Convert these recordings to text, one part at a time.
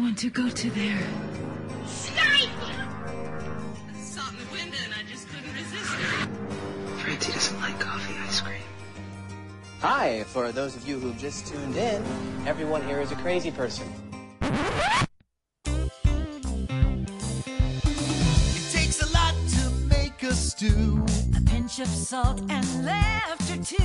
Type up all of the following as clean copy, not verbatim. don't want to go to there. Snipe! I saw it in the window and I just couldn't resist it. Francie doesn't like coffee ice cream. Hi, for those of you who've just tuned in, everyone here is a crazy person. It takes a lot to make a stew. A pinch of salt and laughter too.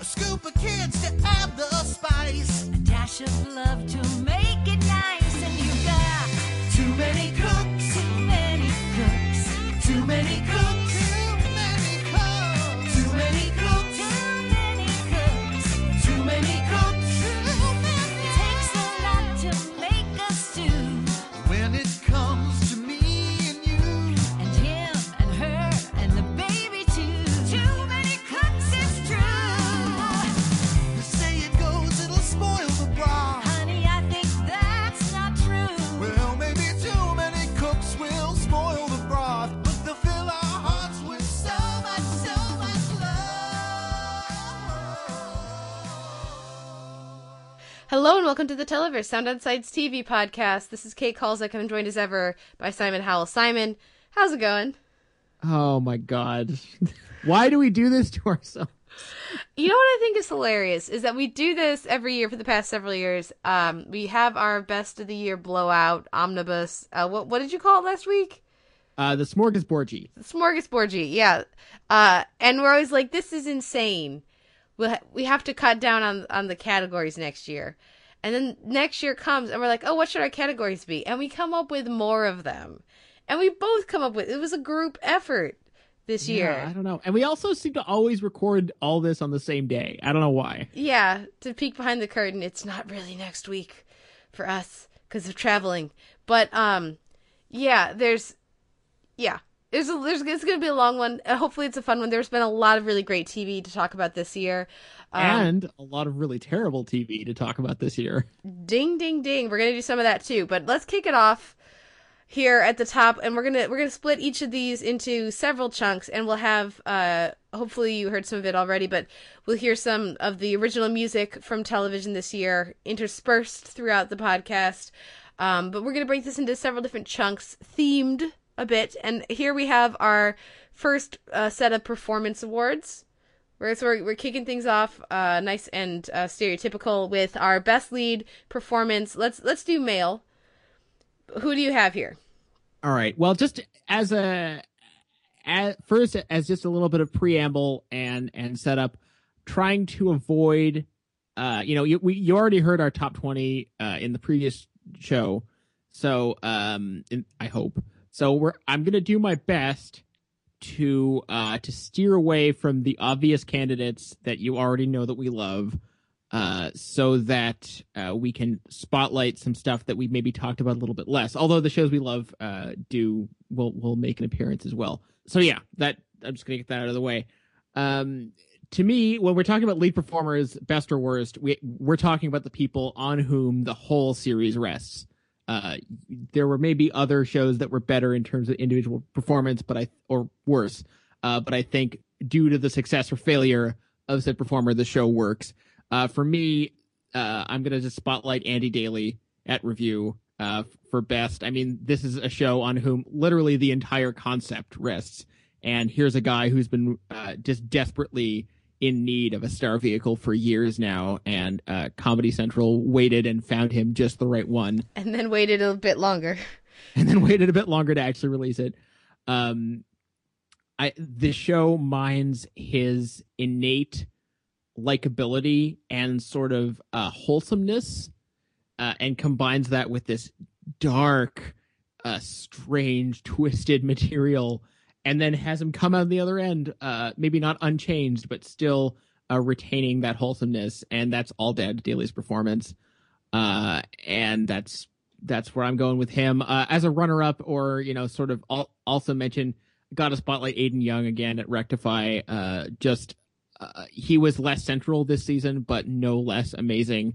A scoop of kids to add the spice. A dash of love to make it nice. And you've got too many cooks. Too many cooks. Too many cooks. Too many cooks. Too many cooks. Too many cooks. Too many cooks. It takes a lot to make a stew. When it comes to me and you. And him and her and the baby too. Too many cooks, it's true. You say it goes, it'll spoil the broth. Honey, I think that's not true. Well, maybe too many cooks will spoil the broth, but they'll fill our hearts with so much, so much love. Hello and welcome to the Televerse, Sound On Side's TV podcast. This is Kate Kalsick. I'm joined as ever by Simon Howell. Simon, how's it going? Oh my God. Why do we do this to ourselves? You know what I think is hilarious is that we do this every year for the past several years. We have our best of the year blowout omnibus. What did you call it last week? The Smorgasborgy. Smorgasborgy, yeah. And we're always like, this is insane. We have to cut down on the categories next year. And then next year comes and we're like, oh, what should our categories be? And we come up with more of them. And we both come up with, it was a group effort this year. Yeah, I don't know. And we also seem to always record all this on the same day. I don't know why. Yeah, to peek behind the curtain, it's not really next week for us because of traveling. But it's going to be a long one. Hopefully it's a fun one. There's been a lot of really great TV to talk about this year. And a lot of really terrible TV to talk about this year. Ding, ding, ding. We're going to do some of that too. But let's kick it off here at the top, and we're gonna split each of these into several chunks, and we'll have hopefully you heard some of it already, but we'll hear some of the original music from television this year interspersed throughout the podcast. But we're gonna break this into several different chunks, themed a bit, and here we have our first set of performance awards. We're kicking things off nice and stereotypical with our best lead performance. Let's do male. Who do you have here? All right. Well, just as just a little bit of preamble and setup, trying to avoid, you already heard our top 20 in the previous show, so I hope. So I'm gonna do my best to steer away from the obvious candidates that you already know that we love. So that we can spotlight some stuff that we maybe talked about a little bit less. Although the shows we love will make an appearance as well. So yeah, that I'm just gonna get that out of the way. To me, when we're talking about lead performers, best or worst, we're talking about the people on whom the whole series rests. There were maybe other shows that were better in terms of individual performance, or worse. But I think due to the success or failure of said performer, the show works. For me, I'm going to just spotlight Andy Daly at Review for best. I mean, this is a show on whom literally the entire concept rests. And here's a guy who's been just desperately in need of a star vehicle for years now. And Comedy Central waited and found him just the right one. And then waited a bit longer. And then waited a bit longer to actually release it. This show mines his innate likability and sort of wholesomeness and combines that with this dark, strange, twisted material, and then has him come out the other end maybe not unchanged, but still retaining that wholesomeness. And that's all Daly's performance, and that's where I'm going with him. As a runner-up, or sort of also mention, gotta spotlight Aidan Young again at Rectify. He was less central this season, but no less amazing.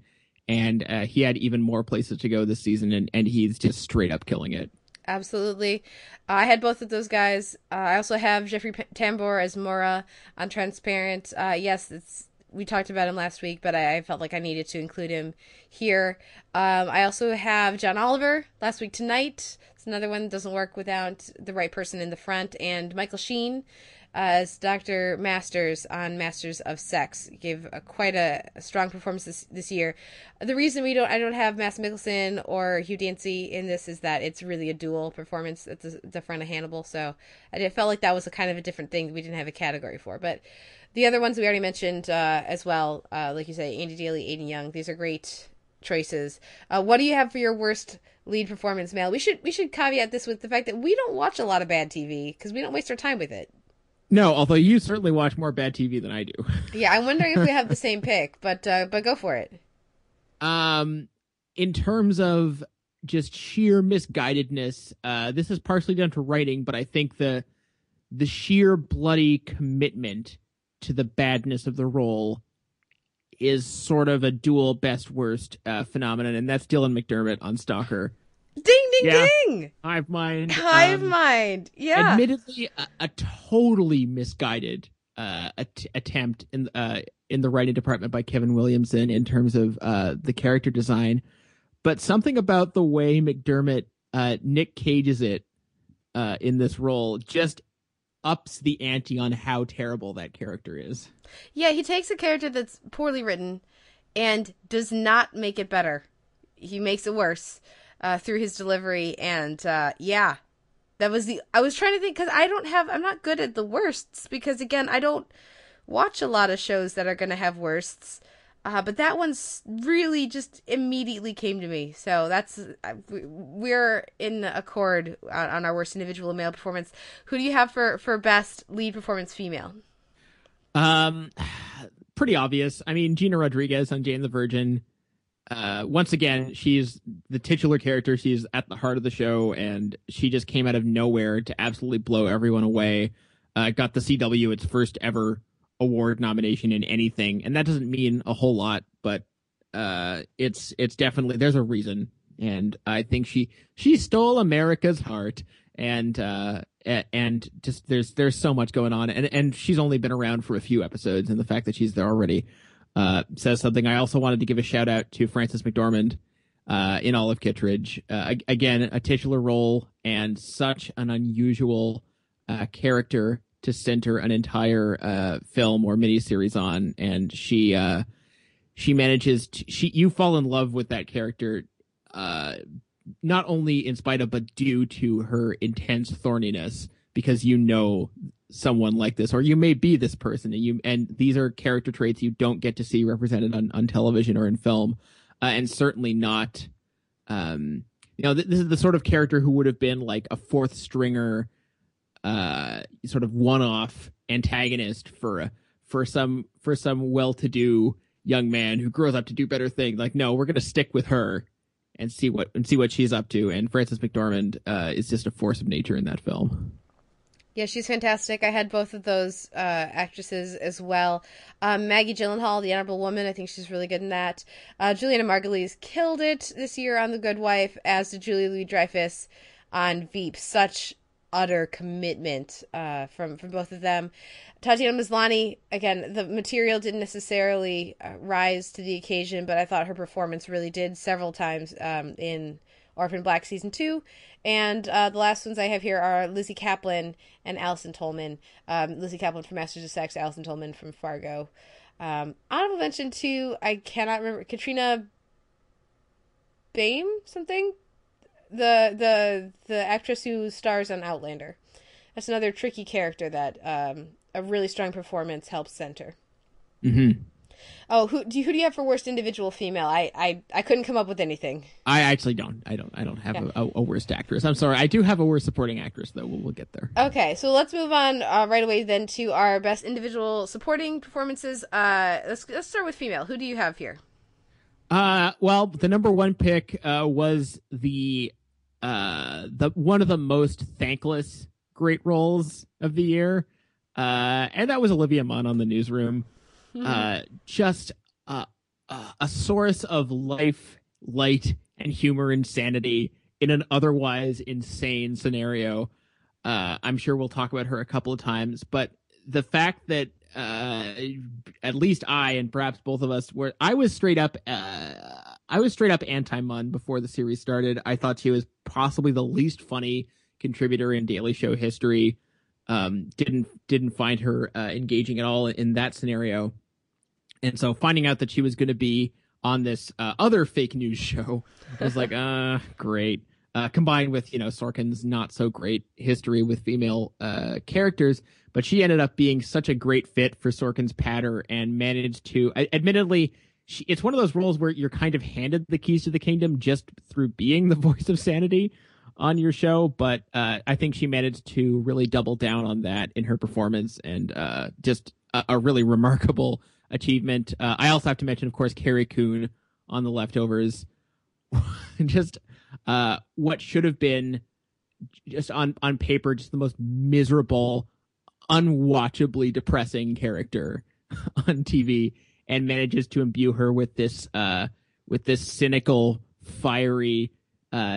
And he had even more places to go this season, and he's just straight up killing it. Absolutely. I had both of those guys. I also have Jeffrey Tambor as Mora on Transparent. Yes, it's we talked about him last week, but I felt like I needed to include him here. I also have John Oliver, Last Week Tonight. It's another one that doesn't work without the right person in the front. And Michael Sheen as Dr. Masters on Masters of Sex. He gave quite a strong performance this year. The reason I don't have Mads Mikkelsen or Hugh Dancy in this is that it's really a dual performance at the front of Hannibal. So I felt like that was a kind of a different thing that we didn't have a category for. But the other ones we already mentioned as well, like you say, Andy Daly, Aidan Young. These are great choices. What do you have for your worst lead performance, Mal? We should caveat this with the fact that we don't watch a lot of bad TV because we don't waste our time with it. No, although you certainly watch more bad TV than I do. Yeah, I'm wondering if we have the same pick, but go for it. In terms of just sheer misguidedness, this is partially down to writing, but I think the sheer bloody commitment to the badness of the role is sort of a dual best-worst phenomenon, and that's Dylan McDermott on Stalker. Ding, ding, yeah. Ding! Hive Mind, yeah. Admittedly, a totally misguided attempt in the writing department by Kevin Williamson in terms of the character design. But something about the way McDermott Nick Cages it in this role just ups the ante on how terrible that character is. Yeah, he takes a character that's poorly written and does not make it better. He makes it worse. Through his delivery, and yeah, that was I was trying to think, because I'm not good at the worsts, because again, I don't watch a lot of shows that are going to have worsts, but that one's really just immediately came to me, so that's, we're in accord on our worst individual male performance. Who do you have for best lead performance female? Pretty obvious. I mean, Gina Rodriguez on Jane the Virgin. Once again, she's the titular character. She's at the heart of the show, and she just came out of nowhere to absolutely blow everyone away. Got the CW its first ever award nomination in anything, and that doesn't mean a whole lot, but it's definitely, there's a reason, and I think she stole America's heart, and just there's so much going on, and she's only been around for a few episodes, and the fact that she's there already says something. I also wanted to give a shout out to Frances McDormand in Olive Kittredge. Again, a titular role and such an unusual character to center an entire film or miniseries on. And she manages you fall in love with that character, not only in spite of, but due to her intense thorniness, because you know someone like this, or you may be this person, and these are character traits you don't get to see represented on television or in film, and certainly not this is the sort of character who would have been like a fourth stringer sort of one-off antagonist for some well-to-do young man who grows up to do better things. Like, no, we're going to stick with her and see what she's up to. And Frances McDormand is just a force of nature in that film. Yeah, she's fantastic. I had both of those actresses as well. Maggie Gyllenhaal, The Honorable Woman, I think she's really good in that. Juliana Margulies killed it this year on The Good Wife, as did Julie Louis-Dreyfus on Veep. Such utter commitment from both of them. Tatiana Maslany, again, the material didn't necessarily rise to the occasion, but I thought her performance really did several times in Orphan Black Season 2, and the last ones I have here are Lizzie Caplan and Allison Tolman. Lizzie Caplan from Masters of Sex, Allison Tolman from Fargo. Honorable mention to, I cannot remember, Katrina Baim something? The actress who stars on Outlander. That's another tricky character that a really strong performance helps center. Mm-hmm. Oh, who do you have for worst individual female? I couldn't come up with anything. I actually don't. I don't have a worst actress. I'm sorry. I do have a worst supporting actress, though. We'll get there. Okay, so let's move on right away then to our best individual supporting performances. Let's start with female. Who do you have here? Well, the number one pick was the one of the most thankless great roles of the year, and that was Olivia Munn on The Newsroom. Just a source of life, light, and humor and sanity in an otherwise insane scenario. I'm sure we'll talk about her a couple of times, but the fact that at least I and perhaps both of us were, I was straight up anti-Munn before the series started. I thought she was possibly the least funny contributor in Daily Show history. Didn't find her engaging at all in that scenario. And so finding out that she was going to be on this other fake news show was like, great. Combined with, Sorkin's not so great history with female characters, but she ended up being such a great fit for Sorkin's patter and managed to, admittedly, it's one of those roles where you're kind of handed the keys to the kingdom just through being the voice of sanity on your show, but I think she managed to really double down on that in her performance, and just a really remarkable achievement. I also have to mention, of course, Carrie Coon on The Leftovers. Just what should have been just on paper, just the most miserable, unwatchably depressing character on TV, and manages to imbue her with this cynical, fiery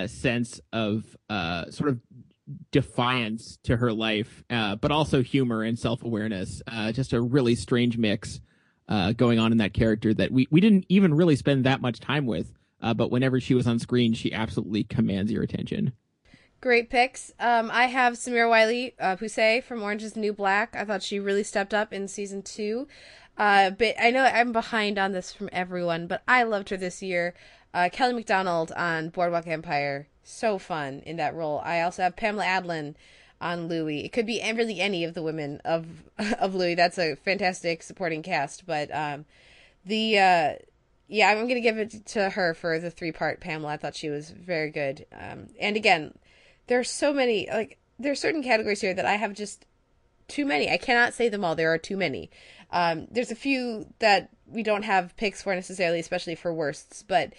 sense of sort of defiance to her life, but also humor and self-awareness. Just a really strange mix going on in that character that we didn't even really spend that much time with, but whenever she was on screen, she absolutely commands your attention. Great picks. I have Samira Wiley Poussey from Orange is the New Black. I thought she really stepped up in season 2. But I know I'm behind on this from everyone, but I loved her this year. Kelly MacDonald on Boardwalk Empire. So fun in that role. I also have Pamela Adlon on Louie. It could be really any of the women of Louie. That's a fantastic supporting cast. But I'm going to give it to her for the 3-part Pamela. I thought she was very good. And again, there are so many, there are certain categories here that I have just too many. I cannot say them all. There are too many. There's a few that we don't have picks for necessarily, especially for worsts, but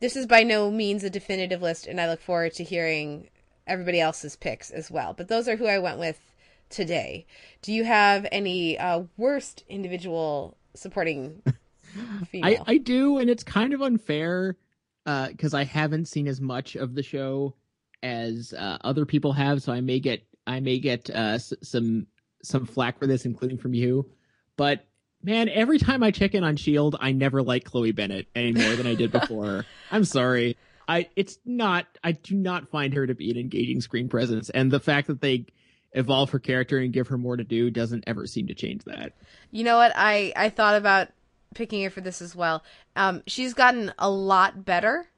this is by no means a definitive list, and I look forward to hearing everybody else's picks as well. But those are who I went with today. Do you have any worst individual supporting female? I do, and it's kind of unfair because I haven't seen as much of the show as other people have, so I may get some flack for this, including from you. But man, every time I check in on S.H.I.E.L.D., I never like Chloe Bennett any more than I did before. I'm sorry. I do not find her to be an engaging screen presence. And the fact that they evolve her character and give her more to do doesn't ever seem to change that. You know what? I thought about picking her for this as well. She's gotten a lot better.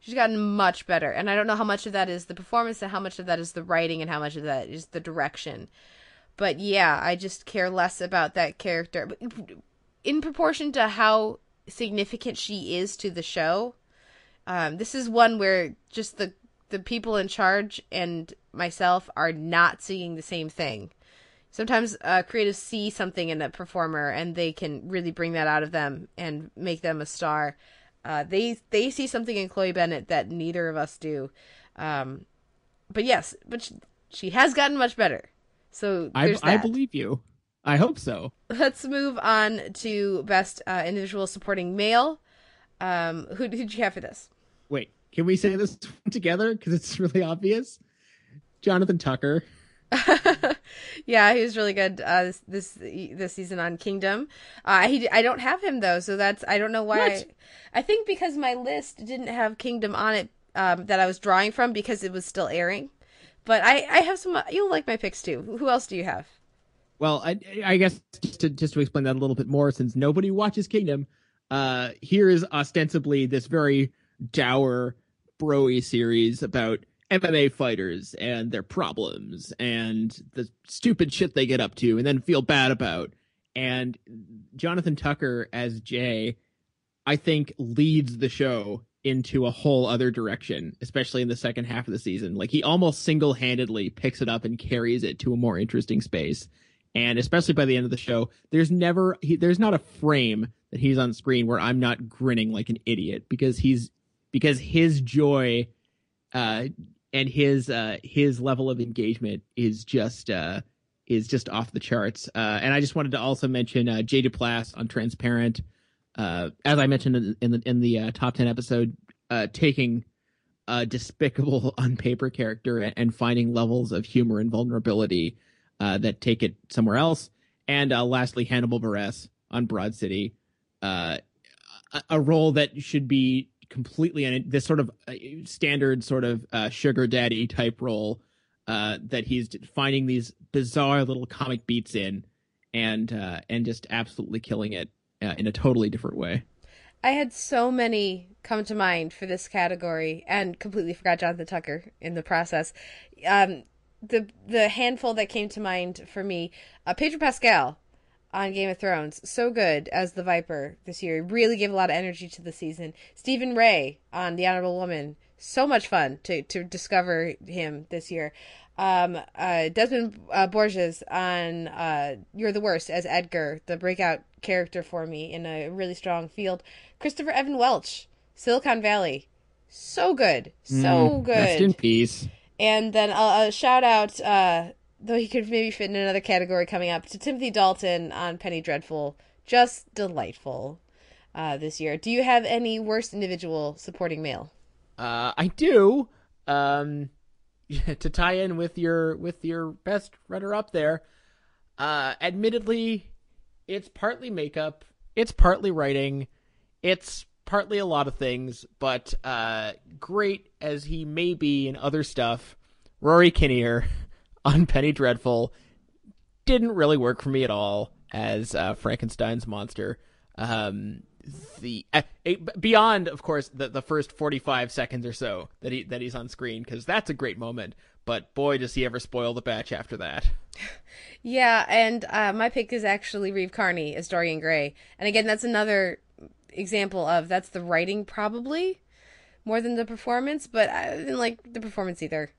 She's gotten much better. And I don't know how much of that is the performance and how much of that is the writing and how much of that is the direction. But yeah, I just care less about that character. In proportion to how significant she is to the show, this is one where just the people in charge and myself are not seeing the same thing. Sometimes creatives see something in a performer and they can really bring that out of them and make them a star. They see something in Chloe Bennett that neither of us do. But yes, but she has gotten much better. So there's that. I believe you. I hope so. Let's move on to best individual supporting male. Who did you have for this? Wait, can we say this together? Because it's really obvious. Jonathan Tucker. Yeah, he was really good this season on Kingdom. I don't have him though, so that's I don't know why. I think because my list didn't have Kingdom on it that I was drawing from because it was still airing. But I have some. You'll like my picks too. Who else do you have? Well, I guess just to explain that a little bit more, since nobody watches Kingdom, here is ostensibly this very dour, bro-y series about MMA fighters and their problems and the stupid shit they get up to and then feel bad about. And Jonathan Tucker as Jay, I think, leads the show into a whole other direction, especially in the second half of the season. Like, he almost single-handedly picks it up and carries it to a more interesting space. And especially by the end of the show, there's not a frame that he's on screen where I'm not grinning like an idiot, because his joy and his level of engagement is just off the charts. And I just wanted to also mention Jay Duplass on Transparent. As I mentioned in the top 10 episode, taking a despicable on paper character and finding levels of humor and vulnerability that take it somewhere else. And lastly, Hannibal Buress on Broad City, a role that should be completely in this sort of standard sort of sugar daddy type role that he's finding these bizarre little comic beats in and just absolutely killing it in a totally different way. I had so many come to mind for this category and completely forgot Jonathan Tucker in the process. The handful that came to mind for me, Pedro Pascal on Game of Thrones, so good as the Viper this year. Really gave a lot of energy to the season. Stephen Ray on The Honorable Woman, so much fun to discover him this year. Desmond Borges on You're the Worst as Edgar, the breakout character for me in a really strong field. Christopher Evan Welch, Silicon Valley, so good, so good. Rest in peace. And then a shout out, though he could maybe fit in another category coming up, to Timothy Dalton on Penny Dreadful. Just delightful this year. Do you have any worst individual supporting male? I do. To tie in with your best runner up there, admittedly, it's partly makeup, it's partly writing, it's partly a lot of things, but great as he may be in other stuff, Rory Kinnear on Penny Dreadful didn't really work for me at all as Frankenstein's monster. Beyond, of course, the first 45 seconds or so that he's on screen, because that's a great moment. But boy, does he ever spoil the batch after that. Yeah, and my pick is actually Reeve Carney as Dorian Gray. And again, that's another example of that's the writing probably more than the performance, but I didn't like the performance either.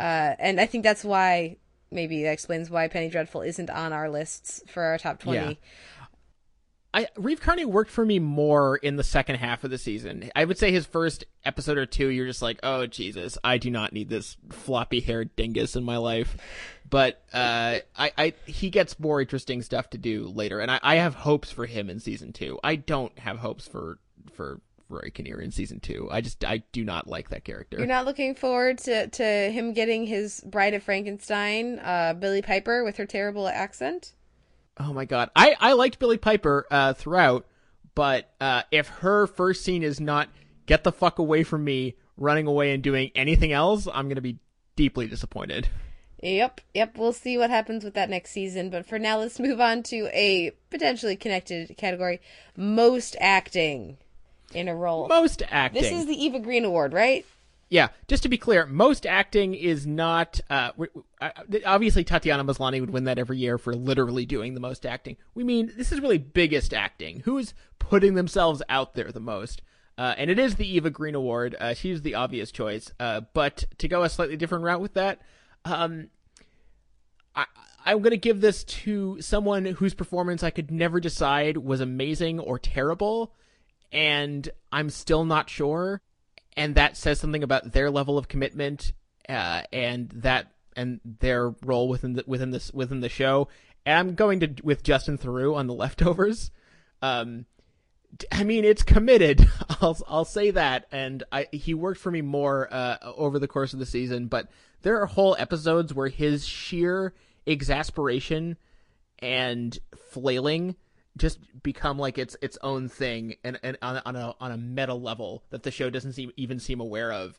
And I think that's why, maybe that explains why Penny Dreadful isn't on our lists for our top 20. Yeah. Reeve Carney worked for me more in the second half of the season. I would say his first episode or two, you're just like, oh, Jesus, I do not need this floppy-haired dingus in my life. But he gets more interesting stuff to do later, and I have hopes for him in season two. I don't have hopes for Rory Kinnear in season two. I do not like that character. You're not looking forward to him getting his Bride of Frankenstein, Billy Piper with her terrible accent? Oh my God. I liked Billy Piper throughout, but if her first scene is not get the fuck away from me, running away and doing anything else, I'm going to be deeply disappointed. Yep. We'll see what happens with that next season. But for now, let's move on to a potentially connected category. Most acting in a role. Most acting. This is the Eva Green Award, right? Yeah, just to be clear, most acting is not obviously Tatiana Maslany would win that every year for literally doing the most acting. We mean this is really biggest acting. Who's putting themselves out there the most? And it is the Eva Green Award. She's the obvious choice. But to go a slightly different route with that, I'm going to give this to someone whose performance I could never decide was amazing or terrible, and I'm still not sure. And that says something about their level of commitment, and their role within the show. And I'm going with Justin Theroux on The Leftovers. I mean, it's committed. I'll say that. And he worked for me more over the course of the season. But there are whole episodes where his sheer exasperation and flailing just become like its own thing, and on a meta level that the show doesn't even seem aware of,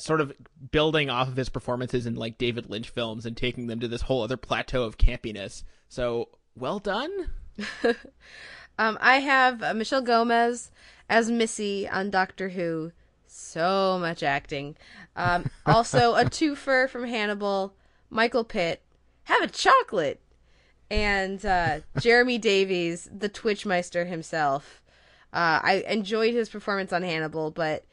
sort of building off of his performances in like David Lynch films and taking them to this whole other plateau of campiness. So well done. I have Michelle Gomez as Missy on Doctor Who. So much acting. Also a twofer from Hannibal, Michael Pitt, Have a Chocolate, and Jeremy Davies, the Twitchmeister himself. I enjoyed his performance on Hannibal, but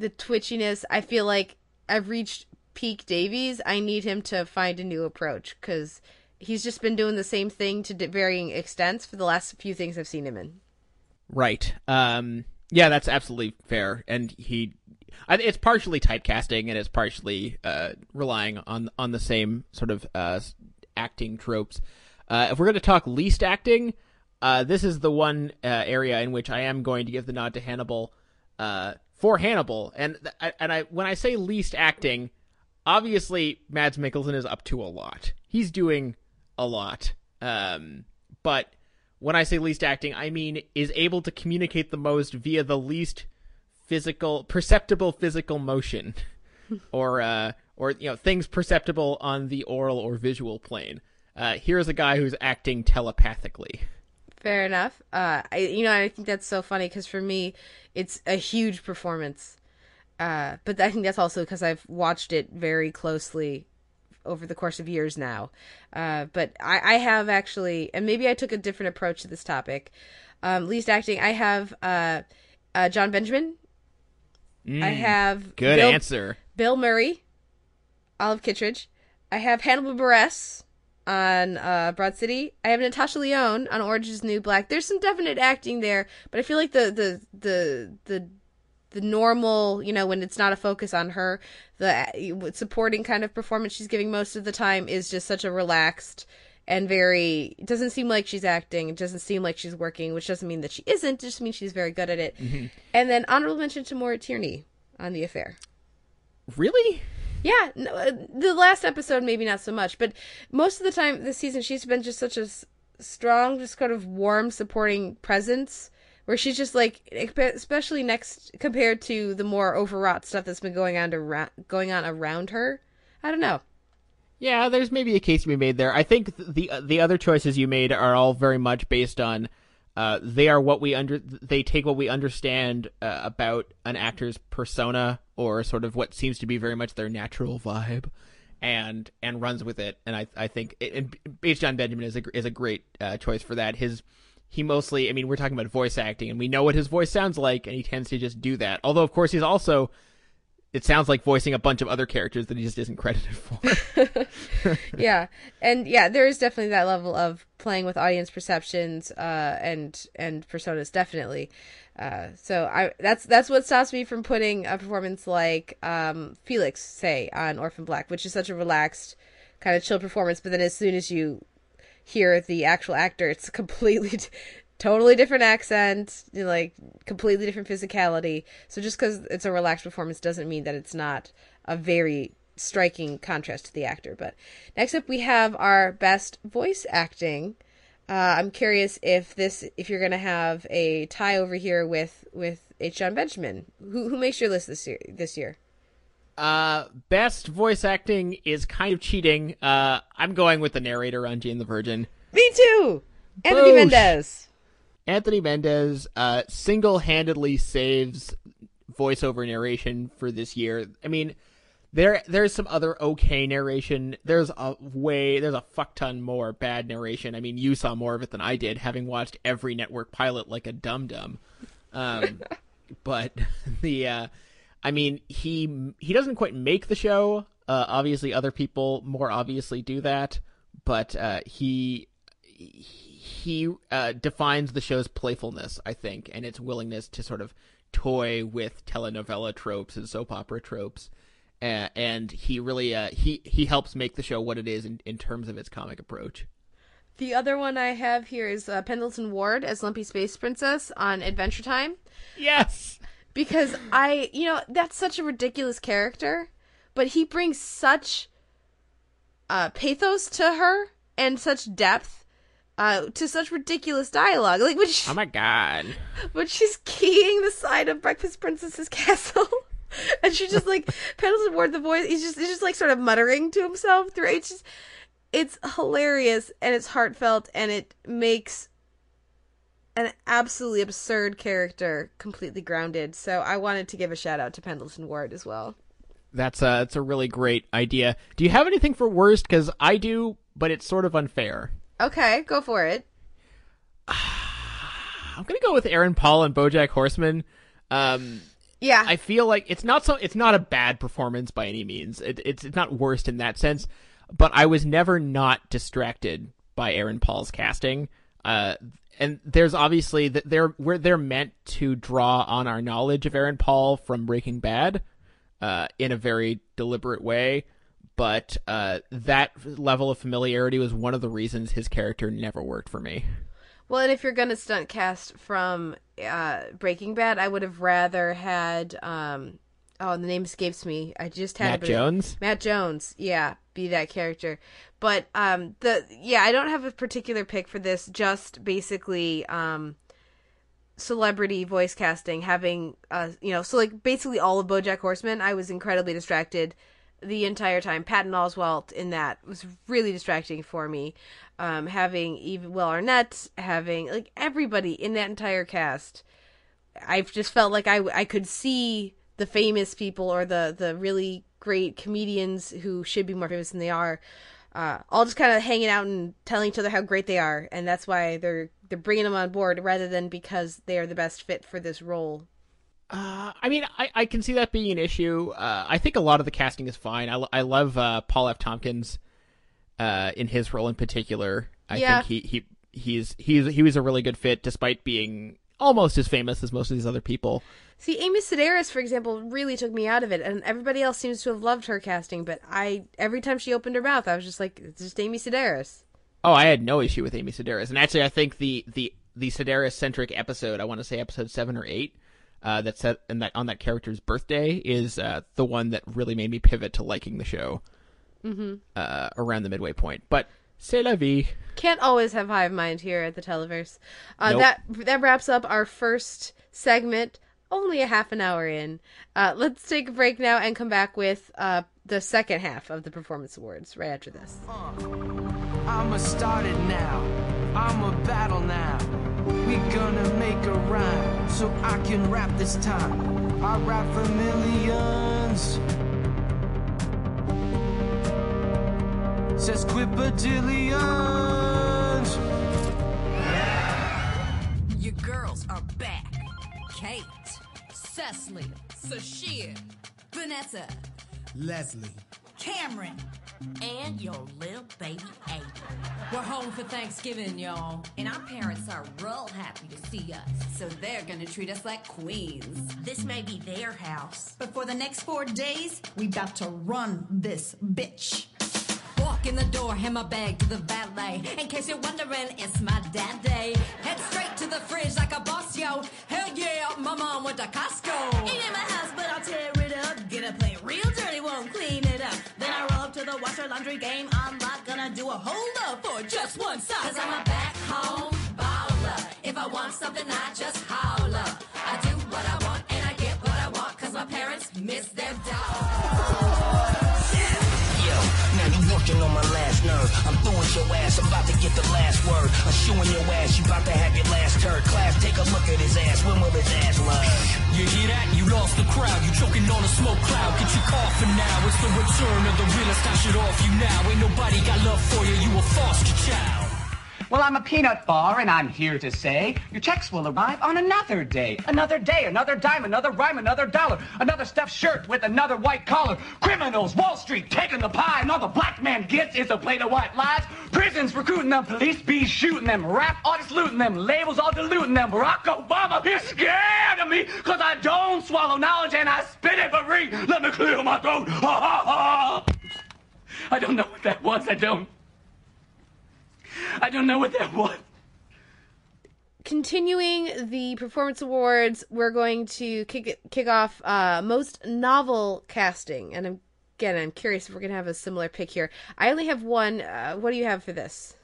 the twitchiness, I feel like I've reached peak Davies. I need him to find a new approach, because he's just been doing the same thing to varying extents for the last few things I've seen him in. Right. Yeah, that's absolutely fair. And it's partially typecasting, and it's partially relying on the same sort of acting tropes. If we're going to talk least acting, this is the one area in which I am going to give the nod to Hannibal for Hannibal. And when I say least acting, obviously Mads Mikkelsen is up to a lot. he's doing a lot. But when I say least acting, I mean is able to communicate the most via the least perceptible physical motion, or you know, things perceptible on the oral or visual plane. Here's a guy who's acting telepathically. Fair enough. I think that's so funny because for me, it's a huge performance. But I think that's also because I've watched it very closely over the course of years now. But I have actually, and maybe I took a different approach to this topic. Least acting, I have John Benjamin. I have good answer. Bill Murray, Olive Kittredge. I have Hannibal Buress on Broad City. I have Natasha Lyonne on Orange is the New Black. There's some definite acting there, but I feel like the normal, you know, when it's not a focus on her, the supporting kind of performance she's giving most of the time is just such a relaxed and very, it doesn't seem like she's acting, it doesn't seem like she's working, which doesn't mean that she isn't, it just means she's very good at it. Mm-hmm. And then honorable mention to Maura Tierney on The Affair. Really? Yeah, no, the last episode maybe not so much, but most of the time this season she's been just such a strong, just kind of warm, supporting presence where she's just like, especially compared to the more overwrought stuff that's been going on around her. I don't know. Yeah, there's maybe a case to be made there. I think the other choices you made are all very much based on they take what we understand about an actor's persona or sort of what seems to be very much their natural vibe, and runs with it. And I think John Benjamin is a great choice for that. We're talking about voice acting, and we know what his voice sounds like, and he tends to just do that. Although, of course, he's also, it sounds like, voicing a bunch of other characters that he just isn't credited for. Yeah. And yeah, there is definitely that level of playing with audience perceptions and personas, definitely. So that's what stops me from putting a performance like Felix, say, on Orphan Black, which is such a relaxed, kind of chill performance. But then as soon as you hear the actual actor, it's a completely, totally different accent, like completely different physicality. So just because it's a relaxed performance doesn't mean that it's not a very striking contrast to the actor. But next up, we have our best voice acting. I'm curious if you're gonna have a tie over here with H. John Benjamin. Who makes your list this year? Best voice acting is kind of cheating. I'm going with the narrator on Jane the Virgin. Me too! Anthony Mendez. Anthony Mendez single-handedly saves voiceover narration for this year. I mean, there's some other okay narration. There's a fuck ton more bad narration. I mean, you saw more of it than I did, having watched every network pilot like a dum-dum. But the... I mean, he doesn't quite make the show. Obviously, other people more obviously do that, but he defines the show's playfulness, I think, and its willingness to sort of toy with telenovela tropes and soap opera tropes, and he really he helps make the show what it is in terms of its comic approach. The other one I have here is Pendleton Ward as Lumpy Space Princess on Adventure Time. Yes. Because that's such a ridiculous character, but he brings such pathos to her and such depth to such ridiculous dialogue. Like when she, oh my god, when she's keying the side of Breakfast Princess's castle, and she just like Pendleton Ward, the voice, he's just like sort of muttering to himself through it. It's hilarious and it's heartfelt and it makes an absolutely absurd character completely grounded. So I wanted to give a shout out to Pendleton Ward as well. That's a really great idea. Do you have anything for worst? Because I do, but it's sort of unfair. Okay, go for it. I'm gonna go with Aaron Paul and BoJack Horseman. Yeah, I feel like it's not a bad performance by any means. It's not worst in that sense, but I was never not distracted by Aaron Paul's casting. And there's obviously that they're meant to draw on our knowledge of Aaron Paul from Breaking Bad, in a very deliberate way. But that level of familiarity was one of the reasons his character never worked for me. Well, and if you're gonna stunt cast from Breaking Bad, I would have rather had Oh, the name escapes me. I just had Matt Jones. Matt Jones, yeah, be that character. But I don't have a particular pick for this. Just basically celebrity voice casting, having so like basically all of BoJack Horseman, I was incredibly distracted the entire time. Patton Oswalt in that was really distracting for me. Having even Will Arnett, having like everybody in that entire cast, I've just felt like I could see the famous people or the really great comedians who should be more famous than they are, all just kind of hanging out and telling each other how great they are. And that's why they're bringing them on board rather than because they are the best fit for this role. I can see that being an issue. I think a lot of the casting is fine. I love Paul F. Tompkins in his role in particular. I think he was a really good fit despite being almost as famous as most of these other people. See, Amy Sedaris, for example, really took me out of it, and everybody else seems to have loved her casting, but every time she opened her mouth, I was just like, it's just Amy Sedaris. Oh, I had no issue with Amy Sedaris, and actually I think the Sedaris-centric episode, I want to say episode 7 or 8, that's set in that, on that character's birthday, is the one that really made me pivot to liking the show around the midway point, but... C'est la vie. Can't always have hive mind here at the Televerse. Nope. That wraps up our first segment, only a half an hour in. Let's take a break now and come back with the second half of the Performance Awards right after this. I'ma start it now. I'ma battle now. We gonna make a rhyme so I can rap this time. I rap for millions. Sesquipedillions. Your girls are back. Kate, Cecily, Sashia, Vanessa, Leslie, Cameron, and your little baby Ava. We're home for Thanksgiving, y'all. And our parents are real happy to see us, so they're gonna treat us like queens. This may be their house, but for the next 4 days, we got to run this bitch. Walk in the door, hand my bag to the valet. In case you're wondering, it's my daddy. Head straight to the fridge like a boss, yo. Hell yeah, my mom went to Costco. Ain't in my house, but I'll tear it up. Gonna play real dirty, won't clean it up. Then I roll up to the washer laundry game. I'm not gonna do a whole lot for just one sock. Cause I'm a back home baller. If I want something, I just holler. I do what I want and I get what I want. Cause my parents miss their dog. On my last nerve, I'm throwing your ass, I'm about to get the last word. I'm shooing your ass, you about to have your last turd. Class, take a look at his ass, when will his ass learn? You hear that? You lost the crowd, you choking on a smoke cloud. Get your coffin now, it's the return of the realest. I should off you now, ain't nobody got love for you, you a foster child. Well, I'm a peanut bar, and I'm here to say your checks will arrive on another day. Another day, another dime, another rhyme, another dollar. Another stuffed shirt with another white collar. Criminals, Wall Street, taking the pie. And all the black man gets is a plate of white lies. Prisons recruiting them, police be shooting them. Rap artists looting them, labels all diluting them. Barack Obama, he's scared of me, because I don't swallow knowledge and I spit it for free. Let me clear my throat. Ha, ha, ha. I don't know what that was. I don't know what that was. Continuing the Performance Awards, we're going to kick off most novel casting. And I'm curious if we're going to have a similar pick here. I only have one. What do you have for this?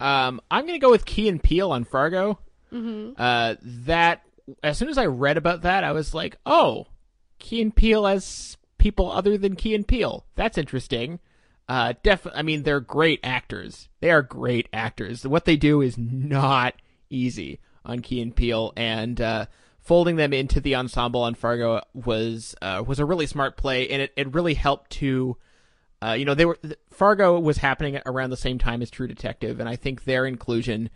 I'm going to go with Keanu Peele on Fargo. Mm-hmm. As soon as I read about that, I was like, oh, Keanu Peele as people other than Keanu Peele. That's interesting. They're great actors. They are great actors. What they do is not easy on Keanu Peele, and folding them into the ensemble on Fargo was a really smart play, and it really helped to, Fargo was happening around the same time as True Detective, and I think their inclusion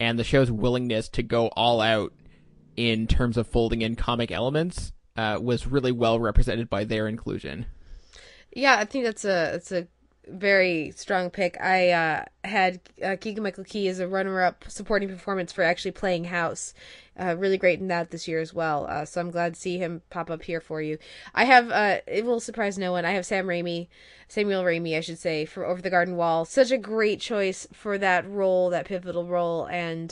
and the show's willingness to go all out in terms of folding in comic elements was really well represented by their inclusion. Yeah, I think that's a very strong pick. I had Keegan-Michael Key as a runner-up supporting performance for actually playing House. Really great in that this year as well. So I'm glad to see him pop up here for you. I have, it will surprise no one, I have Samuel Raimi, I should say, for Over the Garden Wall. Such a great choice for that role, that pivotal role, and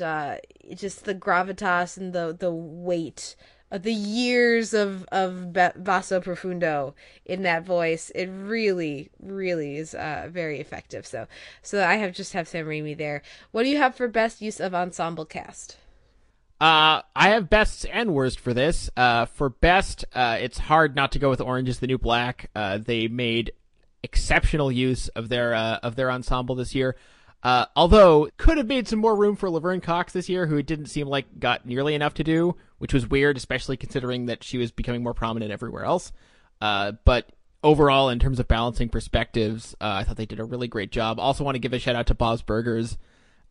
just the gravitas and the weight the years of basso profundo in that voice. It really, really is very effective. So I have Sam Raimi there. What do you have for best use of ensemble cast? I have bests and worst for this. For best, it's hard not to go with Orange Is the New Black. They made exceptional use of their ensemble this year. Although could have made some more room for Laverne Cox this year, who it didn't seem like got nearly enough to do, which was weird, especially considering that she was becoming more prominent everywhere else. But overall, in terms of balancing perspectives, I thought they did a really great job. Also want to give a shout out to Bob's Burgers.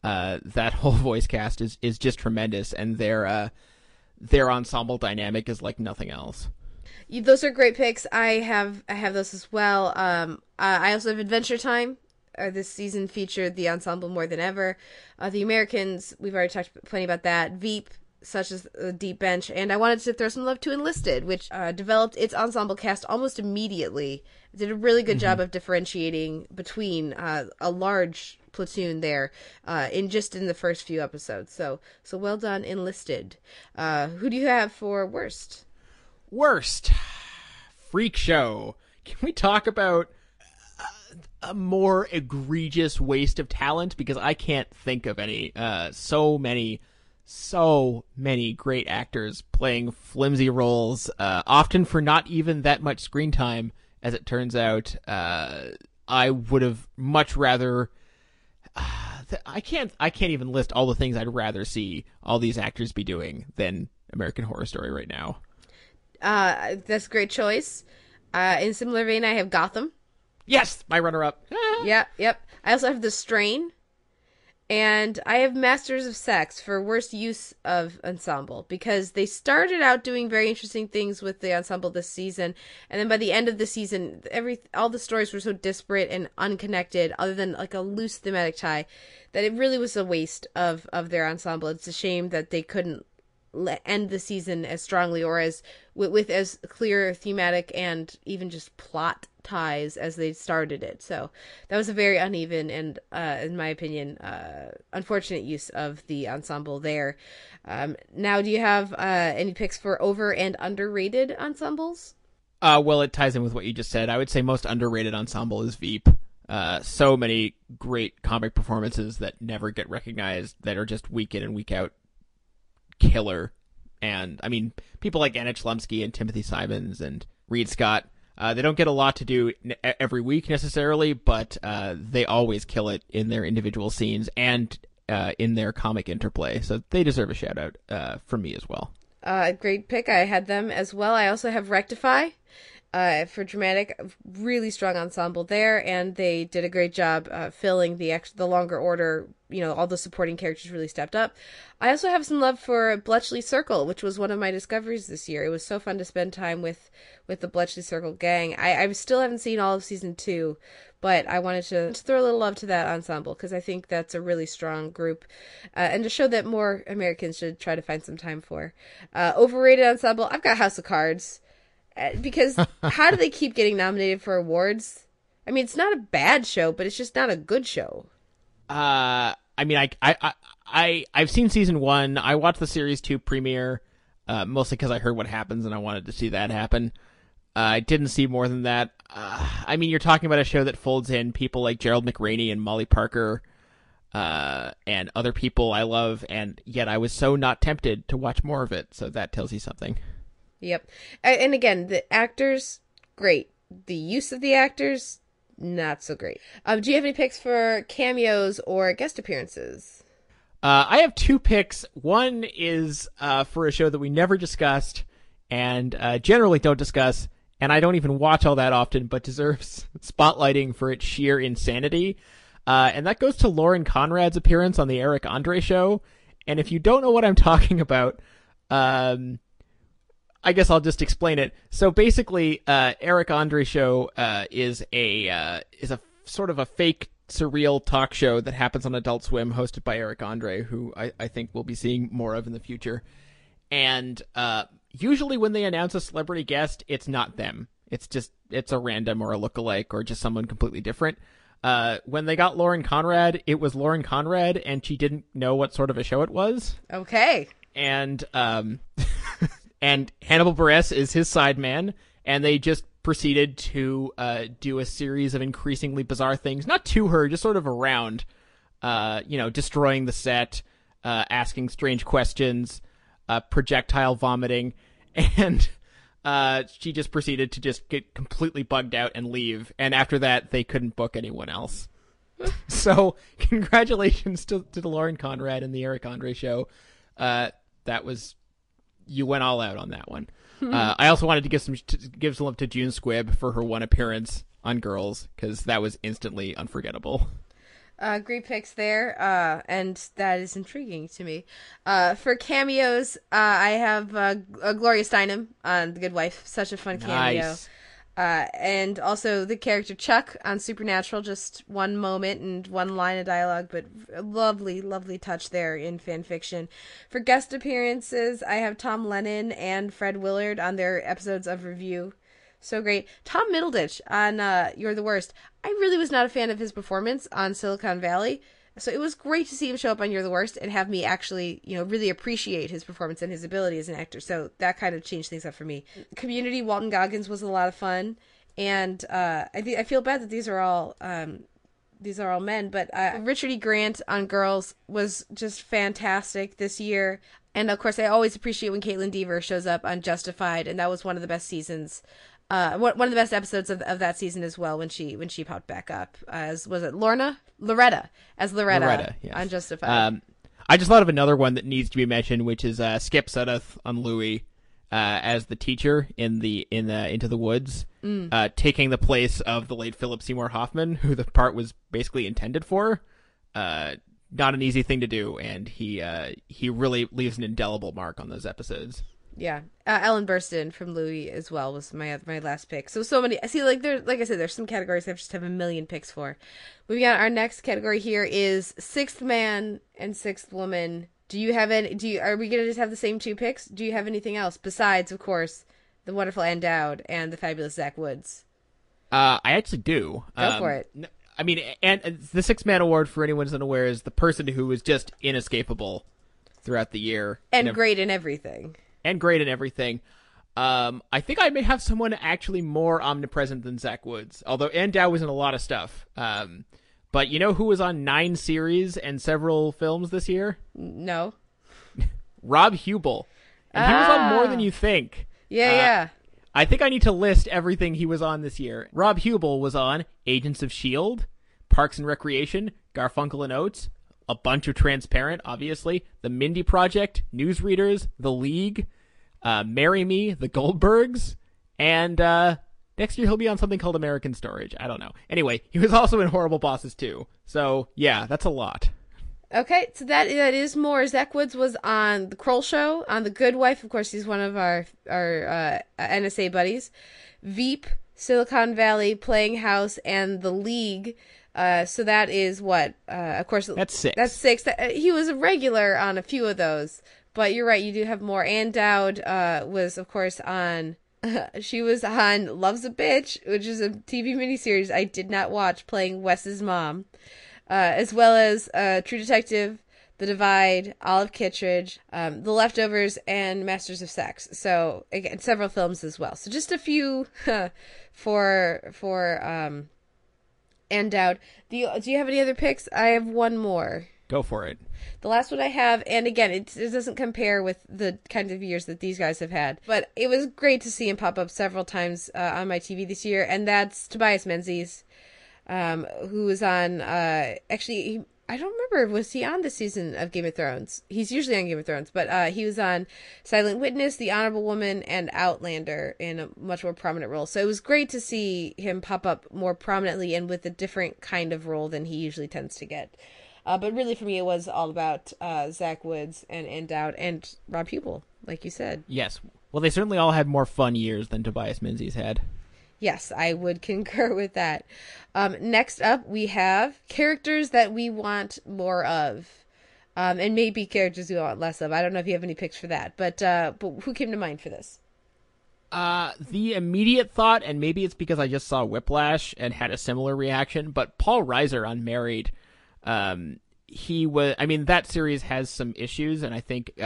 That whole voice cast is just tremendous, and their ensemble dynamic is like nothing else. Those are great picks. I have those as well. I also have Adventure Time. This season featured the ensemble more than ever. The Americans, we've already talked plenty about that. Veep, such as the Deep Bench, and I wanted to throw some love to Enlisted, which developed its ensemble cast almost immediately. It did a really good job of differentiating between a large platoon there in the first few episodes. So well done, Enlisted. Who do you have for worst? Worst, Freak Show. Can we talk about a more egregious waste of talent? Because I can't think of any. So many great actors playing flimsy roles, often for not even that much screen time, as it turns out. I would have much rather... I can't even list all the things I'd rather see all these actors be doing than American Horror Story right now. That's a great choice. In a similar vein, I have Gotham. Yes, my runner-up. Yep. I also have The Strain. And I have Masters of Sex for worst use of ensemble, because they started out doing very interesting things with the ensemble this season, and then by the end of the season, all the stories were so disparate and unconnected, other than like a loose thematic tie, that it really was a waste of their ensemble. It's a shame that they couldn't end the season as strongly or as with as clear thematic and even just plot ties as they started it. So that was a very uneven and, in my opinion, unfortunate use of the ensemble there. Now, do you have any picks for over and underrated ensembles? Well, it ties in with what you just said. I would say most underrated ensemble is Veep. So many great comic performances that never get recognized, that are just week in and week out killer. And I mean, people like Anna Chlumsky and Timothy Simons and Reed Scott, they don't get a lot to do every week necessarily, but they always kill it in their individual scenes and in their comic interplay. So they deserve a shout out from me as well. Great pick. I had them as well. I also have Rectify for dramatic, really strong ensemble there, and they did a great job filling the longer order. You know, all the supporting characters really stepped up. I also have some love for Bletchley Circle, which was one of my discoveries this year. It was so fun to spend time with the Bletchley Circle gang. I still haven't seen all of season 2, but I wanted to throw a little love to that ensemble, because I think that's a really strong group, and to show that more Americans should try to find some time for. Overrated ensemble, I've got House of Cards, because how do they keep getting nominated for awards? I mean, it's not a bad show, but it's just not a good show. I mean, I've seen season 1. I watched the series 2 premiere, mostly because I heard what happens and I wanted to see that happen. I didn't see more than that. I mean, you're talking about a show that folds in people like Gerald McRaney and Molly Parker, and other people I love, and yet I was so not tempted to watch more of it. So that tells you something. Yep. And again, the actors, great. The use of the actors, not so great. Do you have any picks for cameos or guest appearances? I have 2 picks. One is for a show that we never discussed and generally don't discuss, and I don't even watch all that often, but deserves spotlighting for its sheer insanity. And that goes to Lauren Conrad's appearance on the Eric Andre Show. And if you don't know what I'm talking about, I guess I'll just explain it. So basically, Eric Andre Show is a sort of a fake surreal talk show that happens on Adult Swim, hosted by Eric Andre, who I think we'll be seeing more of in the future. And usually when they announce a celebrity guest, it's not them. It's a random or a lookalike or just someone completely different. When they got Lauren Conrad, it was Lauren Conrad, and she didn't know what sort of a show it was. Okay. And and Hannibal Buress is his sideman, and they just proceeded to do a series of increasingly bizarre things, not to her, just sort of around, destroying the set, asking strange questions, projectile vomiting, and she just proceeded to just get completely bugged out and leave. And after that, they couldn't book anyone else. So congratulations to the Lauren Conrad and the Eric Andre show. You went all out on that one. I also wanted to give some love to June Squibb for her one appearance on Girls, because that was instantly unforgettable. Great picks there, and that is intriguing to me. For cameos, I have Gloria Steinem on The Good Wife. Such a fun cameo. Nice. And also the character Chuck on Supernatural, just one moment and one line of dialogue, but lovely, lovely touch there in fan fiction. For guest appearances, I have Tom Lennon and Fred Willard on their episodes of Review. So great. Tom Middleditch on You're the Worst. I really was not a fan of his performance on Silicon Valley, so it was great to see him show up on You're the Worst and have me actually, really appreciate his performance and his ability as an actor. So that kind of changed things up for me. Community, Walton Goggins was a lot of fun. And I feel bad that these are all men, but Richard E. Grant on Girls was just fantastic this year. And of course, I always appreciate when Caitlin Dever shows up on Justified, and that was one of the best seasons. One of the best episodes of that season as well, when she popped back up as, was it Loretta as Loretta yes. on Justified. I just thought of another one that needs to be mentioned, which is Skip Suddeth on Louie as the teacher in Into the Woods, taking the place of the late Philip Seymour Hoffman, who the part was basically intended for. Not an easy thing to do, and he really leaves an indelible mark on those episodes. Yeah, Ellen Burstyn from Louie as well was my last pick. So many. I see, there's some categories I just have a million picks for. Moving on, our next category here is Sixth Man and Sixth Woman. Do you have any? Are we gonna just have the same two picks? Do you have anything else besides, of course, the wonderful Ann Dowd and the fabulous Zach Woods? I actually do. Go for it. And the Sixth Man Award, for anyone who's unaware, is the person who was just inescapable throughout the year and great in everything. I think I may have someone actually more omnipresent than Zach Woods, although Ann Dowd was in a lot of stuff. But you know who was on 9 series and several films this year? No. Rob Hubel. And he was on more than you think. Yeah. I think I need to list everything he was on this year. Rob Hubel was on Agents of S.H.I.E.L.D., Parks and Recreation, Garfunkel and Oates, a bunch of Transparent, obviously, The Mindy Project, Newsreaders, The League, Marry Me, The Goldbergs, and next year he'll be on something called American Storage. I don't know. Anyway, he was also in Horrible Bosses too. So yeah, that's a lot. Okay, so that is more. Zach Woods was on The Kroll Show, on The Good Wife. Of course, he's one of our NSA buddies. Veep, Silicon Valley, Playing House, and The League. So that is what, of course, that's 6. That's 6. He was a regular on a few of those, but you're right. You do have more. Ann Dowd, was of course on, she was on Love's a Bitch, which is a TV miniseries I did not watch, playing Wes's mom, as well as, True Detective, The Divide, Olive Kittredge, The Leftovers, and Masters of Sex. So again, several films as well. So just a few for Ann Dowd. Do you have any other picks? I have one more. Go for it. The last one I have, and again, it doesn't compare with the kind of years that these guys have had, but it was great to see him pop up several times on my TV this year, and that's Tobias Menzies, who was on, I don't remember, was he on this season of Game of Thrones? He's usually on Game of Thrones, but he was on Silent Witness, The Honorable Woman, and Outlander in a much more prominent role. So it was great to see him pop up more prominently and with a different kind of role than he usually tends to get. But really, for me, it was all about Zach Woods and Ann Dowd and Rob Hubel, like you said. Yes. Well, they certainly all had more fun years than Tobias Menzies had. Yes, I would concur with that. Next up, we have characters that we want more of, and maybe characters we want less of. I don't know if you have any picks for that, but who came to mind for this? The immediate thought, and maybe it's because I just saw Whiplash and had a similar reaction, but Paul Reiser on Married, that series has some issues, and I think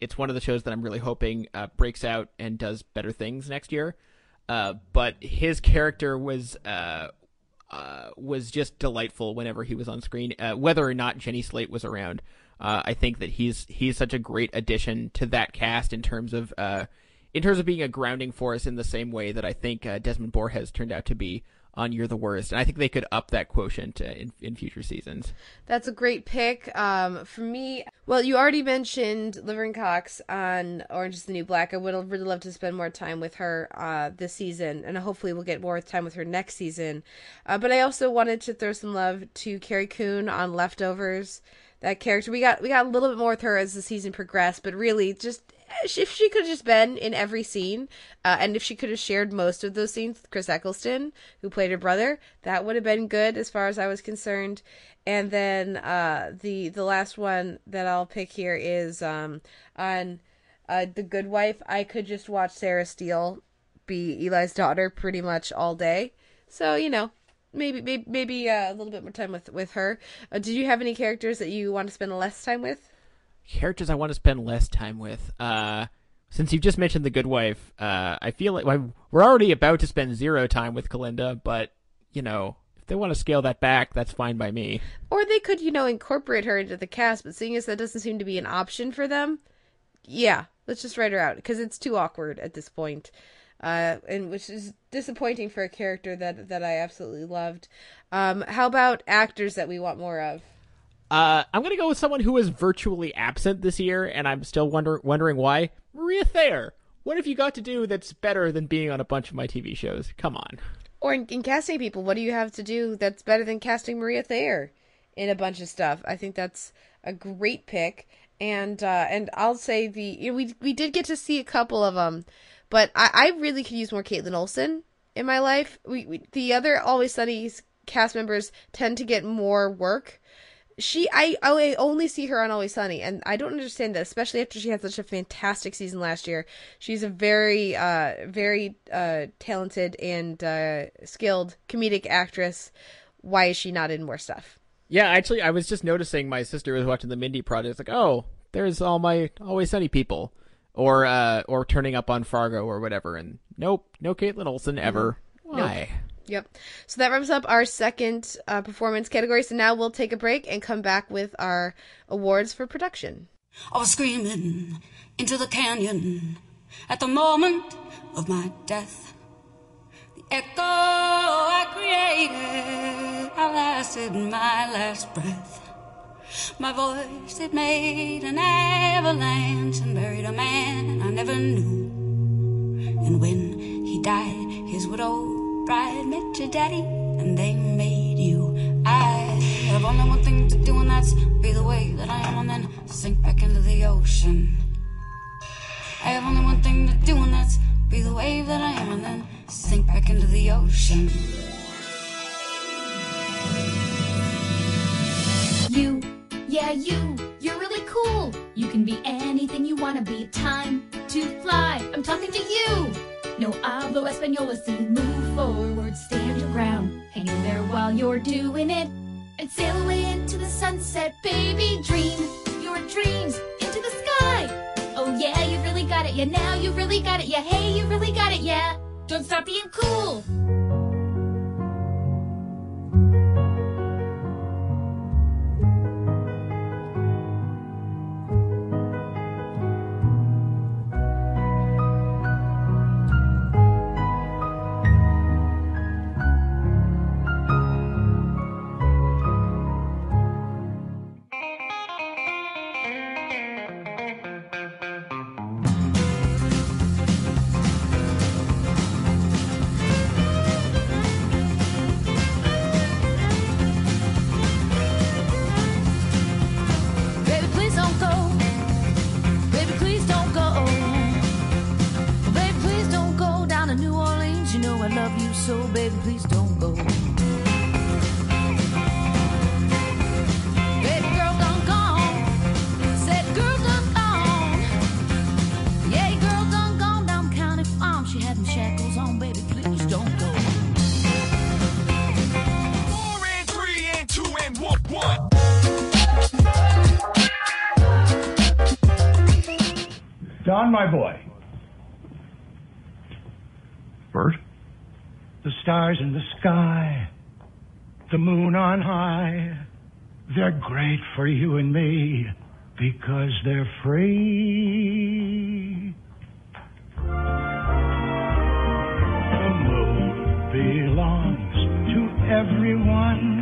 It's one of the shows that I'm really hoping breaks out and does better things next year. But his character was just delightful whenever he was on screen, whether or not Jenny Slate was around. I think that he's such a great addition to that cast in terms of being a grounding force in the same way that I think Desmond Borges turned out to be on You're the Worst. And I think they could up that quotient in future seasons. That's a great pick. For me, well, you already mentioned Laverne Cox on Orange is the New Black. I would have really loved to spend more time with her this season, and hopefully we'll get more time with her next season. But I also wanted to throw some love to Carrie Coon on Leftovers. That character, we got a little bit more with her as the season progressed, but really just if she could have just been in every scene, and if she could have shared most of those scenes with Chris Eccleston, who played her brother, that would have been good as far as I was concerned. And then the last one that I'll pick here is on The Good Wife. I could just watch Sarah Steele be Eli's daughter pretty much all day. So, you know, maybe a little bit more time with her. Did you have any characters that you want to spend less time with? Characters I want to spend less time with. Since you've just mentioned The Good Wife, I feel like we're already about to spend zero time with Kalinda, but, you know, if they want to scale that back, that's fine by me. Or they could, you know, incorporate her into the cast, but seeing as that doesn't seem to be an option for them, yeah, let's just write her out, because it's too awkward at this point. And which is disappointing for a character that I absolutely loved. How about actors that we want more of? I'm going to go with someone who was virtually absent this year, and I'm still wondering why. Maria Thayer. What have you got to do that's better than being on a bunch of my TV shows? Come on. Or in casting people, what do you have to do that's better than casting Maria Thayer in a bunch of stuff? I think that's a great pick. And I'll say we did get to see a couple of them, but I really could use more Caitlin Olsen in my life. The other Always Sunny cast members tend to get more work. I only see her on Always Sunny, and I don't understand that, especially after she had such a fantastic season last year. She's a very, very talented and skilled comedic actress. Why is she not in more stuff? Yeah, actually, I was just noticing my sister was watching the Mindy Project. It's like, oh, there's all my Always Sunny people, or turning up on Fargo or whatever. And nope, no Caitlin Olsen ever. Mm-hmm. Why? Nope. Yep. So that wraps up our second performance category. So now we'll take a break and come back with our awards for production. I was screaming into the canyon at the moment of my death. The echo I created outlasted my last breath. My voice, it made an avalanche and buried a man I never knew. And when he died, his widow I met your daddy and they made you. I have only one thing to do, and that's be the way that I am, and then sink back into the ocean. I have only one thing to do, and that's be the way that I am, and then sink back into the ocean. You, yeah you, you're really cool. You can be anything you wanna be. Time to fly, I'm talking to you. No hablo español, see, move forward, stand your ground. Hang in there while you're doing it, and sail away into the sunset, baby. Dream your dreams into the sky. Oh yeah, you really got it, yeah, now you really got it, yeah, hey, you really got it, yeah. Don't stop being cool. on, my boy. Bert? The stars in the sky, the moon on high, they're great for you and me because they're free. The moon belongs to everyone.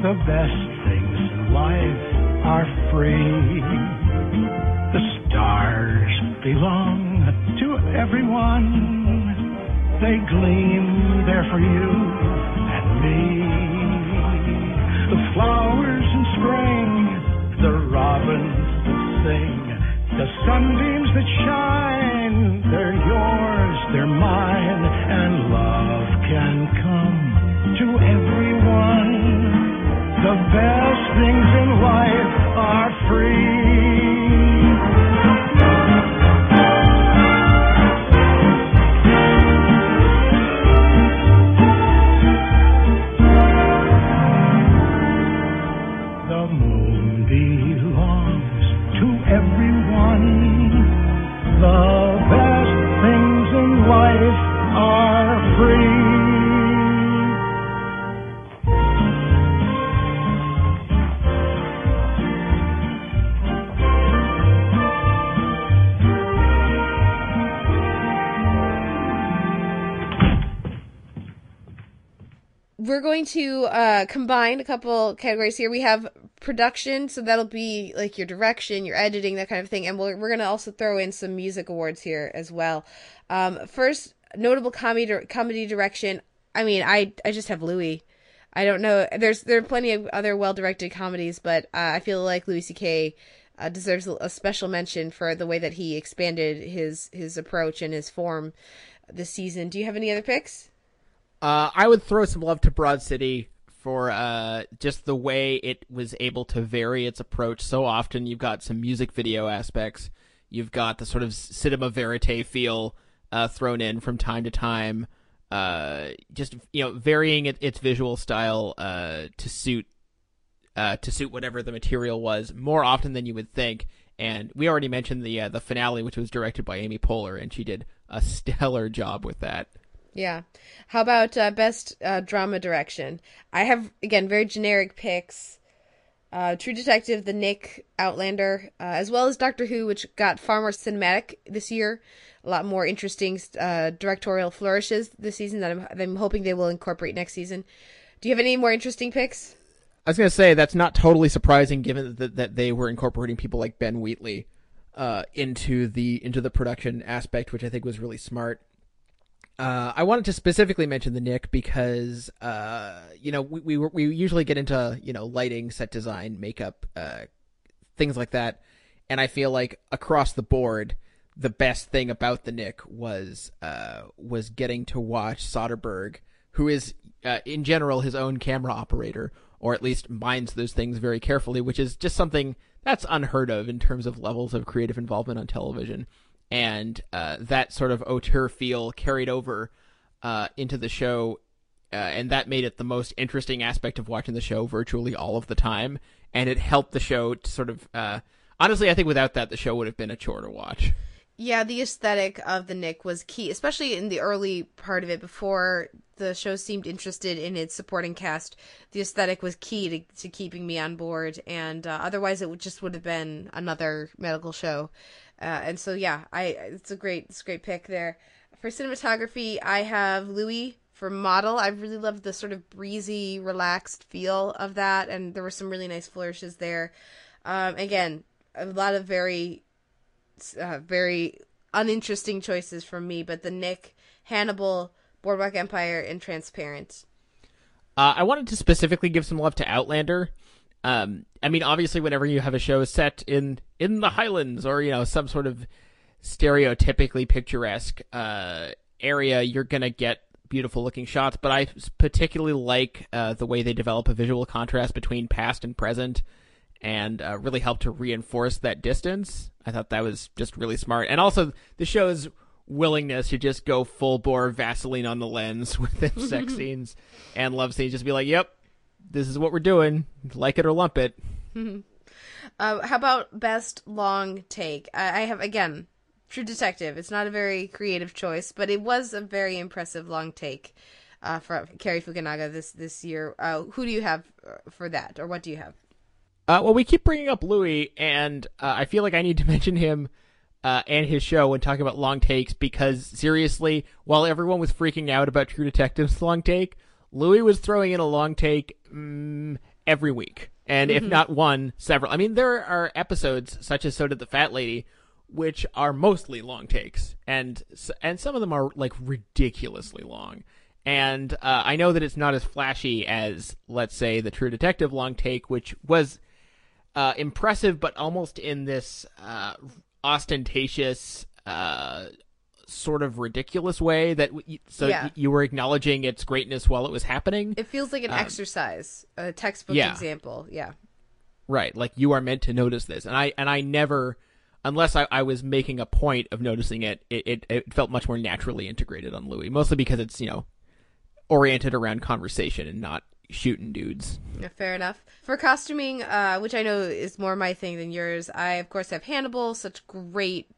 The best things in life are free. The stars belong to everyone. They gleam there for you and me. The flowers in spring, the robins that sing, the sunbeams that shine, they're yours, they're mine, and love can come to everyone. The best things in life are free. We're going to combine a couple categories here. We have production, so that'll be like your direction, your editing, that kind of thing. And we're going to also throw in some music awards here as well. First, notable comedy direction. I mean, I just have Louis. I don't know. There are plenty of other well-directed comedies, but I feel like Louis C.K. Deserves a special mention for the way that he expanded his approach and his form this season. Do you have any other picks? I would throw some love to Broad City for just the way it was able to vary its approach so often. You've got some music video aspects. You've got the sort of cinema verite feel thrown in from time to time. Just, you know, varying its visual style to suit whatever the material was more often than you would think. And we already mentioned the finale, which was directed by Amy Poehler, and she did a stellar job with that. Yeah. How about best drama direction? I have, again, very generic picks. True Detective, The Nick, Outlander, as well as Doctor Who, which got far more cinematic this year. A lot more interesting directorial flourishes this season that I'm hoping they will incorporate next season. Do you have any more interesting picks? I was going to say that's not totally surprising given that they were incorporating people like Ben Wheatley into the production aspect, which I think was really smart. I wanted to specifically mention The Nick because, you know, we usually get into, you know, lighting, set design, makeup, things like that. And I feel like across the board, the best thing about The Nick was getting to watch Soderbergh, who is, in general, his own camera operator, or at least minds those things very carefully, which is just something that's unheard of in terms of levels of creative involvement on television. And that sort of auteur feel carried over into the show, and that made it the most interesting aspect of watching the show virtually all of the time. And it helped the show to sort of... honestly, I think without that, the show would have been a chore to watch. Yeah, the aesthetic of The Nick was key, especially in the early part of it, before the show seemed interested in its supporting cast. The aesthetic was key to keeping me on board, and otherwise it just would have been another medical show. And so, yeah, it's a great pick there. For cinematography, I have Louis for model. I really loved the sort of breezy, relaxed feel of that, and there were some really nice flourishes there. Again, a lot of very, very uninteresting choices from me, but The Nick, Hannibal, Boardwalk Empire, and Transparent. I wanted to specifically give some love to Outlander. I mean, obviously, whenever you have a show set in the Highlands or, you know, some sort of stereotypically picturesque area, you're going to get beautiful-looking shots. But I particularly like the way they develop a visual contrast between past and present and really help to reinforce that distance. I thought that was just really smart. And also, the show's willingness to just go full-bore Vaseline on the lens with them sex scenes and love scenes. Just be like, yep. This is what we're doing. Like it or lump it. How about best long take? I have, again, True Detective. It's not a very creative choice, but it was a very impressive long take from Cary Fukunaga this year. Who do you have for that, or what do you have? Well, we keep bringing up Louis, and I feel like I need to mention him and his show when talking about long takes, because seriously, while everyone was freaking out about True Detective's long take, Louis was throwing in a long take every week, and if not one, several. I mean, there are episodes such as So Did the Fat Lady, which are mostly long takes, and some of them are like ridiculously long. And I know that it's not as flashy as, let's say, the True Detective long take, which was impressive, but almost in this ostentatious, sort of ridiculous way that you were acknowledging its greatness while it was happening. It feels like an exercise, a textbook example. Yeah. Right. Like, you are meant to notice this. And I never, unless I was making a point of noticing it, it felt much more naturally integrated on Louis, mostly because it's, oriented around conversation and not shooting dudes. Yeah, fair enough. For costuming, which I know is more my thing than yours, I, of course, have Hannibal, such great,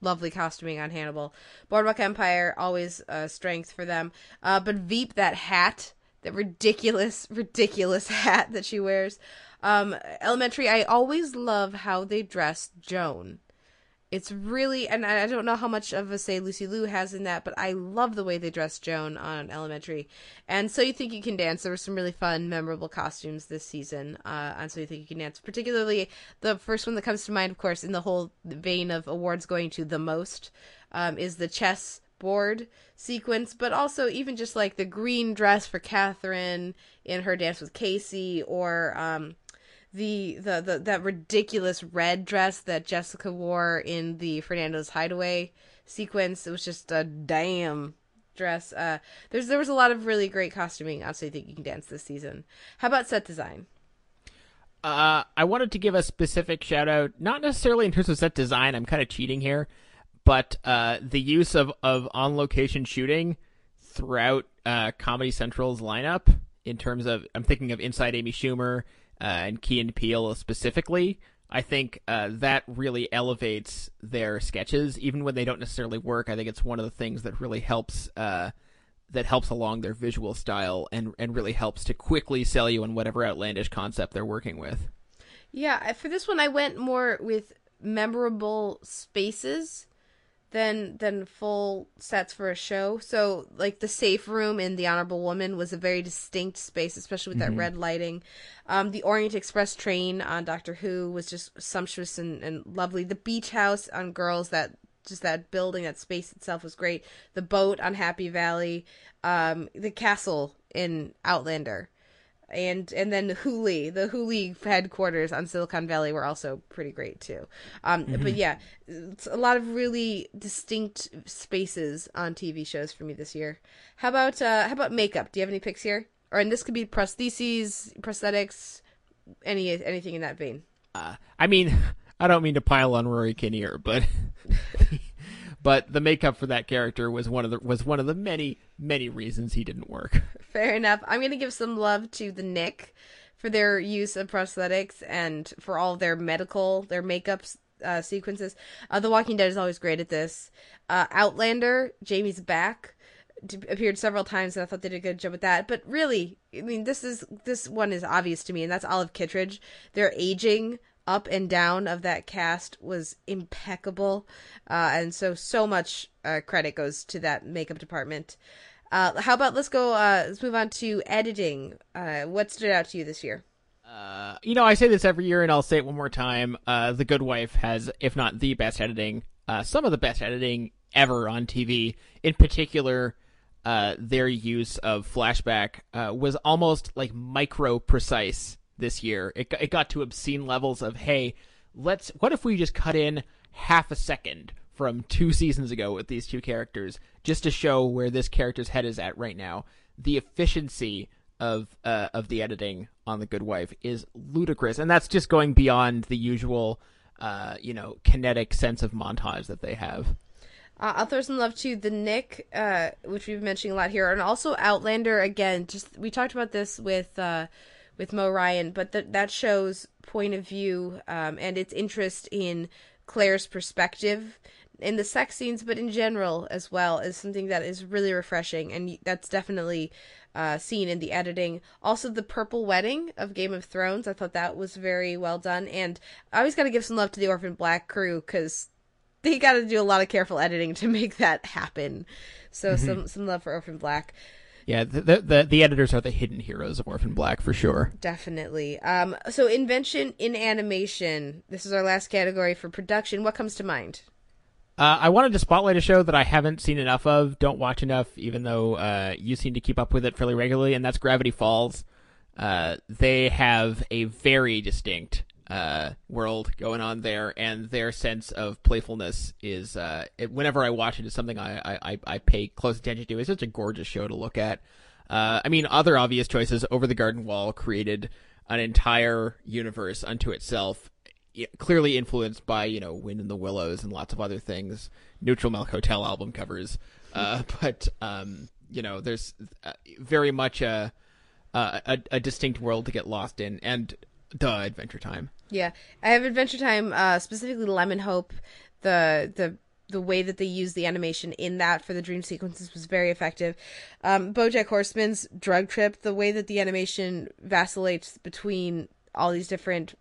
lovely costuming on Hannibal. Boardwalk Empire, always a strength for them. But Veep, that hat, that ridiculous, ridiculous hat that she wears. Elementary, I always love how they dress Joan. It's really, and I don't know how much of a say Lucy Liu has in that, but I love the way they dress Joan on Elementary. And So You Think You Can Dance, there were some really fun, memorable costumes this season on So You Think You Can Dance. Particularly the first one that comes to mind, of course, in the whole vein of awards going to the most, is the chessboard sequence, but also even just like the green dress for Catherine in her dance with Casey, or the that ridiculous red dress that Jessica wore in the Fernando's Hideaway sequence. It was just a damn dress. There was a lot of really great costuming on So You Think You Can Dance this season. How about set design? I wanted to give a specific shout out, not necessarily in terms of set design, I'm kind of cheating here, but the use of on-location shooting throughout Comedy Central's lineup, in terms of, I'm thinking of Inside Amy Schumer, and Key and Peele specifically. I think that really elevates their sketches, even when they don't necessarily work. I think it's one of the things that really helps along their visual style, and really helps to quickly sell you on whatever outlandish concept they're working with. Yeah, for this one, I went more with memorable spaces than full sets for a show. So, like, the safe room in The Honorable Woman was a very distinct space, especially with that red lighting. The Orient Express train on Doctor Who was just sumptuous and lovely. The beach house on Girls, that building, that space itself was great. The boat on Happy Valley. The castle in Outlander. And then the Hooli headquarters on Silicon Valley were also pretty great too. But yeah, it's a lot of really distinct spaces on TV shows for me this year. How about makeup? Do you have any picks here? Or, and this could be prostheses, prosthetics, anything in that vein. I mean, I don't mean to pile on Rory Kinnear, but but the makeup for that character was one of the many, many reasons he didn't work. Fair enough. I'm going to give some love to the Nick for their use of prosthetics and for all their makeup sequences. The Walking Dead is always great at this. Outlander, Jamie's back appeared several times, and I thought they did a good job with that. But really, I mean, this one is obvious to me, and that's Olive Kittredge. Their aging up and down of that cast was impeccable, and so much credit goes to that makeup department. Let's move on to editing. What stood out to you this year? I say this every year, and I'll say it one more time. The Good Wife has, if not the best editing, some of the best editing ever on TV. In particular, their use of flashback was almost like micro-precise this year. It got to obscene levels of, hey, what if we just cut in half a second from 2 seasons ago with these 2 characters just to show where this character's head is at right now. The efficiency of the editing on The Good Wife is ludicrous, and that's just going beyond the usual kinetic sense of montage that they have. I'll throw some love to The Nick, which we've mentioned a lot here, and also Outlander again. Just, we talked about this with Mo Ryan, but that show's point of view and its interest in Claire's perspective, in the sex scenes, but in general as well, is something that is really refreshing, and that's definitely seen in the editing. Also, the purple wedding of Game of Thrones, I thought that was very well done, and I always gotta give some love to the Orphan Black crew, because they gotta do a lot of careful editing to make that happen. So some love for Orphan Black. Yeah, the editors are the hidden heroes of Orphan Black, for sure. Definitely. So invention in animation. This is our last category for production. What comes to mind? I wanted to spotlight a show that I haven't seen enough of, don't watch enough, even though you seem to keep up with it fairly regularly, and that's Gravity Falls. They have a very distinct world going on there, and their sense of playfulness is whenever I watch it, is something I pay close attention to. It's such a gorgeous show to look at. I mean, other obvious choices. Over the Garden Wall created an entire universe unto itself, clearly influenced by, Wind in the Willows and lots of other things, Neutral Milk Hotel album covers, but there's very much a distinct world to get lost in, and duh, Adventure Time. Yeah, I have Adventure Time, specifically Lemon Hope. The way that they used the animation in that for the dream sequences was very effective. BoJack Horseman's Drug Trip, the way that the animation vacillates between all these different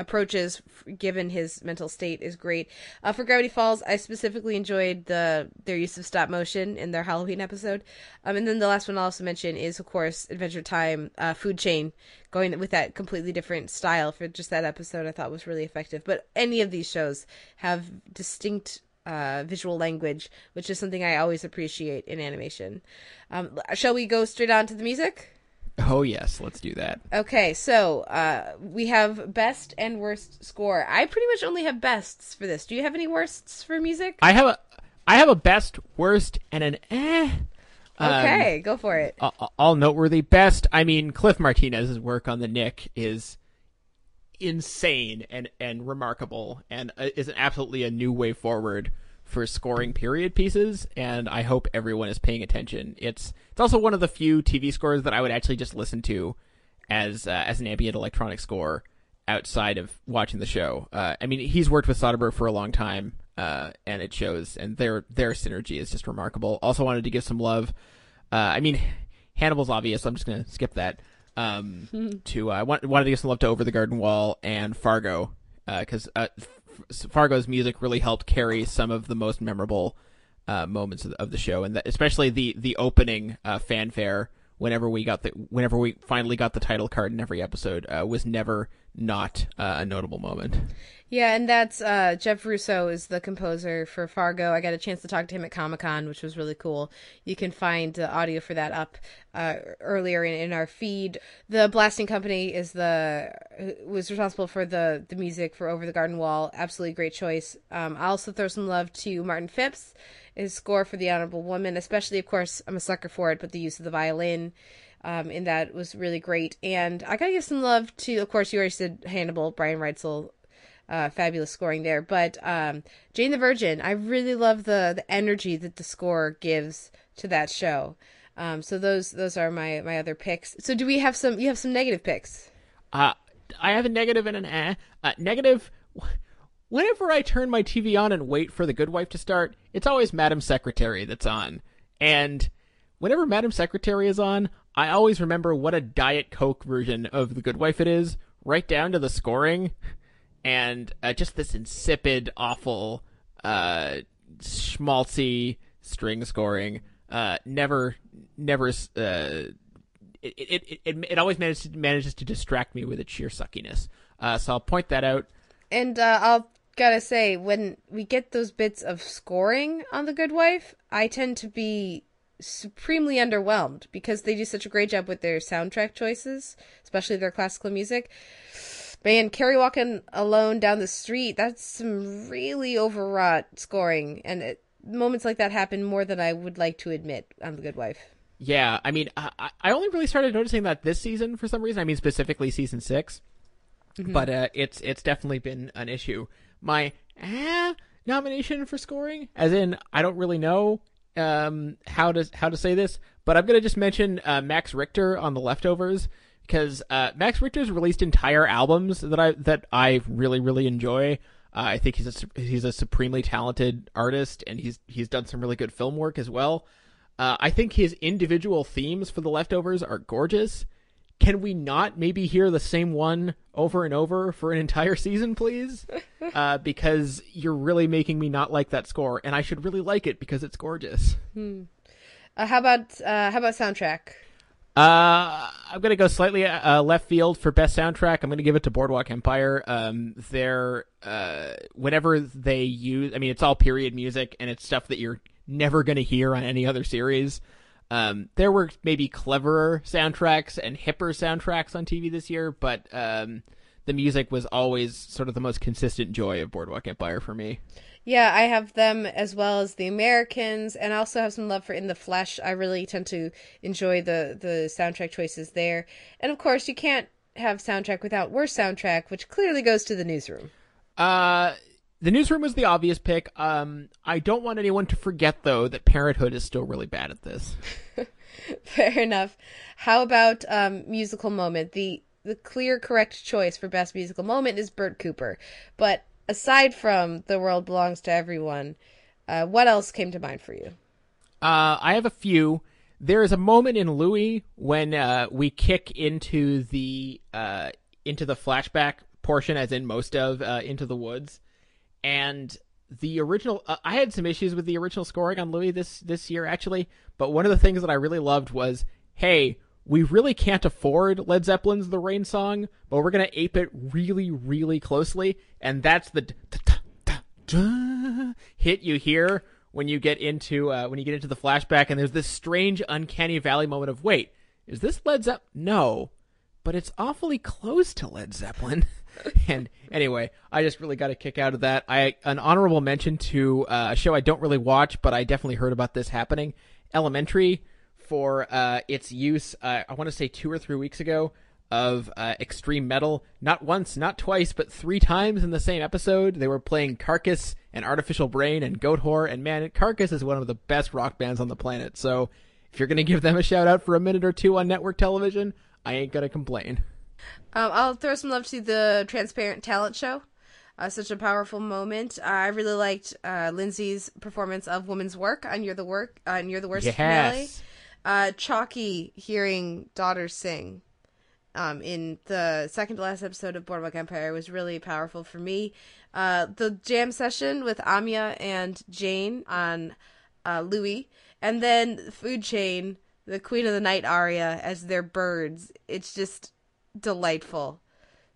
approaches given his mental state is great. For Gravity Falls, I specifically enjoyed their use of stop motion in their Halloween episode. And then the last one I'll also mention is, of course, Adventure Time, Food Chain, going with that completely different style for just that episode I thought was really effective. But any of these shows have distinct visual language, which is something I always appreciate in animation. Shall we go straight on to the music? Oh, yes. Let's do that. Okay. So we have best and worst score. I pretty much only have bests for this. Do you have any worsts for music? I have a best, worst, and an eh. Okay. Go for it. All noteworthy. Best. I mean, Cliff Martinez's work on the Nick is insane and remarkable, and is absolutely a new way forward for scoring period pieces, and I hope everyone is paying attention. It's also one of the few TV scores that I would actually just listen to as an ambient electronic score outside of watching the show. I mean, he's worked with Soderbergh for a long time, and it shows, and their synergy is just remarkable. Also wanted to give some love. I mean, Hannibal's obvious, so I'm just going to skip that. Wanted to give some love to Over the Garden Wall and Fargo, because Fargo's music really helped carry some of the most memorable moments of the show, and especially the opening fanfare. Whenever we finally got the title card in every episode, was never not a notable moment. Yeah, and that's Jeff Russo is the composer for Fargo. I got a chance to talk to him at Comic-Con, which was really cool. You can find the audio for that up earlier in our feed. The Blasting Company was responsible for the music for Over the Garden Wall. Absolutely great choice. I also throw some love to Martin Phipps. His score for The Honorable Woman, especially, of course, I'm a sucker for it, but the use of the violin in that was really great. And I gotta give some love to, of course, you already said Hannibal, Brian Reitzel, fabulous scoring there. But Jane the Virgin, I really love the energy that the score gives to that show. So those are my other picks. So do we have some negative picks? I have a negative and an eh. Negative... Whenever I turn my TV on and wait for The Good Wife to start, it's always Madam Secretary that's on. And whenever Madam Secretary is on, I always remember what a Diet Coke version of The Good Wife it is, right down to the scoring. And just this insipid, awful, schmaltzy string scoring. It always manages to distract me with its sheer suckiness. So I'll point that out. And I'll gotta say, when we get those bits of scoring on The Good Wife, I tend to be supremely underwhelmed because they do such a great job with their soundtrack choices, especially their classical music. Man, Carrie Walking Alone Down the Street, that's some really overwrought scoring, and moments like that happen more than I would like to admit on The Good Wife. Yeah, I mean, I only really started noticing that this season for some reason. I mean, specifically season 6. Mm-hmm. But it's definitely been an issue. My nomination for scoring, as in I don't really know how to say this, but I'm gonna just mention Max Richter on The Leftovers, because Max Richter's released entire albums that I really really enjoy. I think he's a supremely talented artist, and he's done some really good film work as well. I think his individual themes for The Leftovers are gorgeous. Can we not maybe hear the same one over and over for an entire season, please? Because you're really making me not like that score, and I should really like it because it's gorgeous. How about soundtrack? I'm going to go slightly left field for best soundtrack. I'm going to give it to Boardwalk Empire. Whenever they use, I mean, it's all period music, and it's stuff that you're never going to hear on any other series. There were maybe cleverer soundtracks and hipper soundtracks on TV this year, but the music was always sort of the most consistent joy of Boardwalk Empire for me. Yeah, I have them as well as The Americans, and I also have some love for In the Flesh. I really tend to enjoy the soundtrack choices there. And of course, you can't have soundtrack without worst soundtrack, which clearly goes to The Newsroom. The Newsroom was the obvious pick. I don't want anyone to forget, though, that Parenthood is still really bad at this. Fair enough. How about musical moment? The clear, correct choice for best musical moment is Bert Cooper, but aside from The World Belongs to Everyone, what else came to mind for you? I have a few. There is a moment in Louie when we kick into the flashback portion, as in most of Into the Woods. And the original, I had some issues with the original scoring on Louie this year, actually. But one of the things that I really loved was, hey, we really can't afford Led Zeppelin's The Rain Song, but we're going to ape it really, really closely. And that's the hit you hear when you get into the flashback. And there's this strange uncanny valley moment of, wait, is this Led Zeppelin? No, but it's awfully close to Led Zeppelin. And anyway, I just really got a kick out of that. An honorable mention to a show I don't really watch, but I definitely heard about this happening, Elementary, for its use, I want to say 2 or 3 weeks ago, of extreme metal. Not once, not twice, but 3 times in the same episode. They were playing Carcass and Artificial Brain and Goat Whore. And man, Carcass is one of the best rock bands on the planet. So if you're going to give them a shout out for a minute or two on network television, I ain't going to complain. I'll throw some love to the Transparent Talent Show. Such a powerful moment. I really liked Lindsay's performance of Woman's Work on You're the Worst finale. Chalky hearing daughters sing in the second to last episode of Boardwalk Empire was really powerful for me. The jam session with Amya and Jane on Louie, and then Food Chain, the Queen of the Night aria as their birds. It's just delightful.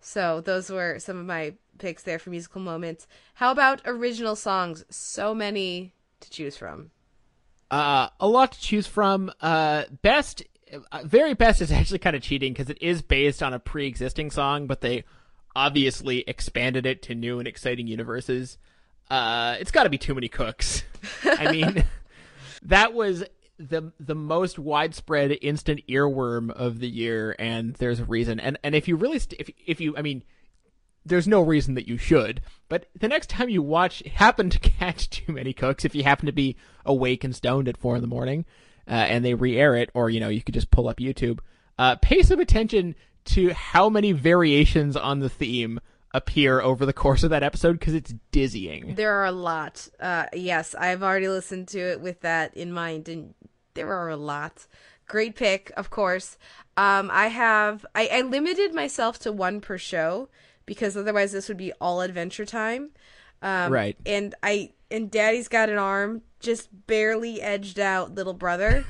So those were some of my picks there for musical moments. How about original songs? So many to choose from. A lot to choose from. Best, very best is actually kind of cheating because it is based on a pre-existing song, but they obviously expanded it to new and exciting universes. It's got to be Too Many Cooks. I mean, that was the most widespread instant earworm of the year, and there's a reason. And if you really, there's no reason that you should, but the next time you happen to catch Too Many Cooks, if you happen to be awake and stoned at 4 a.m, and they re-air it, or, you could just pull up YouTube, pay some attention to how many variations on the theme appear over the course of that episode, because it's dizzying. There are a lot. Yes, I've already listened to it with that in mind, and there are a lot. Great pick, of course. I limited myself to one per show, because otherwise this would be all Adventure Time. Right. And Daddy's Got an Arm just barely edged out Little Brother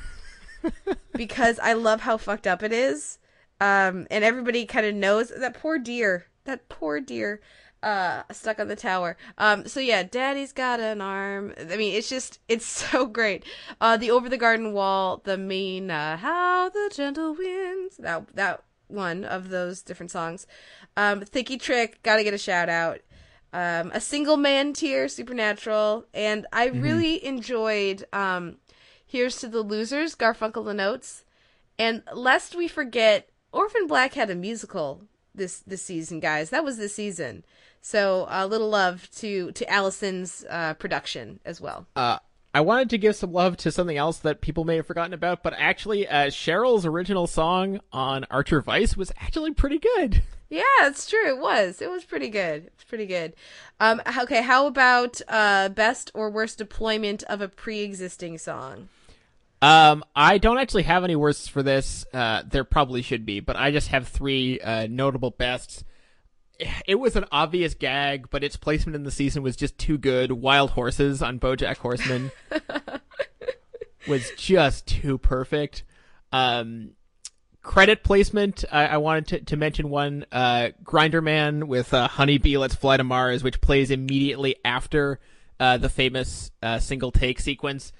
because I love how fucked up it is. And everybody kind of knows that poor deer stuck on the tower. So yeah, Daddy's Got an Arm. I mean, it's so great. The Over the Garden Wall, the main, How the Gentle Winds, that one of those different songs. Thicky Trick, gotta get a shout out. A Single Man Tear, Supernatural, and I really enjoyed Here's to the Losers, Garfunkel and Oates. And lest we forget, Orphan Black had a musical this season, guys. That was this season. So a little love to Allison's production as well. I wanted to give some love to something else that people may have forgotten about, but actually Cheryl's original song on Archer Vice was actually pretty good. Yeah, it's true. It was. It was pretty good. It's pretty good. Okay, how about best or worst deployment of a pre-existing song? I don't actually have any worsts for this. There probably should be, but I just have three notable bests. It was an obvious gag, but its placement in the season was just too good. Wild Horses on BoJack Horseman was just too perfect. Credit placement, I wanted to mention one. Grinder Man with Honey Bee, Let's Fly to Mars, which plays immediately after the famous single take sequence.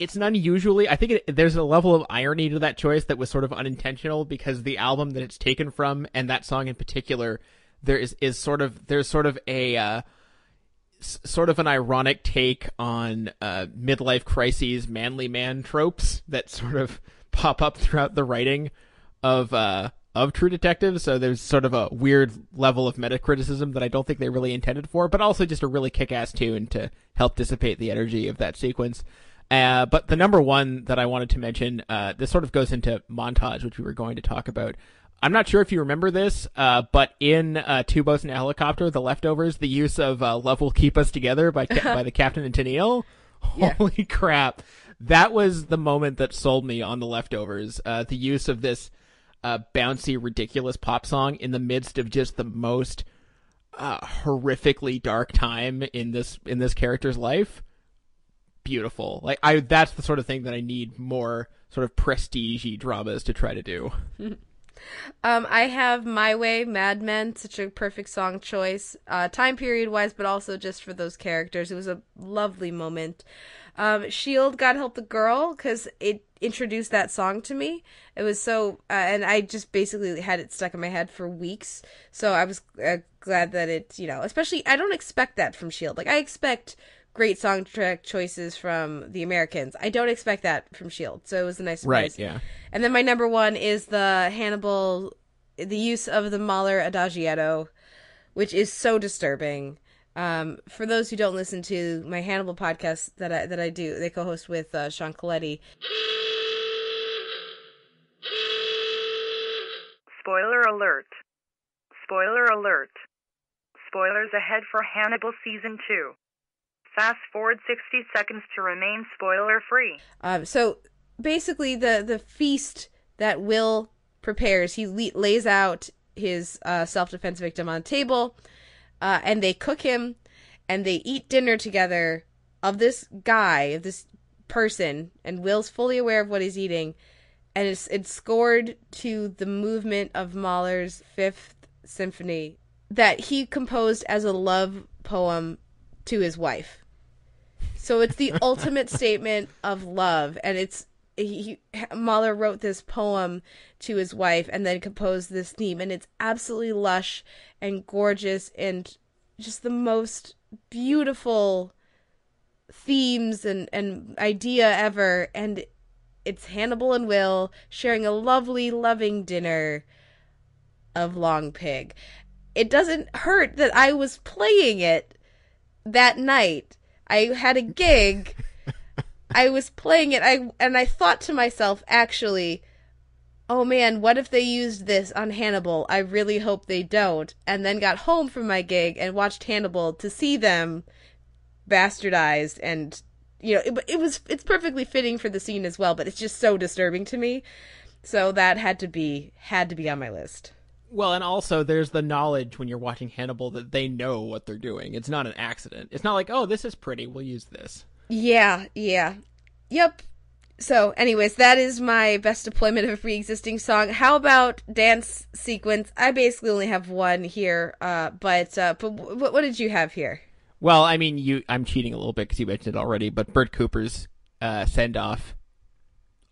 It's an unusually, I think there's a level of irony to that choice that was sort of unintentional, because the album that it's taken from, and that song in particular, there's sort of an ironic take on midlife crises, manly man tropes that sort of pop up throughout the writing of True Detective. So there's sort of a weird level of metacriticism that I don't think they really intended for, but also just a really kick-ass tune to help dissipate the energy of that sequence. But the number one that I wanted to mention, this sort of goes into montage, which we were going to talk about. I'm not sure if you remember this, but in Two Boats and a Helicopter, The Leftovers, the use of Love Will Keep Us Together by the Captain and Tennille. Yeah. Holy crap. That was the moment that sold me on The Leftovers. The use of this bouncy, ridiculous pop song in the midst of just the most horrifically dark time in this character's life. Beautiful. Like that's the sort of thing that I need more sort of prestige-y dramas to try to do. I have My Way, Mad Men, such a perfect song choice, time period wise, but also just for those characters. It was a lovely moment. Shield, God Help the Girl, because it introduced that song to me. It was so, and I just basically had it stuck in my head for weeks. So I was glad that it, especially I don't expect that from Shield. Like I expect great soundtrack choices from the Americans. I don't expect that from Shield, so it was a nice surprise. Right, yeah. And then my number one is the Hannibal, the use of the Mahler Adagietto, which is so disturbing. For those who don't listen to my Hannibal podcast that I do, they co-host with Sean Colletti. Spoiler alert! Spoiler alert! Spoilers ahead for Hannibal season 2. Fast forward 60 seconds to remain spoiler-free. So basically the feast that Will prepares, he lays out his self-defense victim on the table, and they cook him, and they eat dinner together of this person, and Will's fully aware of what he's eating, and it's scored to the movement of Mahler's Fifth Symphony that he composed as a love poem to his wife. So it's the ultimate statement of love, and Mahler wrote this poem to his wife and then composed this theme, and it's absolutely lush and gorgeous and just the most beautiful themes and idea ever. And it's Hannibal and Will sharing a lovely, loving dinner of Long Pig. It doesn't hurt that I was playing it that night. I had a gig. I was playing it, and I thought to myself, actually, oh man, what if they used this on Hannibal? I really hope they don't. And then got home from my gig and watched Hannibal to see them bastardized, and it's perfectly fitting for the scene as well, but it's just so disturbing to me. So that had to be on my list. Well, and also there's the knowledge when you're watching Hannibal that they know what they're doing. It's not an accident. It's not like, oh, this is pretty, we'll use this. Yeah. Yep. So, anyways, that is my best deployment of a pre-existing song. How about dance sequence? I basically only have one here, but what did you have here? Well, I mean, I'm cheating a little bit because you mentioned it already, but Bert Cooper's send-off,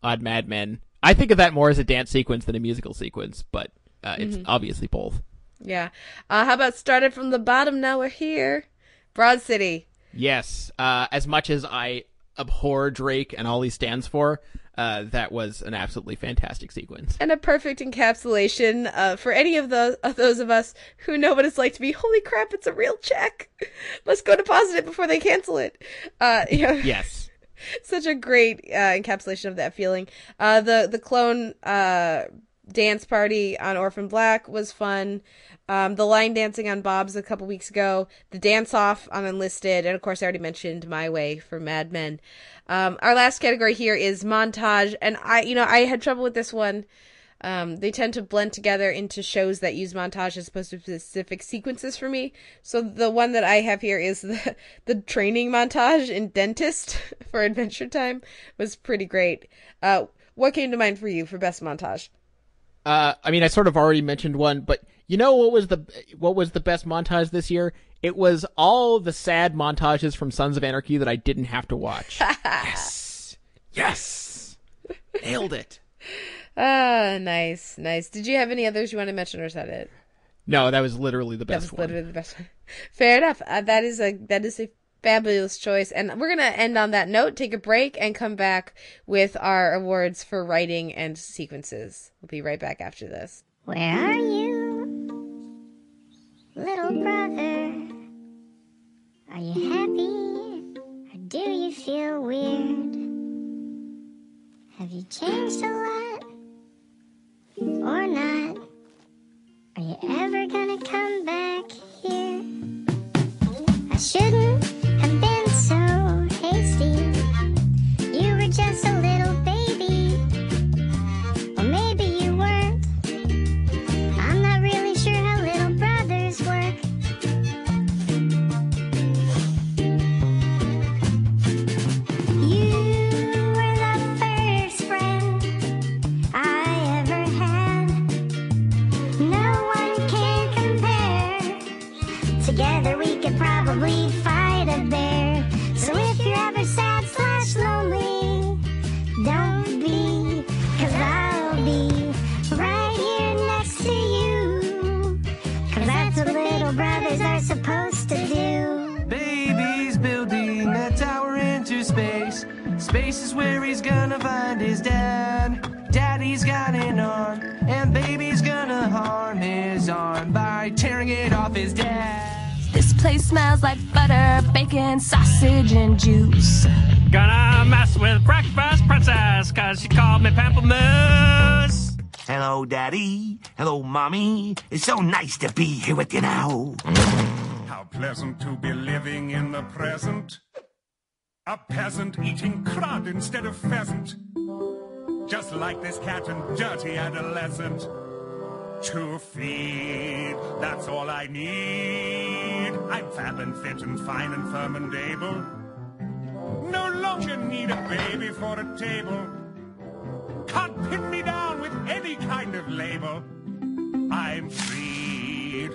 Odd Mad Men. I think of that more as a dance sequence than a musical sequence, but it's obviously both. Yeah. How about started from the bottom, now we're here? Broad City. Yes, as much as I abhor Drake and all he stands for, That was an absolutely fantastic sequence. And a perfect encapsulation for any of those of us who know what it's like to be, holy crap, it's a real check. Let's go deposit it before they cancel it. Yes. Such a great encapsulation of that feeling. The clone dance party on Orphan Black was fun. The line dancing on Bob's a couple weeks ago. The dance-off on Enlisted. And, of course, I already mentioned My Way for Mad Men. Our last category here is montage, and I had trouble with this one. They tend to blend together into shows that use montage as opposed to specific sequences for me. So the one that I have here is the training montage in Dentist for Adventure Time was pretty great. What came to mind for you for best montage? I sort of already mentioned one, but you know what was the best montage this year? It was all the sad montages from Sons of Anarchy that I didn't have to watch. Yes! Nailed it. Nice. Did you have any others you want to mention, or is that it? No, that was literally the best one. That was literally the best one. Fair enough. That is a fabulous choice. And we're going to end on that note, take a break, and come back with our awards for writing and sequences. We'll be right back after this. Where are you, little brother? Are you happy, or do you feel weird? Have you changed a lot, or not? Are you ever gonna come back here? I shouldn't have been so hasty. You were just a little baby, or maybe you weren't. I'm not really sure how little brothers work. Probably fight a bear. So if you're ever sad/lonely, don't be, 'cause I'll be right here next to you. 'Cause that's what little brothers are supposed to do. Baby's building a tower into space. Space is where he's gonna find his dad. Daddy's got an arm, and baby's gonna harm his arm by tearing it off his dad. This place smells like butter, bacon, sausage, and juice. Gonna mess with breakfast princess, 'cause she called me pamplemousse. Hello, Daddy. Hello, Mommy. It's so nice to be here with you now. How pleasant to be living in the present. A peasant eating crud instead of pheasant. Just like this cat and dirty adolescent. To feed, that's all I need. I'm fat and fit and fine and firm and able. No longer need a baby for a table. Can't pin me down with any kind of label. I'm freed,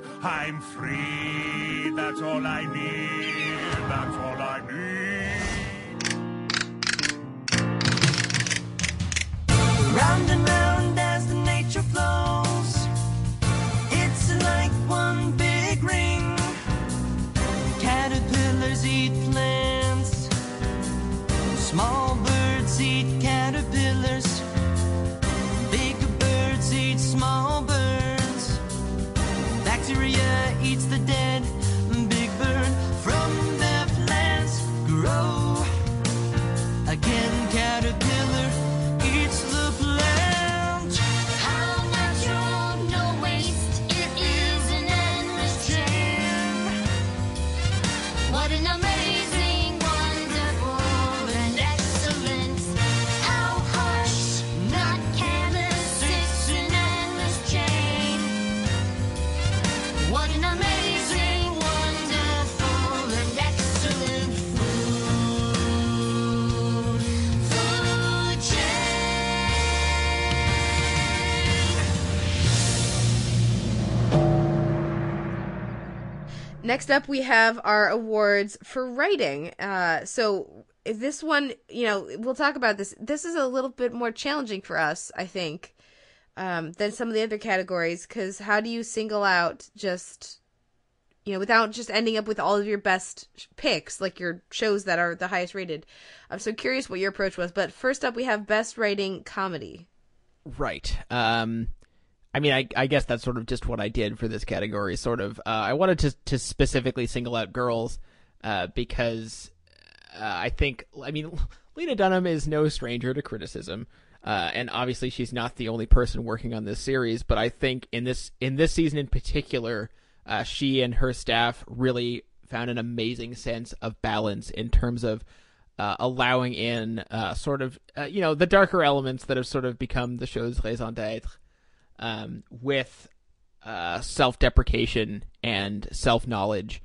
that's all I need, that's all I need. Round and round as the nature flows, like one big ring. Caterpillars eat plants, small birds eat caterpillars, big birds eat small birds, bacteria eats the dead, big bird from their plants grow again, caterpillar eats the plant. How natural, no waste. An amazing, wonderful, and excellent. How harsh, not careless, it's an endless chain. What an amazing, wonderful, and excellent food chain. Next up, we have our awards for writing. So this one, we'll talk about this. This is a little bit more challenging for us, I think, than some of the other categories, because how do you single out just you know, without just ending up with all of your best picks, like your shows that are the highest rated. I'm so curious what your approach was. But first up, we have Best Writing Comedy. Right. I mean, I guess that's sort of just what I did for this category, sort of. I wanted to specifically single out girls because I think, I mean, Lena Dunham is no stranger to criticism. And obviously she's not the only person working on this series, but I think in this season in particular, she and her staff really found an amazing sense of balance in terms of allowing in sort of, you know, the darker elements that have sort of become the show's raison d'être. With self-deprecation and self-knowledge,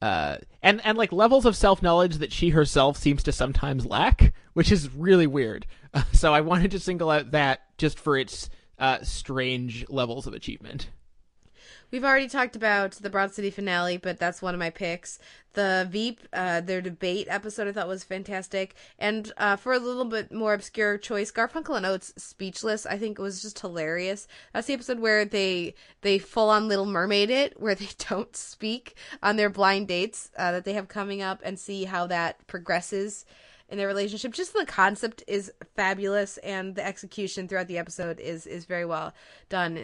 and like levels of self-knowledge that she herself seems to sometimes lack, which is really weird. So I wanted to single out that just for its strange levels of achievement. We've already talked about the Broad City finale, but that's one of my picks. The Veep, their debate episode, I thought was fantastic. And for a little bit more obscure choice, Garfunkel and Oates' Speechless, I think it was just hilarious. That's the episode where they full-on Little Mermaid it, where they don't speak on their blind dates that they have coming up and see how that progresses in their relationship. Just the concept is fabulous, and the execution throughout the episode is very well done.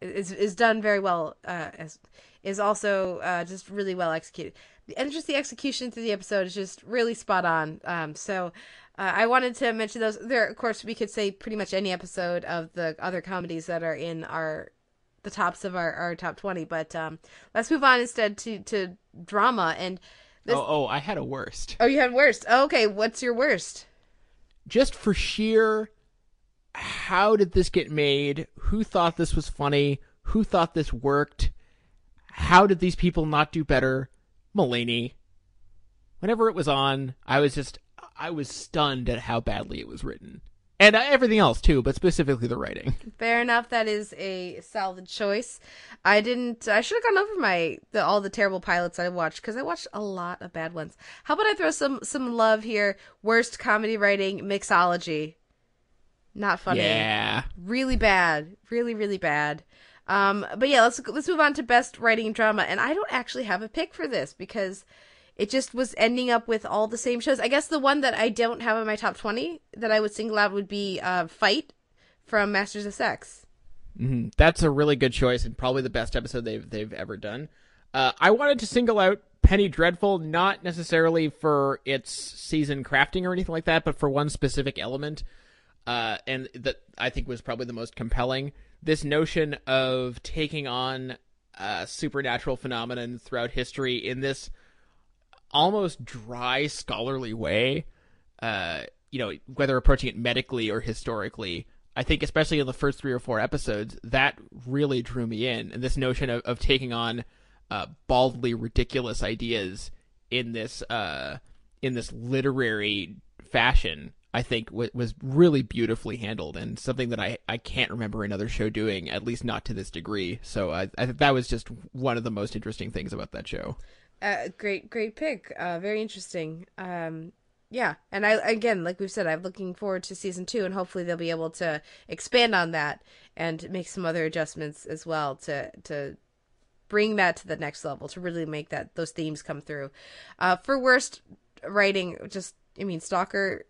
Is done very well, is also just really well executed. And just the execution through the episode is just really spot on. So I wanted to mention those. There, of course, we could say pretty much any episode of the other comedies that are in the tops of our top 20. But let's move on instead to drama. And this... Oh, I had a worst. Oh, you had worst. Oh, okay, what's your worst? Just for sheer... How did this get made? Who thought this was funny? Who thought this worked? How did these people not do better? Mulaney. Whenever it was on, I was stunned at how badly it was written. And everything else, too, but specifically the writing. Fair enough. That is a solid choice. I should have gone over all the terrible pilots I watched, because I watched a lot of bad ones. How about I throw some love here? Worst comedy writing, Mixology. Not funny. Yeah. Really bad. Really, really bad. But yeah, let's move on to Best Writing Drama. And I don't actually have a pick for this because it just was ending up with all the same shows. I guess the one that I don't have in my top 20 that I would single out would be Fight from Masters of Sex. Mm-hmm. That's a really good choice and probably the best episode they've ever done. I wanted to single out Penny Dreadful, not necessarily for its season crafting or anything like that, but for one specific element. And that I think was probably the most compelling. This notion of taking on supernatural phenomenon throughout history in this almost dry, scholarly way, you know, whether approaching it medically or historically, I think especially in the first 3 or 4 episodes, that really drew me in. And this notion of taking on baldly ridiculous ideas in this literary fashion, I think was really beautifully handled and something that I can't remember another show doing, at least not to this degree. So I think that was just one of the most interesting things about that show. Great pick. Very interesting. Yeah. And I, again, like we've said, I'm looking forward to season 2 and hopefully they'll be able to expand on that and make some other adjustments as well to bring that to the next level, to really make those themes come through. For worst writing, Stalker,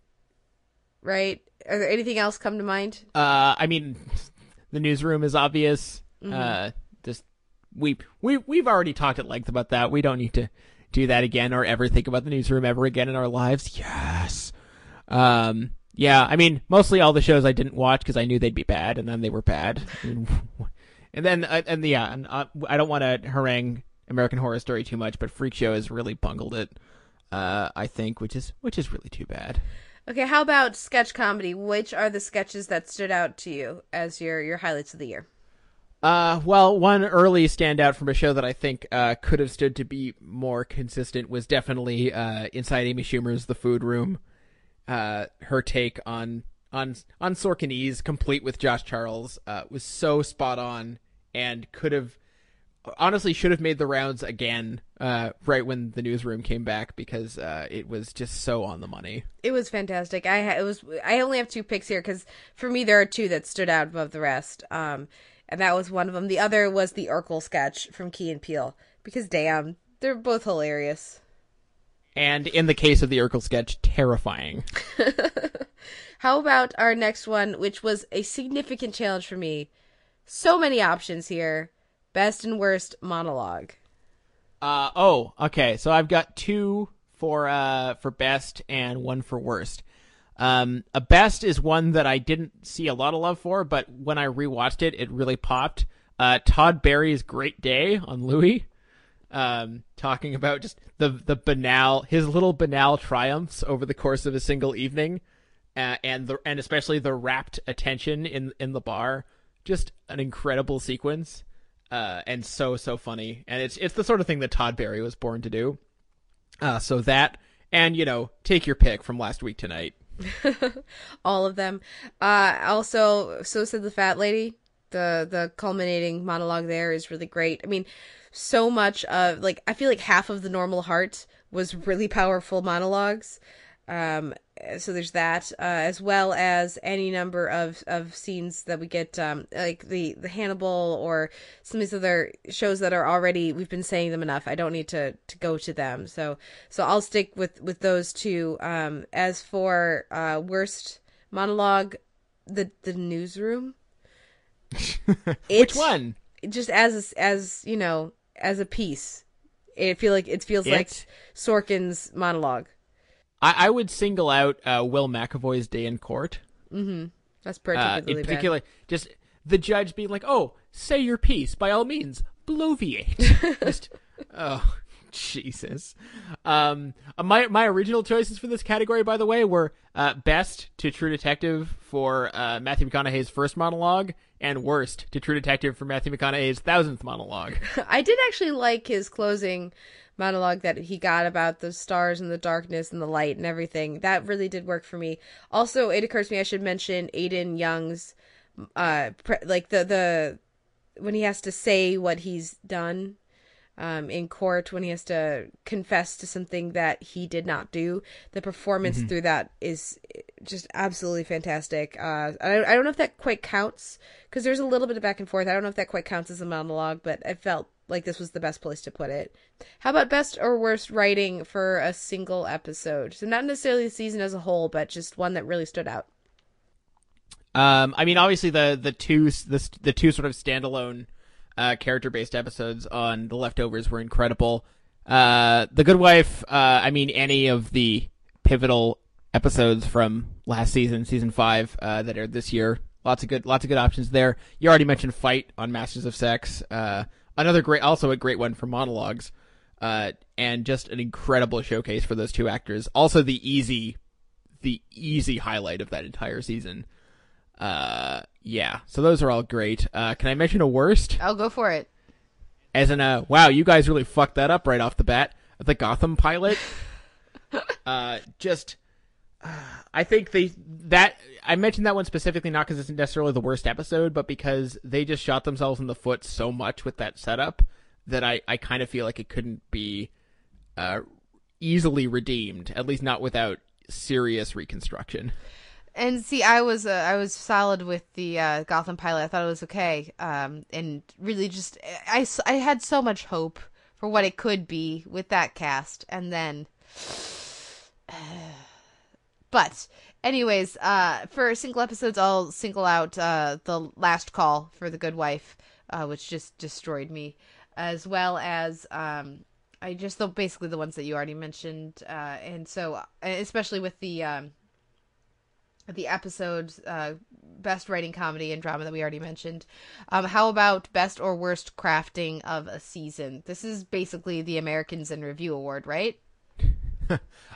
right? Are there anything else come to mind? The Newsroom is obvious. Mm-hmm. Just we've already talked at length about that. We don't need to do that again or ever think about the Newsroom ever again in our lives. Yes. Yeah. I mean, mostly all the shows I didn't watch because I knew they'd be bad, and then they were bad. And I don't want to harangue American Horror Story too much, but Freak Show has really bungled it. I think, which is really too bad. Okay, how about sketch comedy? Which are the sketches that stood out to you as your highlights of the year? Well, one early standout from a show that I think could have stood to be more consistent was definitely Inside Amy Schumer's The Food Room. Her take on Sorkinese, complete with Josh Charles, was so spot on and should have made the rounds again right when the Newsroom came back because it was just so on the money. It was fantastic. I only have 2 picks here because for me there are 2 that stood out above the rest, and that was one of them. The other was the Urkel sketch from Key and Peele. Because damn, they're both hilarious. And in the case of the Urkel sketch, terrifying. How about our next one, which was a significant challenge for me. So many options here. Best and worst monologue. Okay. So I've got two for best and one for worst. A best is one that I didn't see a lot of love for, but when I rewatched it, it really popped. Todd Barry's Great Day on Louie. Talking about just his little banal triumphs over the course of a single evening, and especially the rapt attention in the bar, just an incredible sequence, and so funny, and it's the sort of thing that Todd Barry was born to do. So that, and take your pick from last week tonight. All of them. Also, So Said the Fat Lady. The culminating monologue there is really great. I mean, so much of, I feel like half of The Normal Heart was really powerful monologues. So there's that, as well as any number of scenes that we get, like the Hannibal or some of these other shows that are already, we've been saying them enough. I don't need to go to them. So I'll stick with those two. As for, worst monologue, the newsroom. Which one? Just as a piece, it feels like Sorkin's monologue. I would single out Will McAvoy's Day in Court. Mm-hmm. That's particularly bad. Just the judge being like, "Oh, say your piece by all means, bloviate." Just oh Jesus. My original choices for this category, by the way, were best to True Detective for Matthew McConaughey's first monologue, and worst to True Detective for Matthew McConaughey's 1000th monologue. I did actually like his closing monologue that he got about the stars and the darkness and the light and everything. That really did work for me. Also, it occurs to me I should mention Aidan Young's, when he has to say what he's done in court, when he has to confess to something that he did not do. The performance mm-hmm. through that is just absolutely fantastic. I don't know if that quite counts, because there's a little bit of back and forth. I don't know if that quite counts as a monologue, but I felt like this was the best place to put it. How about best or worst writing for a single episode? So not necessarily the season as a whole, but just one that really stood out. I mean, obviously the two sort of standalone character-based episodes on The Leftovers were incredible. The Good Wife, I mean, any of the pivotal episodes from last season, season 5, that aired this year. Lots of good options there. You already mentioned Fight on Masters of Sex. Also a great one for monologues. And just an incredible showcase for those two actors. Also the easy highlight of that entire season. Yeah. So those are all great. Can I mention a worst? I'll go for it. As in wow, you guys really fucked that up right off the bat. The Gotham pilot. I think I mentioned that one specifically not because it's necessarily the worst episode, but because they just shot themselves in the foot so much with that setup that I kind of feel like it couldn't be easily redeemed, at least not without serious reconstruction. And see, I was solid with the Gotham pilot. I thought it was okay, and really just I had so much hope for what it could be with that cast, and then. But anyways, for single episodes, I'll single out The Last Call for The Good Wife, which just destroyed me, as well as basically the ones that you already mentioned. And so especially with the episodes, best writing comedy and drama that we already mentioned. How about best or worst crafting of a season? This is basically the Americans in Review Award, right?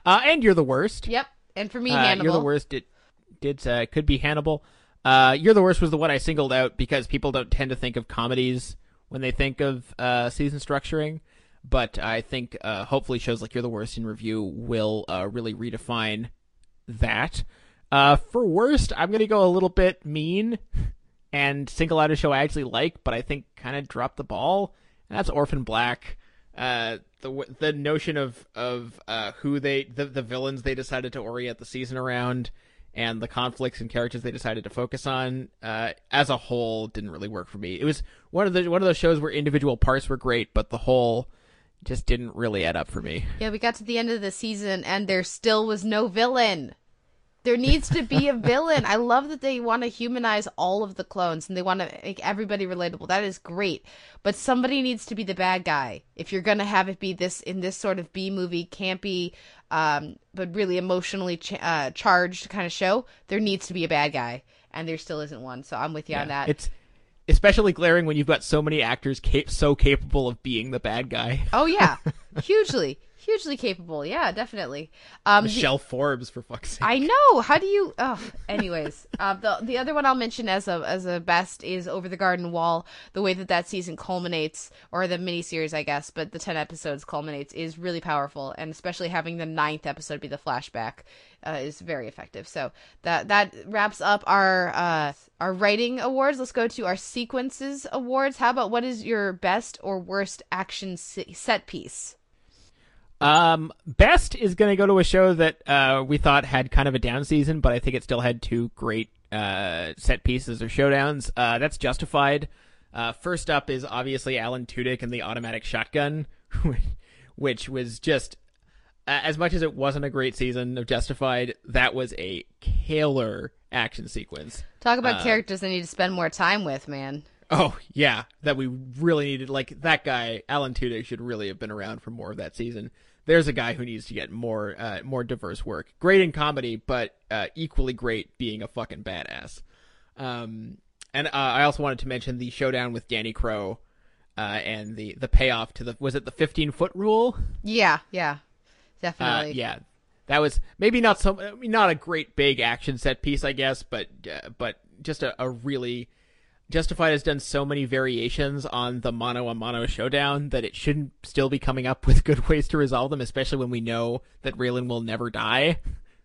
And you're the worst. Yep. And for me, Hannibal. You're the worst. It could be Hannibal. You're the worst was the one I singled out because people don't tend to think of comedies when they think of season structuring. But I think hopefully shows like You're the Worst in Review will really redefine that. For worst, I'm going to go a little bit mean and single out a show I actually like, but I think kind of dropped the ball. And that's Orphan Black. The notion of who the villains they decided to orient the season around and the conflicts and characters they decided to focus on as a whole didn't really work for me. It was one of those shows where individual parts were great, but the whole just didn't really add up for me. Yeah, we got to the end of the season and there still was no villain. There needs to be a villain. I love that they want to humanize all of the clones and they want to make everybody relatable. That is great. But somebody needs to be the bad guy if you're going to have it be this in this sort of B-movie, campy, but really emotionally charged kind of show. There needs to be a bad guy, and there still isn't one. So I'm with you on that. It's especially glaring when you've got so many actors so capable of being the bad guy. Oh, yeah. Hugely. Hugely capable, yeah, definitely. Michelle Forbes, for fuck's sake. I know. How do you? Oh, anyways, the other one I'll mention as a best is Over the Garden Wall. The way that season culminates, or the miniseries, I guess, but the 10 episodes culminates, is really powerful, and especially having the 9th episode be the flashback is very effective. So that wraps up our writing awards. Let's go to our sequences awards. How about what is your best or worst action set piece? Best is going to go to a show that we thought had kind of a down season, but I think it still had two great set pieces or showdowns. That's Justified. First up is obviously Alan Tudyk and the automatic shotgun, which was just, as much as it wasn't a great season of Justified, that was a killer action sequence. Talk about characters they need to spend more time with, man. Oh, yeah, that we really needed. Like, that guy, Alan Tudyk, should really have been around for more of that season. There's a guy who needs to get more diverse work. Great in comedy, but equally great being a fucking badass. And I also wanted to mention the showdown with Danny Crow and the payoff to the... Was it the 15-foot rule? Yeah, definitely. Yeah, that was maybe not a great big action set piece, I guess, but just a really... Justified has done so many variations on the mano-a-mano showdown that it shouldn't still be coming up with good ways to resolve them, especially when we know that Raylan will never die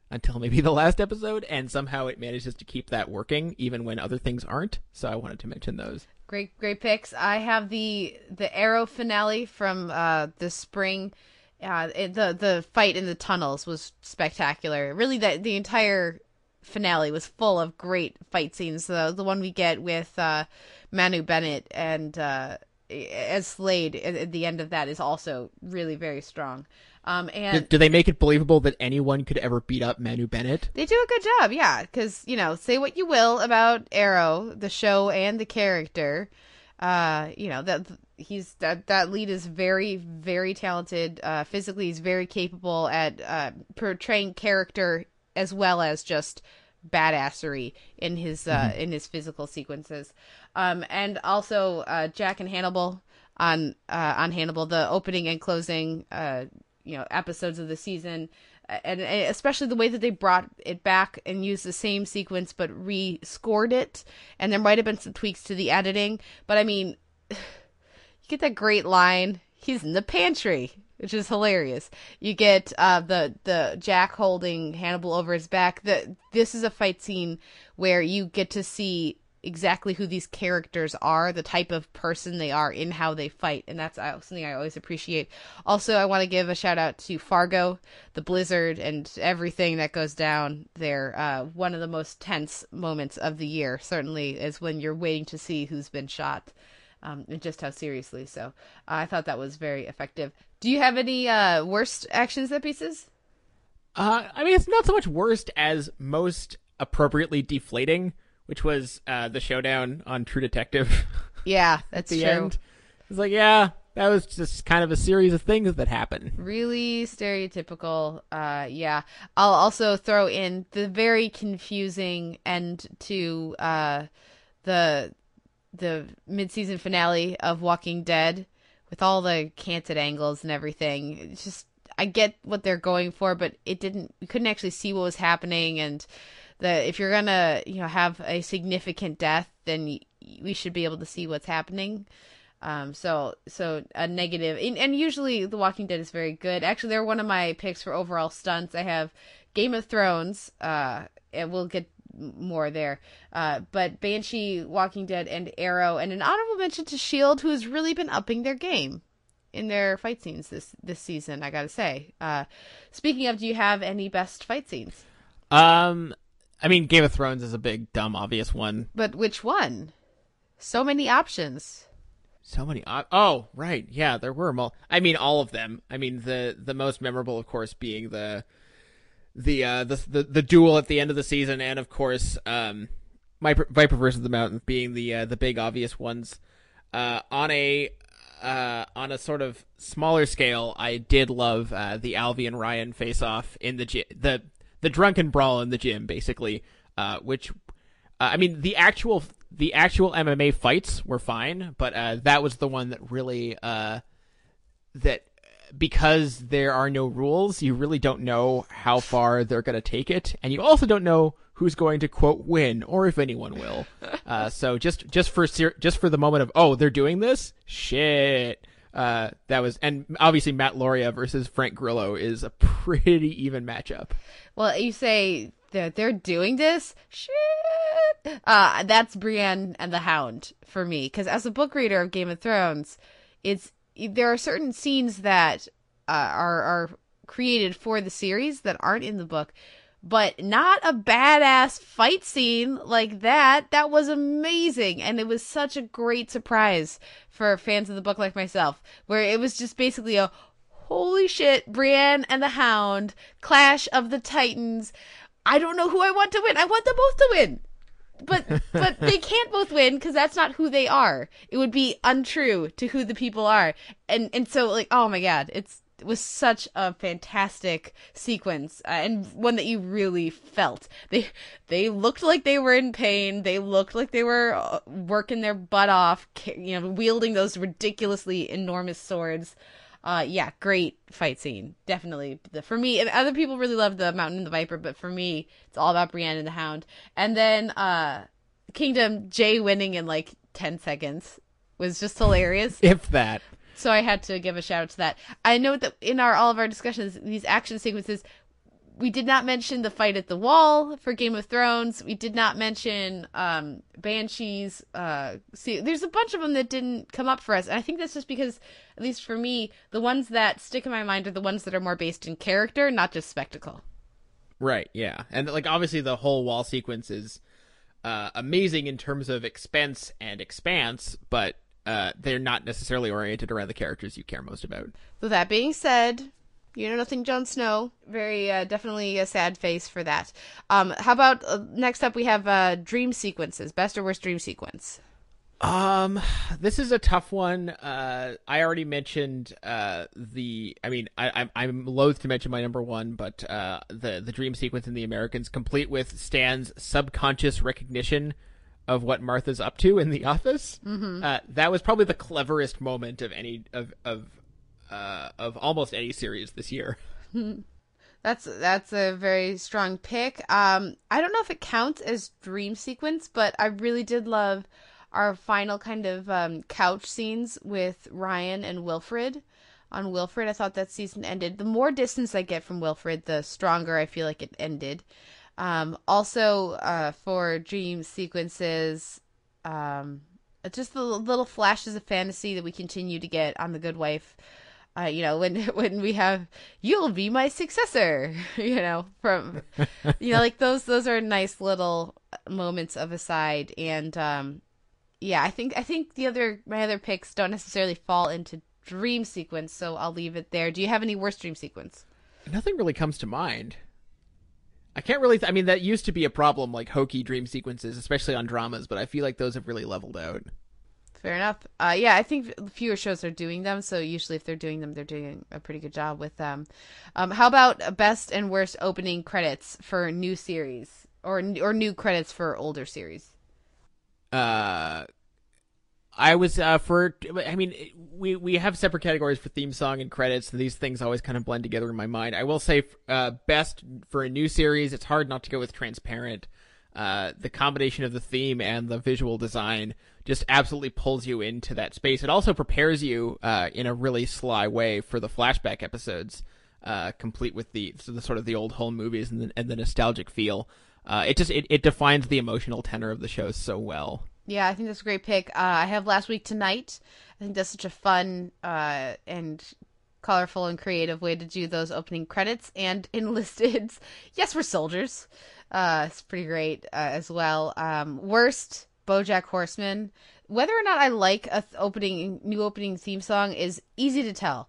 until maybe the last episode, and somehow it manages to keep that working even when other things aren't. So I wanted to mention those. Great picks. I have the Arrow finale from the spring. The fight in the tunnels was spectacular. Really, the entire finale was full of great fight scenes. The one we get with Manu Bennett and as Slade at the end of that is also really very strong. And do they make it believable that anyone could ever beat up Manu Bennett? They do a good job, yeah, because, you know, say what you will about Arrow, the show and the character, you know, that he's that lead is very, very talented. Physically, he's very capable at portraying character as well as just badassery in his in his physical sequences, and also Jack and Hannibal on Hannibal, the opening and closing episodes of the season, and especially the way that they brought it back and used the same sequence but re-scored it, and there might have been some tweaks to the editing, but I mean, you get that great line, "He's in the pantry," which is hilarious. You get the Jack holding Hannibal over his back. This is a fight scene where you get to see exactly who these characters are, the type of person they are in how they fight, and that's something I always appreciate. Also, I want to give a shout out to Fargo, the blizzard, and everything that goes down there. One of the most tense moments of the year, certainly, is when you're waiting to see who's been shot. And just how seriously. So I thought that was very effective. Do you have any worst action set pieces? I mean, it's not so much worst as most appropriately deflating, which was the showdown on True Detective. Yeah, that's true. End. It's like, yeah, that was just kind of a series of things that happen. Really stereotypical. Yeah. I'll also throw in the very confusing end to the mid-season finale of Walking Dead with all the canted angles and everything. It's just, I get what they're going for, but we couldn't actually see what was happening. And if you're going to, have a significant death, then we should be able to see what's happening. So a negative, and usually The Walking Dead is very good. Actually, they're one of my picks for overall stunts. I have Game of Thrones, and we'll get more there, but Banshee, Walking Dead, and Arrow, and an honorable mention to Shield, who has really been upping their game in their fight scenes this season, I gotta say. Speaking of, do you have any best fight scenes? I mean, Game of Thrones is a big, dumb, obvious one, but which one? So many options. So many. Oh, right. Yeah, there were. I mean, all of them. I mean, the most memorable, of course, being the duel at the end of the season, and of course, Viper versus the Mountain being the big obvious ones. On a sort of smaller scale, I did love the Alvy and Ryan face off in the gym, the drunken brawl in the gym, basically. Which, I mean, the actual MMA fights were fine, but that was the one that really that, because there are no rules, you really don't know how far they're going to take it, and you also don't know who's going to quote win, or if anyone will. So just for the moment of, oh, they're doing this? Shit. That was, and obviously Matt Loria versus Frank Grillo is a pretty even matchup. Well, you say that they're doing this? Shit. That's Brienne and the Hound for me, because as a book reader of Game of Thrones, there are certain scenes that are created for the series that aren't in the book, but not a badass fight scene like that. That was amazing, and it was such a great surprise for fans of the book like myself, where it was just basically a holy shit, Brienne and the Hound, Clash of the Titans. I don't know who I want to win. I want them both to win. But they can't both win, because that's not who they are. It would be untrue to who the people are. And so, like, oh my God, it was such a fantastic sequence, and one that you really felt. They looked like they were in pain. They looked like they were working their butt off, you know, wielding those ridiculously enormous swords. Yeah, great fight scene. Definitely. For me, and other people really love the Mountain and the Viper, but for me, it's all about Brienne and the Hound. And then, Kingdom, Jay winning in like 10 seconds was just hilarious. If that. So I had to give a shout out to that. I know that in all of our discussions, these action sequences, we did not mention the fight at the wall for Game of Thrones. We did not mention Banshees. There's a bunch of them that didn't come up for us. And I think that's just because, at least for me, the ones that stick in my mind are the ones that are more based in character, not just spectacle. Right, yeah. And, like, obviously the whole wall sequence is amazing in terms of expense and expanse, but they're not necessarily oriented around the characters you care most about. So that being said... You know nothing, Jon Snow. Very definitely a sad face for that. How about next up we have dream sequences. Best or worst dream sequence? This is a tough one. I already mentioned I'm loath to mention my number one, but the dream sequence in The Americans, complete with Stan's subconscious recognition of what Martha's up to in the office. Mm-hmm. That was probably the cleverest moment of any of almost any series this year. That's a very strong pick. I don't know if it counts as dream sequence, but I really did love our final kind of couch scenes with Ryan and Wilfred. On Wilfred, I thought that season ended. The more distance I get from Wilfred, the stronger I feel like it ended. Also, for dream sequences, just the little flashes of fantasy that we continue to get on The Good Wife. You know, when we have, you'll be my successor, you know, from, you know, like those are nice little moments of aside. And, yeah, I think my other picks don't necessarily fall into dream sequence. So I'll leave it there. Do you have any worst dream sequence? Nothing really comes to mind. I can't really, I mean, that used to be a problem, like hokey dream sequences, especially on dramas, but I feel like those have really leveled out. Fair enough. Yeah, I think fewer shows are doing them, so usually if they're doing them, they're doing a pretty good job with them. How about best and worst opening credits for new series, or new credits for older series? We have separate categories for theme song and credits, and these things always kind of blend together in my mind. I will say, best for a new series, it's hard not to go with Transparent. The combination of the theme and the visual design just absolutely pulls you into that space. It also prepares you in a really sly way for the flashback episodes, complete with the sort of the old home movies and the nostalgic feel. It defines the emotional tenor of the show so well. Yeah, I think that's a great pick. I have Last Week Tonight. I think that's such a fun and colorful and creative way to do those opening credits, and enlisted. Yes, we're soldiers. It's pretty great as well. Worst, BoJack Horseman. whether or not I like a new opening theme song is easy to tell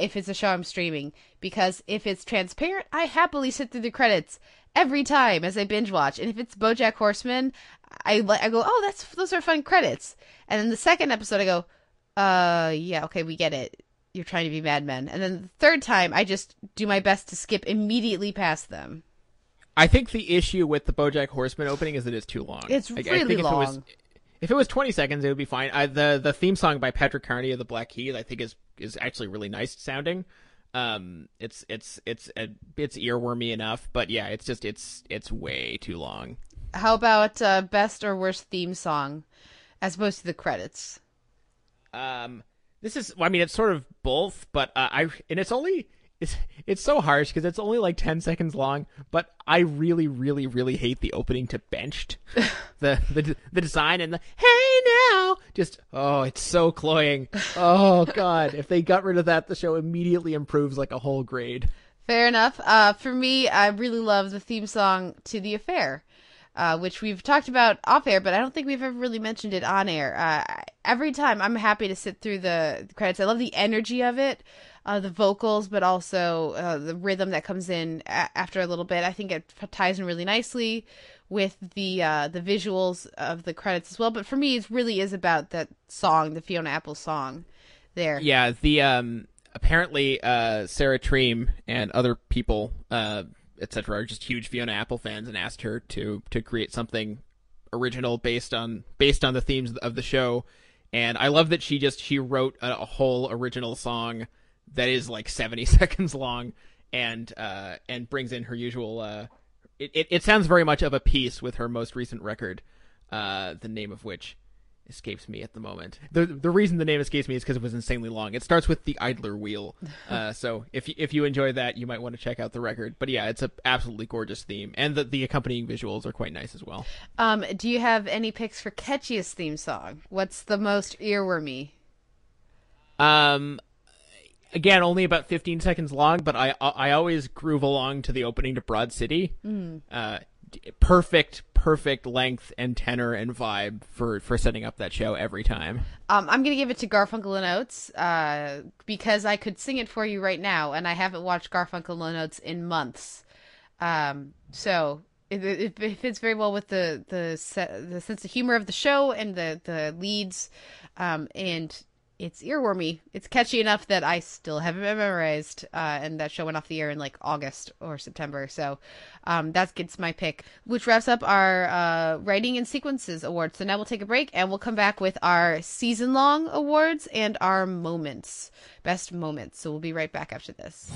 if it's a show I'm streaming, because if it's transparent, I happily sit through the credits every time as I binge watch. And if it's BoJack Horseman, I go, oh, those are fun credits. And then the second episode, I go, yeah, okay, we get it. You're trying to be Mad Men. And then the third time, I just do my best to skip immediately past them. I think the issue with the BoJack Horseman opening is that it's too long. It's like, really I think long. If it was 20 seconds, it would be fine. The theme song by Patrick Carney of the Black Keys, I think, is actually really nice sounding. It's earwormy enough, but yeah, it's just it's way too long. How about best or worst theme song, as opposed to the credits? This is, I mean, it's sort of both, but it's so harsh because it's only like 10 seconds long, but I really, really, really hate the opening to Benched. the design and the hey now, just, oh, it's so cloying. Oh God. If they got rid of that, the show immediately improves like a whole grade. Fair enough. For me, I really love the theme song to The Affair, which we've talked about off air, but I don't think we've ever really mentioned it on air. Every time I'm happy to sit through the credits. I love the energy of it. The vocals, but also the rhythm that comes in after a little bit. I think it ties in really nicely with the visuals of the credits as well. But for me, it really is about that song, the Fiona Apple song there. Yeah, apparently Sarah Treem and other people, etc., are just huge Fiona Apple fans and asked her to create something original based on the themes of the show. And I love that she wrote a whole original song that is like 70 seconds long, and brings in her usual. It sounds very much of a piece with her most recent record, the name of which escapes me at the moment. The reason the name escapes me is because it was insanely long. It starts with The Idler Wheel. So if you enjoy that, you might want to check out the record. But yeah, it's an absolutely gorgeous theme, and the accompanying visuals are quite nice as well. Do you have any picks for catchiest theme song? What's the most earwormy? Again, only about 15 seconds long, but I always groove along to the opening to Broad City. Mm. Perfect length and tenor and vibe for setting up that show every time. I'm going to give it to Garfunkel and Oates because I could sing it for you right now, and I haven't watched Garfunkel and Oates in months. So it fits very well with the sense of humor of the show and the leads, and it's earwormy. It's catchy enough that I still haven't memorized, and that show went off the air in like August or September. So that gets my pick, which wraps up our Writing and Sequences Awards. So now we'll take a break and we'll come back with our season-long awards and our moments, best moments. So we'll be right back after this.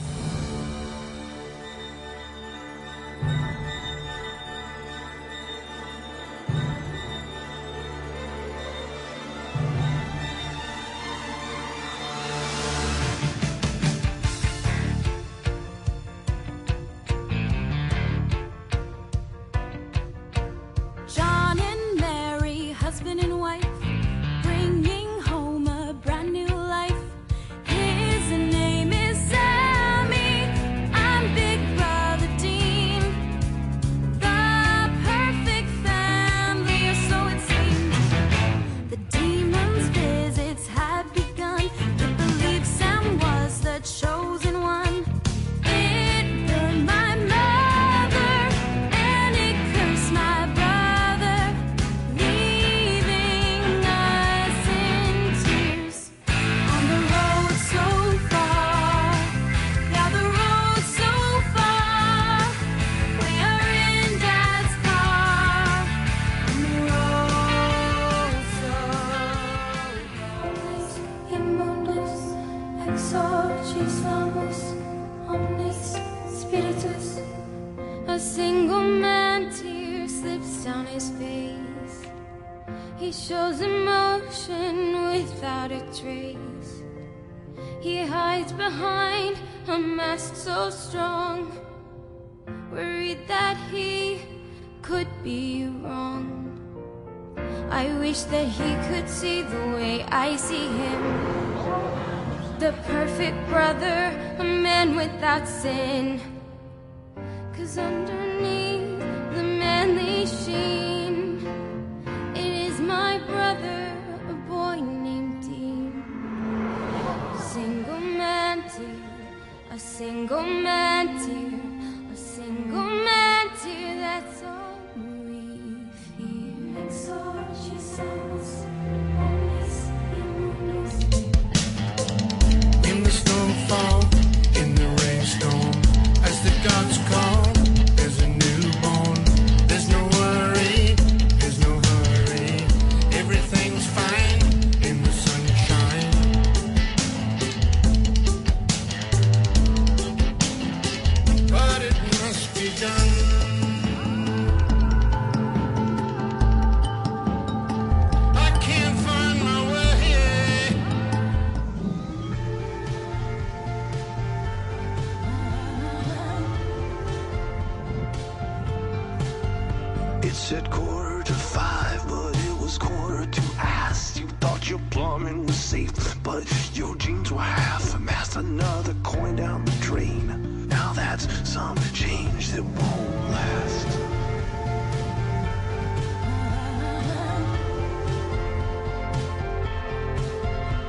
said 4:45, but it was 4 to ass. You thought your plumbing was safe, but your jeans were half amassed. Another coin down the drain. Now that's some change that won't last.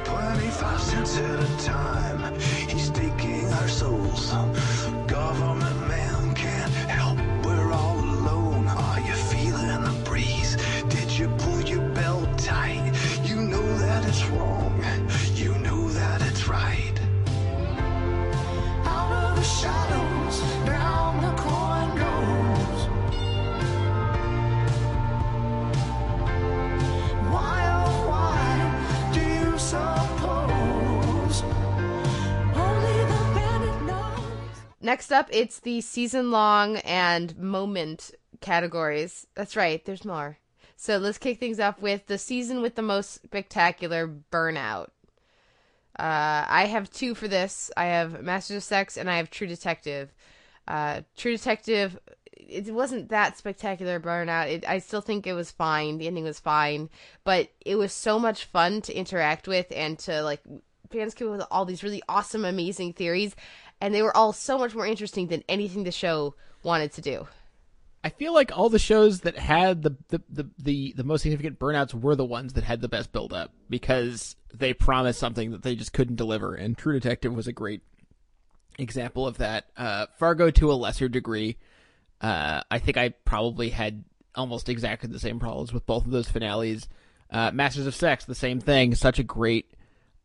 $0.25 at a time, he's taking our souls. Government man can't help, we're all alone. Are you feeling the breeze? Did you pull your belt tight? You know that it's wrong, you know that it's right. Out of the shadows, down the coin goes. Why, oh why, do you suppose? Only the bandit knows. Next up, it's the season-long and moment categories. That's right, there's more. So let's kick things off with the season with the most spectacular burnout. I have two for this. I have Masters of Sex and I have True Detective. True Detective, it wasn't that spectacular burnout. I still think it was fine. The ending was fine, but it was so much fun to interact with and to like. Fans came up with all these really awesome, amazing theories, and they were all so much more interesting than anything the show wanted to do. I feel like all the shows that had the most significant burnouts were the ones that had the best build-up, because they promised something that they just couldn't deliver, and True Detective was a great example of that. Fargo to a lesser degree. I think I probably had almost exactly the same problems with both of those finales. Masters of Sex, the same thing. Such a great...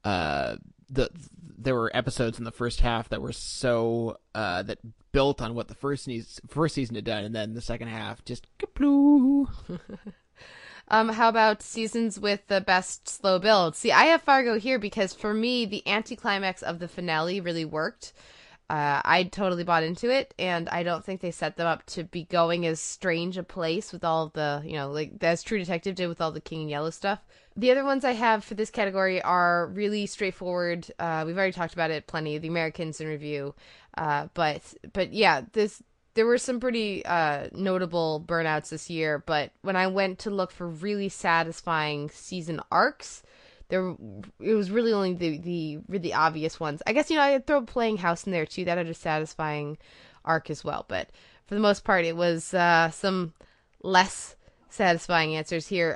there were episodes in the first half that were so that built on what the first season had done, and then the second half just kaploo. How about seasons with the best slow build? See, I have Fargo here because for me the anticlimax of the finale really worked. I totally bought into it, and I don't think they set them up to be going as strange a place with all the, you know, like as True Detective did with all the King and Yellow stuff. The other ones I have for this category are really straightforward. We've already talked about it plenty, the Americans in Review. But yeah, there were some pretty notable burnouts this year, but when I went to look for really satisfying season arcs, it was really only the really obvious ones. I guess, you know, I'd throw Playing House in there too. That had a satisfying arc as well. But for the most part, it was some less satisfying answers here.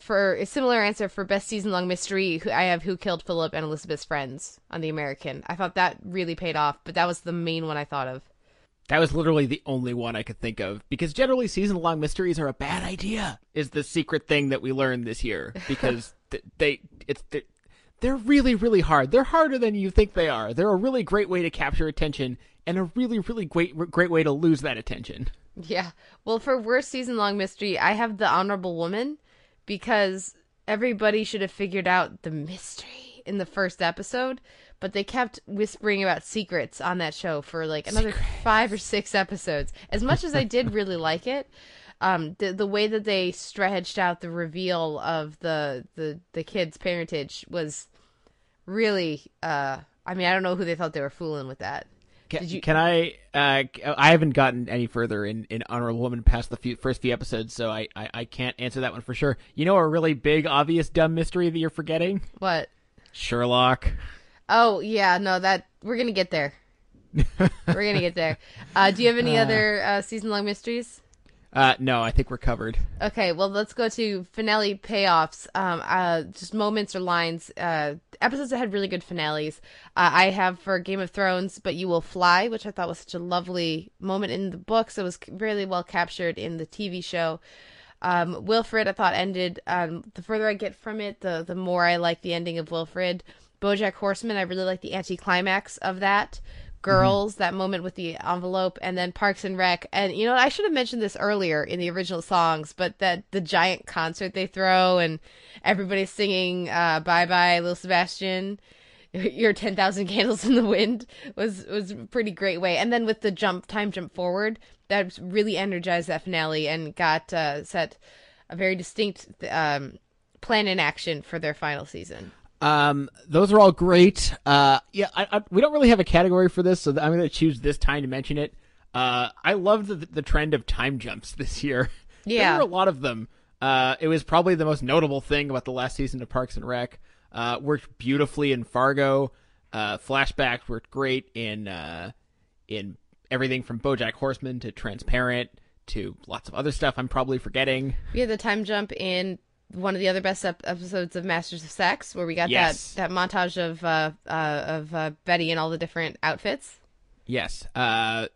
For a similar answer for best season-long mystery, I have Who Killed Philip and Elizabeth's Friends on The American. I thought that really paid off, but that was the main one I thought of. That was literally the only one I could think of, because generally season-long mysteries are a bad idea, is the secret thing that we learned this year, because... They're really, really hard. They're harder than you think they are. They're a really great way to capture attention and a really, really great way to lose that attention. Yeah. Well, for worst season-long mystery, I have The Honorable Woman, because everybody should have figured out the mystery in the first episode, but they kept whispering about secrets on that show for like another 5 or 6 episodes. As much as I did really like it, the way that they stretched out the reveal of the kid's parentage was really, I mean, I don't know who they thought they were fooling with that. I haven't gotten any further in Honorable Woman past the first few episodes, so I can't answer that one for sure. You know a really big, obvious, dumb mystery that you're forgetting? What? Sherlock. Oh, yeah, no, we're going to get there. Do you have any other season-long mysteries? No, I think we're covered. Okay, well, let's go to finale payoffs. Just moments or lines. Episodes that had really good finales. I have for Game of Thrones, But You Will Fly, which I thought was such a lovely moment in the books. It was really well captured in the TV show. Wilfred, I thought ended. The further I get from it, the more I like the ending of Wilfred. BoJack Horseman, I really like the anticlimax of that. Girls, that moment with the envelope, and then Parks and Rec. And, you know, I should have mentioned this earlier in the original songs, but the giant concert they throw and everybody's singing Bye-Bye, Little Sebastian, Your 10,000 Candles in the Wind was a pretty great way. And then with the time jump forward, that really energized that finale and got set a very distinct plan in action for their final season. Those are all great. We don't really have a category for this, so I'm going to choose this time to mention it. I loved the trend of time jumps this year. Yeah. There were a lot of them. It was probably the most notable thing about the last season of Parks and Rec. Worked beautifully in Fargo. Flashbacks worked great in everything from BoJack Horseman to Transparent to lots of other stuff I'm probably forgetting. We had the time jump in one of the other best episodes of Masters of Sex, where we got that montage of Betty in all the different outfits. Yes,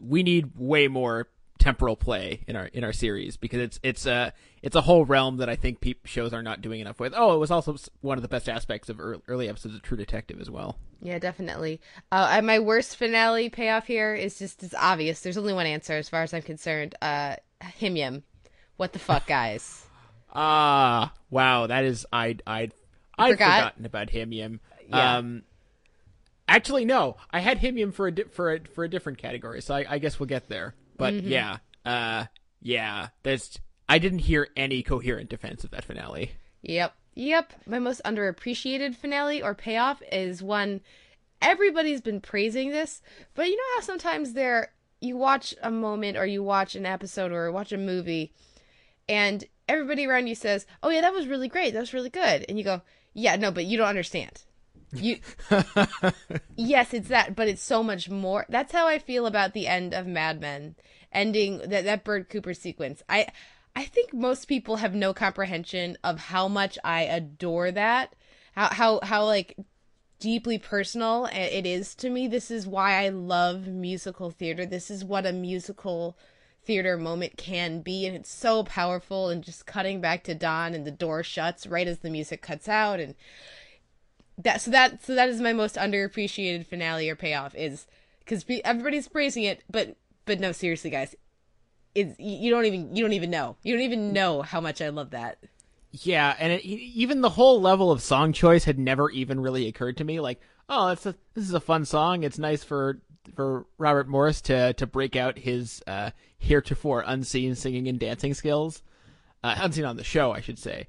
we need way more temporal play in our series, because it's a whole realm that I think shows are not doing enough with. Oh, it was also one of the best aspects of early episodes of True Detective as well. Yeah, definitely. My worst finale payoff here is just, it's obvious. There's only one answer as far as I'm concerned. Him-Yim. What the fuck, guys? Wow, that is I'd forgotten about Him-Yim. Yeah. Actually, no, I had Him-Yim for a different category, so I guess we'll get there. But mm-hmm. I didn't hear any coherent defense of that finale. Yep. My most underappreciated finale or payoff is one everybody's been praising this, but you know how sometimes you watch a moment or you watch an episode or watch a movie and everybody around you says, "Oh yeah, that was really great. That was really good." And you go, "Yeah, no, but you don't understand." Yes, it's that, but it's so much more. That's how I feel about the end of Mad Men, ending that Bert Cooper sequence. I think most people have no comprehension of how much I adore that, how like deeply personal it is to me. This is why I love musical theater. This is what a musical theater moment can be, and it's so powerful. And just cutting back to dawn, and the door shuts right as the music cuts out, and that is my most underappreciated finale or payoff, is because everybody's praising it, but no, seriously, guys, it's you don't even know how much I love that. Yeah, and even the whole level of song choice had never even really occurred to me. Like, oh, this is a fun song. It's nice for Robert Morris to break out his heretofore unseen singing and dancing skills, unseen on the show, I should say,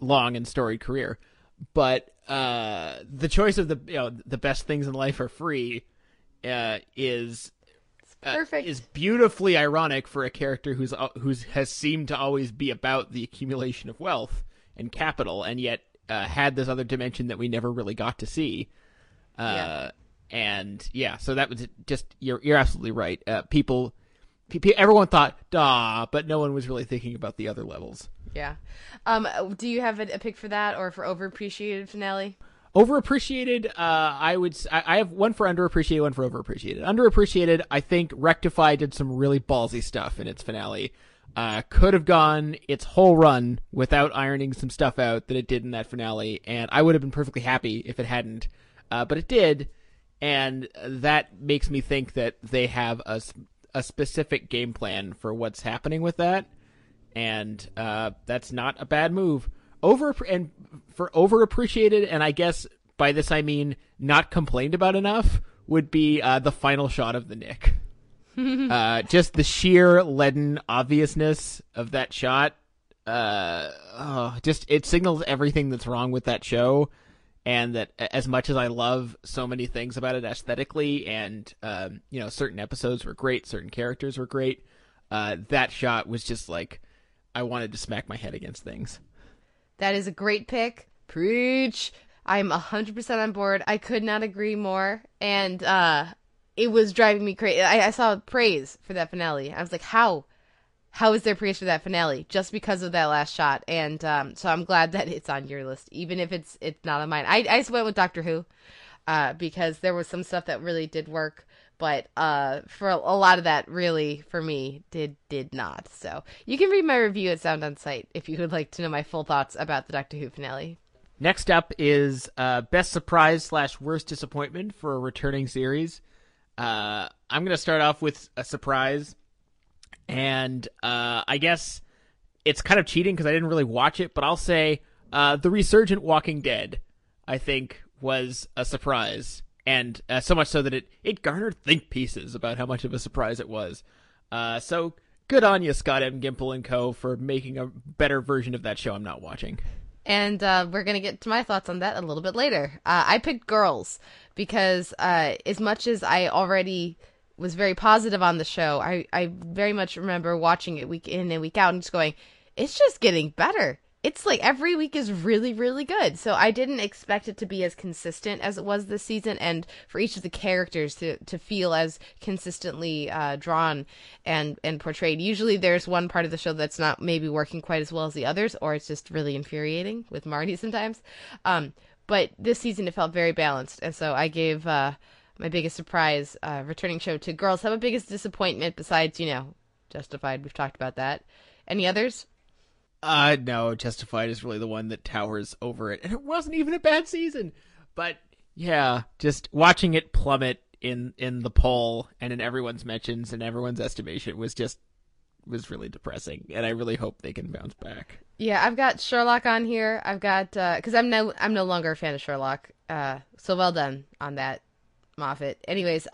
long and storied career, but. The choice of the best things in life are free is beautifully ironic for a character who's has seemed to always be about the accumulation of wealth and capital, and yet had this other dimension that we never really got to see. And yeah, so that was just, you're absolutely right. Everyone thought, duh, but no one was really thinking about the other levels. Yeah. Do you have a pick for that or for overappreciated finale? Overappreciated, I have one for underappreciated, one for overappreciated. Underappreciated, I think Rectify did some really ballsy stuff in its finale. Could have gone its whole run without ironing some stuff out that it did in that finale, and I would have been perfectly happy if it hadn't. But it did, and that makes me think that they have a specific game plan for what's happening with that, and that's not a bad move. For overappreciated, and I guess by this I mean not complained about enough, would be the final shot of the Nick. Just the sheer leaden obviousness of that shot. Just it signals everything that's wrong with that show, and that as much as I love so many things about it aesthetically, and certain episodes were great, certain characters were great, that shot was just like, I wanted to smack my head against things. That is a great pick. Preach. I'm 100% on board. I could not agree more. And it was driving me crazy. I saw praise for that finale. I was like, how is there praise for that finale? Just because of that last shot. And so I'm glad that it's on your list, even if it's not on mine. I just went with Doctor Who because there was some stuff that really did work. But for a lot of that, really, for me, did not. So you can read my review at Sound On Sight if you would like to know my full thoughts about the Doctor Who finale. Next up is best surprise / worst disappointment for a returning series. I'm going to start off with a surprise. And I guess it's kind of cheating because I didn't really watch it, but I'll say the resurgent Walking Dead, I think, was a surprise. And so much so that it garnered think pieces about how much of a surprise it was. So good on you, Scott M. Gimple and co., for making a better version of that show I'm not watching. And we're going to get to my thoughts on that a little bit later. I picked Girls because as much as I already was very positive on the show. I very much remember watching it week in and week out and just going, it's just getting better. It's like every week is really, really good. So I didn't expect it to be as consistent as it was this season, and for each of the characters to feel as consistently drawn and portrayed. Usually there's one part of the show that's not maybe working quite as well as the others, or it's just really infuriating with Marty sometimes. But this season it felt very balanced, and so I gave my biggest surprise returning show to Girls. Have a biggest disappointment besides, Justified. We've talked about that. Any others? No, Justified is really the one that towers over it. And it wasn't even a bad season. But yeah, just watching it plummet in the poll and in everyone's mentions and everyone's estimation was really depressing. And I really hope they can bounce back. Yeah, I've got Sherlock on here. I've got, because I'm no longer a fan of Sherlock. So well done on that, Moffat. Anyways,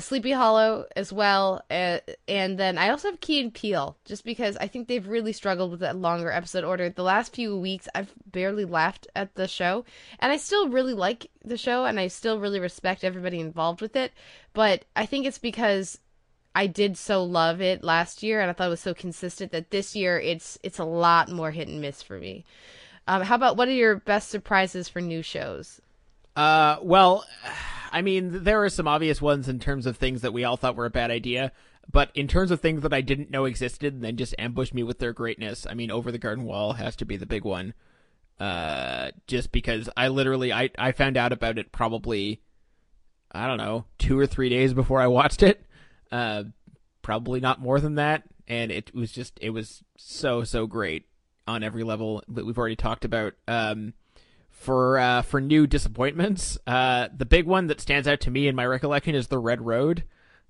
Sleepy Hollow as well, and then I also have Key and Peele, just because I think they've really struggled with that longer episode order. The last few weeks, I've barely laughed at the show, and I still really like the show, and I still really respect everybody involved with it, but I think it's because I did so love it last year, and I thought it was so consistent that this year it's a lot more hit and miss for me. How about, what are your best surprises for new shows? Well, I mean, there are some obvious ones in terms of things that we all thought were a bad idea, but in terms of things that I didn't know existed and then just ambushed me with their greatness, I mean, Over the Garden Wall has to be the big one. Just because I found out about it probably, I don't know, 2 or 3 days before I watched it. Probably not more than that. And it was so great on every level that we've already talked about. For new disappointments, the big one that stands out to me in my recollection is The Red Road,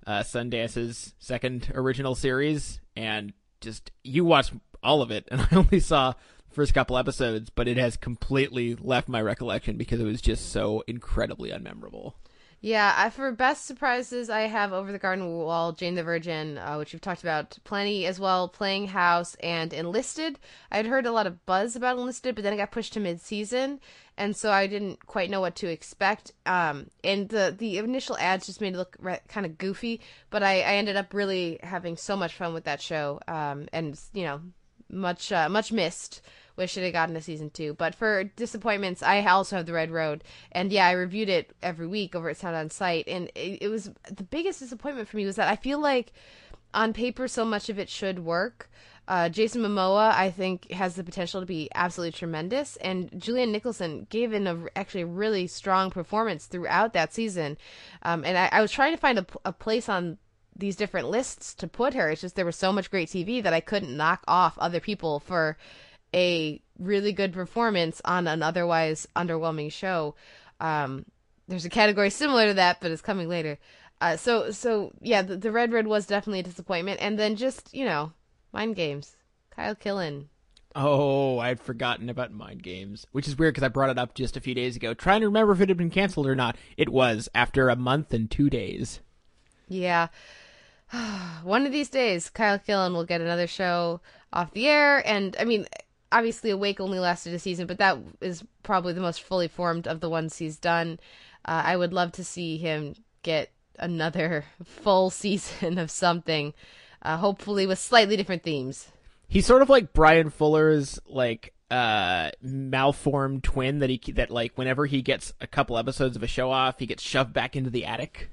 Sundance's second original series, and just, you watched all of it, and I only saw the first couple episodes, but it has completely left my recollection because it was just so incredibly unmemorable. Yeah, for best surprises, I have Over the Garden Wall, Jane the Virgin, which we've talked about plenty as well, Playing House, and Enlisted. I'd heard a lot of buzz about Enlisted, but then it got pushed to mid-season, and so I didn't quite know what to expect. And the initial ads just made it look kind of goofy, but I ended up really having so much fun with that show, and, much missed. Wish it had gotten a season 2. But for disappointments, I also have The Red Road. And yeah, I reviewed it every week over at Sound On Sight. And it was the biggest disappointment for me was that I feel like on paper, so much of it should work. Jason Momoa, I think, has the potential to be absolutely tremendous. And Julianne Nicholson gave in actually a really strong performance throughout that season. And I was trying to find a place on these different lists to put her. It's just there was so much great TV that I couldn't knock off other people for a really good performance on an otherwise underwhelming show. There's a category similar to that, but it's coming later. So yeah, the Red Road was definitely a disappointment. And then just, Mind Games. Kyle Killen. Oh, I'd forgotten about Mind Games, which is weird because I brought it up just a few days ago, trying to remember if it had been canceled or not. It was, after a month and 2 days. Yeah. One of these days, Kyle Killen will get another show off the air. And, obviously, Awake only lasted a season, but that is probably the most fully formed of the ones he's done. I would love to see him get another full season of something, hopefully with slightly different themes. He's sort of like Brian Fuller's malformed twin that whenever he gets a couple episodes of a show off, he gets shoved back into the attic.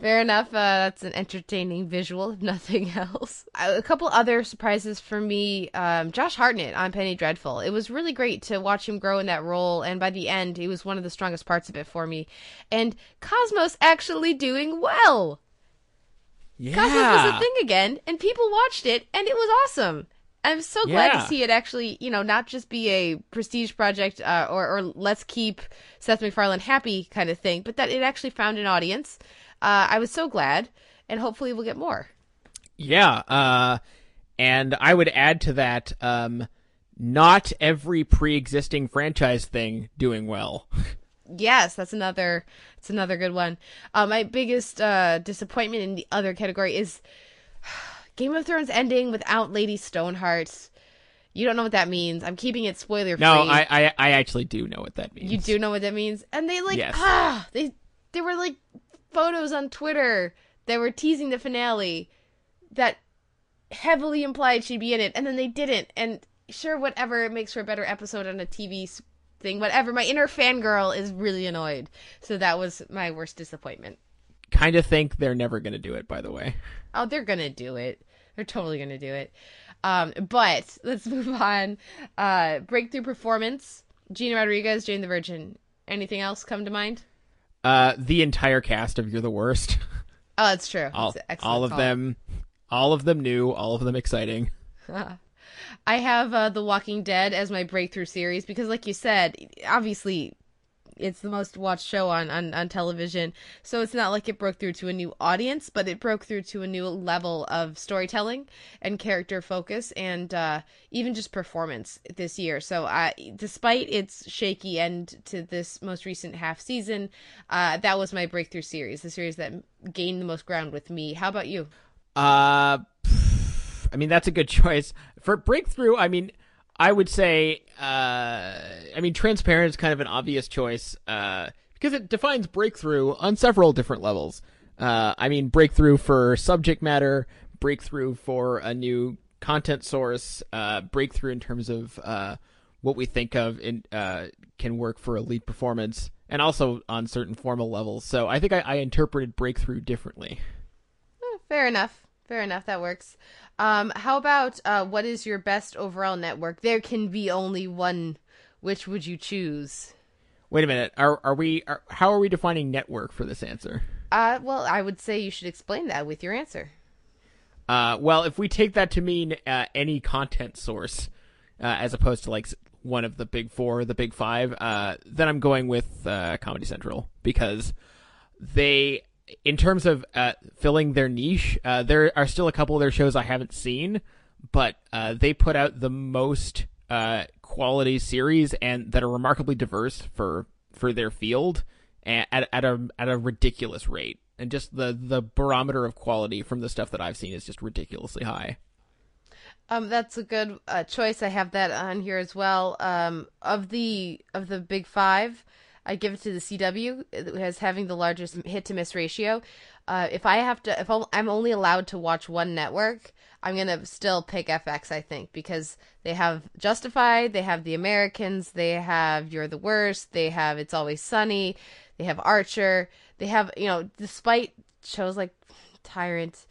Fair enough. That's an entertaining visual, if nothing else. A couple other surprises for me. Josh Hartnett on Penny Dreadful. It was really great to watch him grow in that role, and by the end, he was one of the strongest parts of it for me. And Cosmos actually doing well. Yeah. Cosmos was a thing again, and people watched it, and it was awesome. I'm so glad to see it actually, not just be a prestige project or let's keep Seth MacFarlane happy kind of thing, but that it actually found an audience. I was so glad, and hopefully we'll get more. Yeah, and I would add to that, not every pre-existing franchise thing doing well. Yes, that's another good one. My biggest disappointment in the other category is Game of Thrones ending without Lady Stoneheart. You don't know what that means. I'm keeping it spoiler-free. No, I actually do know what that means. You do know what that means? And they, yes. They were photos on Twitter that were teasing the finale that heavily implied she'd be in it, and then they didn't. And sure, whatever, it makes for a better episode on a TV thing, whatever. My inner fangirl is really annoyed. So that was my worst disappointment. Kind of think they're never going to do it, by the way. Oh, they're going to do it. They're totally going to do it. But let's move on. Breakthrough performance. Gina Rodriguez, Jane the Virgin. Anything else come to mind? The entire cast of You're the Worst. Oh, that's true. All of them. All of them new. All of them exciting. I have The Walking Dead as my breakthrough series because, like you said, obviously it's the most watched show on television. So it's not like it broke through to a new audience, but it broke through to a new level of storytelling and character focus and even just performance this year. So despite its shaky end to this most recent half season, that was my breakthrough series, the series that gained the most ground with me. How about you? I mean, that's a good choice. For breakthrough, I mean, I would say, Transparent is kind of an obvious choice because it defines breakthrough on several different levels. Breakthrough for subject matter, breakthrough for a new content source, breakthrough in terms of what we think of can work for a lead performance, and also on certain formal levels. So I think I interpreted breakthrough differently. Fair enough. Fair enough. That works. How about what is your best overall network? There can be only one. Which would you choose? Wait a minute. How are we defining network for this answer? Well, I would say you should explain that with your answer. Well, if we take that to mean any content source, as opposed to like one of the big four, the big five, then I'm going with Comedy Central because they. In terms of filling their niche, there are still a couple of their shows I haven't seen, but they put out the most quality series and that are remarkably diverse for their field at a ridiculous rate. And just the barometer of quality from the stuff that I've seen is just ridiculously high. That's a good choice. I have that on here as well. Of the big five, I give it to the CW as having the largest hit-to-miss ratio. If I'm only allowed to watch one network, I'm going to still pick FX, I think, because they have Justified, they have The Americans, they have You're the Worst, they have It's Always Sunny, they have Archer, they have, despite shows like Tyrant,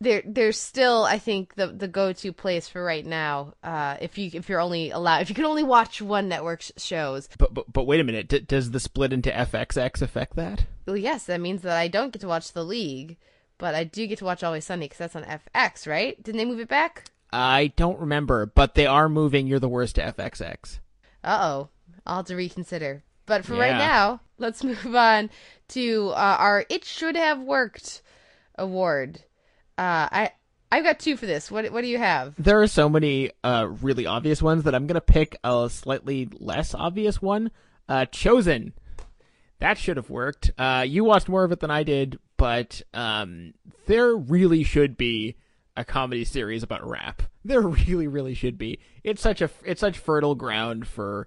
they're still, I think, the go-to place for right now. If you can only watch one network's shows. But wait a minute, does the split into FXX affect that? Well, yes, that means that I don't get to watch The League, but I do get to watch Always Sunny because that's on FX, right? Didn't they move it back? I don't remember, but they are moving You're the Worst to FXX. Uh-oh, I'll have to reconsider. But for right now, let's move on to our It Should Have Worked award. I've got two for this. What do you have? There are so many really obvious ones that I'm gonna pick a slightly less obvious one. Chosen. That should have worked. You watched more of it than I did, but there really should be a comedy series about rap. There really, really should be. It's such fertile ground for.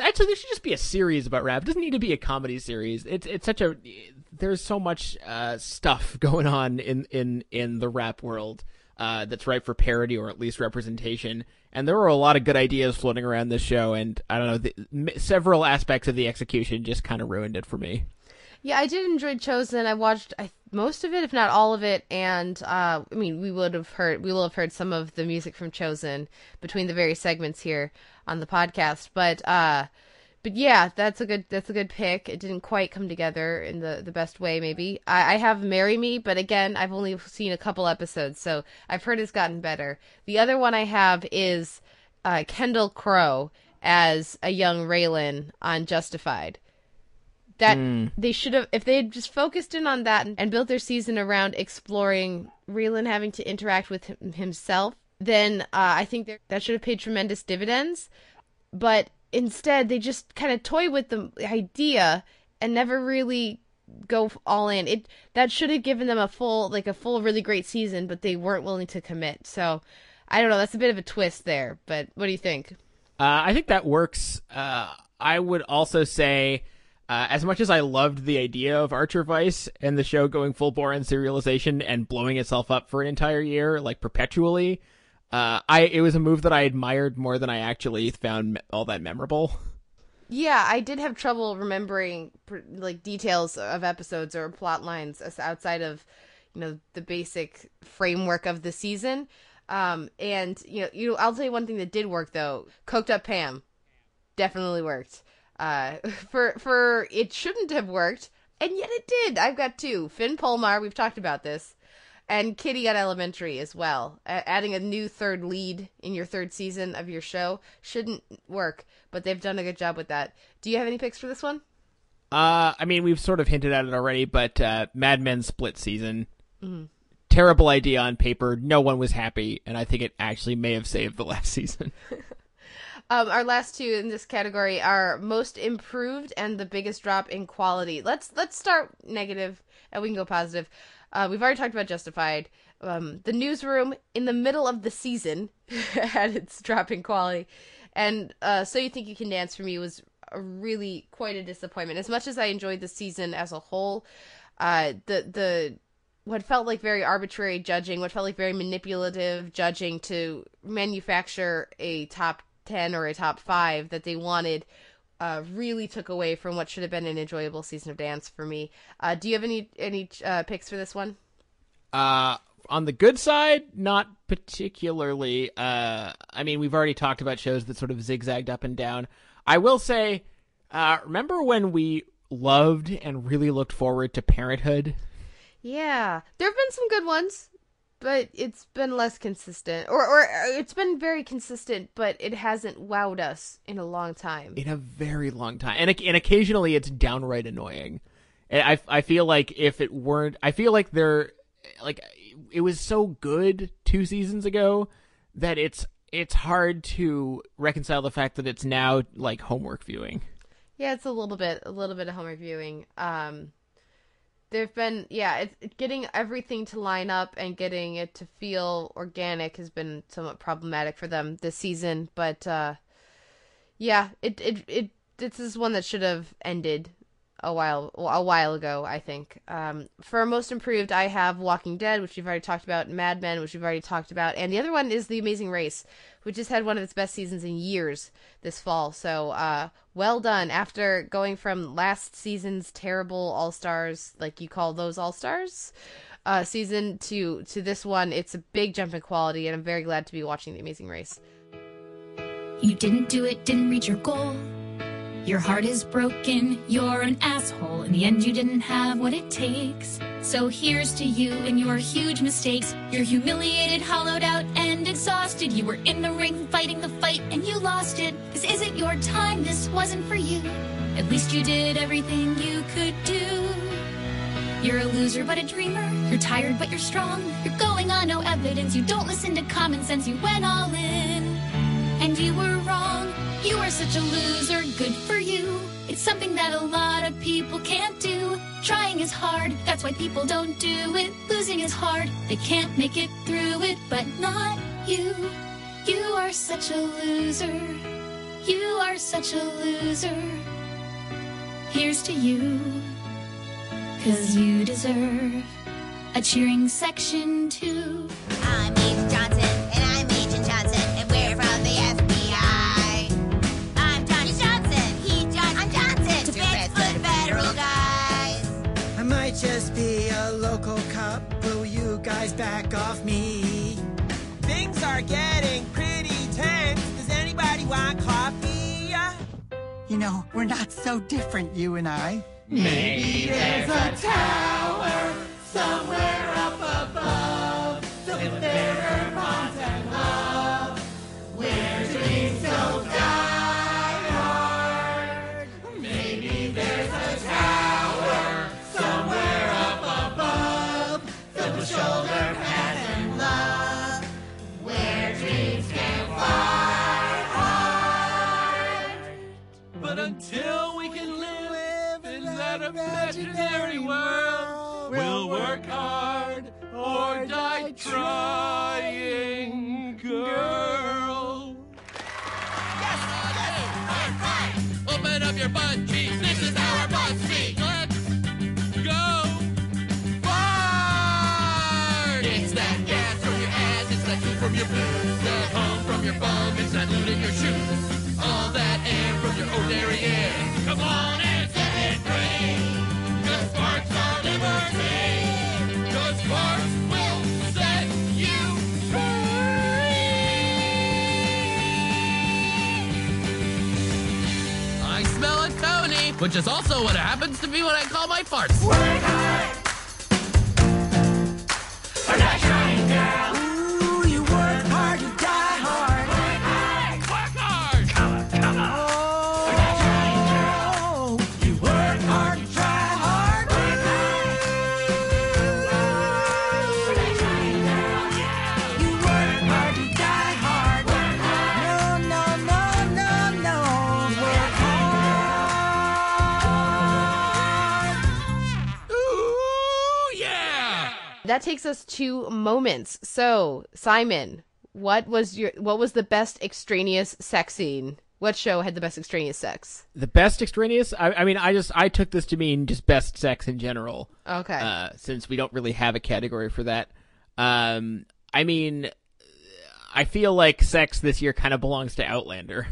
Actually, there should just be a series about rap. It doesn't need to be a comedy series. There's so much stuff going on in the rap world that's ripe for parody or at least representation. And there were a lot of good ideas floating around this show. And I don't know, several aspects of the execution just kind of ruined it for me. Yeah, I did enjoy Chosen. I watched most of it, if not all of it, and we will have heard some of the music from Chosen between the various segments here on the podcast. But yeah, that's a good pick. It didn't quite come together in the best way, maybe. I have Marry Me, but again, I've only seen a couple episodes, so I've heard it's gotten better. The other one I have is Kendall Crowe as a young Raylan on Justified. That they should have, if they had just focused in on that and built their season around exploring Raylan having to interact with himself, then I think that should have paid tremendous dividends. But instead, they just kind of toy with the idea and never really go all in. That should have given them a full, really great season, but they weren't willing to commit. So I don't know. That's a bit of a twist there. But what do you think? I think that works. I would also say. As much as I loved the idea of Archer Vice and the show going full bore on serialization and blowing itself up for an entire year, like perpetually, it was a move that I admired more than I actually found all that memorable. Yeah, I did have trouble remembering like details of episodes or plot lines outside of, you know, the basic framework of the season. And you know, I'll tell you one thing that did work though. Coked Up Pam definitely worked. For it shouldn't have worked, and yet it did. I've got two. Finn Polmar, we've talked about this, and Kitty on Elementary as well. Adding a new third lead in your third season of your show shouldn't work, but they've done a good job with that. Do you have any picks for this one? I mean, we've sort of hinted at it already, but Mad Men's split season. Mm-hmm. Terrible idea on paper. No one was happy, and I think it actually may have saved the last season. Our last two in this category are most improved and the biggest drop in quality. Let's start negative and we can go positive. We've already talked about Justified. The Newsroom in the middle of the season had its drop in quality. And So You Think You Can Dance for me was really quite a disappointment. As much as I enjoyed the season as a whole, what felt like very arbitrary judging, what felt like very manipulative judging to manufacture a top 10 or a top 5 that they wanted really took away from what should have been an enjoyable season of dance for me. Do you have any picks for this one? On the good side, not particularly. I mean, we've already talked about shows that sort of zigzagged up and down. I will say, remember when we loved and really looked forward to Parenthood? Yeah, there have been some good ones. But it's been less consistent, or it's been very consistent, but it hasn't wowed us in a long time. In a very long time. And occasionally it's downright annoying. And I feel like if it weren't, I feel like it was so good 2 seasons ago that it's hard to reconcile the fact that it's now like homework viewing. Yeah, it's a little bit of homework viewing. There've been, getting everything to line up and getting it to feel organic has been somewhat problematic for them this season. But this is one that should have ended a while ago, I think. For most improved, I have Walking Dead, which we've already talked about, Mad Men, which we've already talked about, and the other one is The Amazing Race, which has had one of its best seasons in years this fall. So well done. After going from last season's terrible All-Stars, like you call those All-Stars, season to this one, it's a big jump in quality, and I'm very glad to be watching The Amazing Race. You didn't do it, didn't reach your goal. Your heart is broken, you're an asshole. In the end, you didn't have what it takes. So here's to you and your huge mistakes. You're humiliated, hollowed out, and exhausted. You were in the ring fighting the fight, and you lost it. This isn't your time, this wasn't for you. At least you did everything you could do. You're a loser but a dreamer. You're tired but you're strong. You're going on no evidence. You don't listen to common sense. You went all in, and you were wrong. You are such a loser, good for you. It's something that a lot of people can't do. Trying is hard, that's why people don't do it. Losing is hard, they can't make it through it. But not you, you are such a loser. You are such a loser. Here's to you, 'cause you deserve a cheering section too. I'm Agent Johnson, and I'm Agent Johnson, and we're from the FBI. Just be a local cop. Will you guys back off me? Things are getting pretty tense. Does anybody want coffee? You know, we're not so different, you and I. Maybe there's a tower somewhere up above. So if there are bonds and love, we're doing so good. Until we can live in that imaginary world, we'll work hard or die trying, girl. Yes, yes, all right. Open up your butt cheeks. This is our butt. bomb inside looting your shoes. All that air from your ordinary air. Come on and set it free. The sparks are liberty. The sparks will set you free. I smell a Tony, which is also what happens to me when I call my farts. Work hard. For that shiny girl. That takes us to moments. So, Simon, what was the best extraneous sex scene? What show had the best extraneous sex? The best extraneous? I mean, I took this to mean just best sex in general. Okay. Since we don't really have a category for that. I mean, I feel like sex this year kind of belongs to Outlander.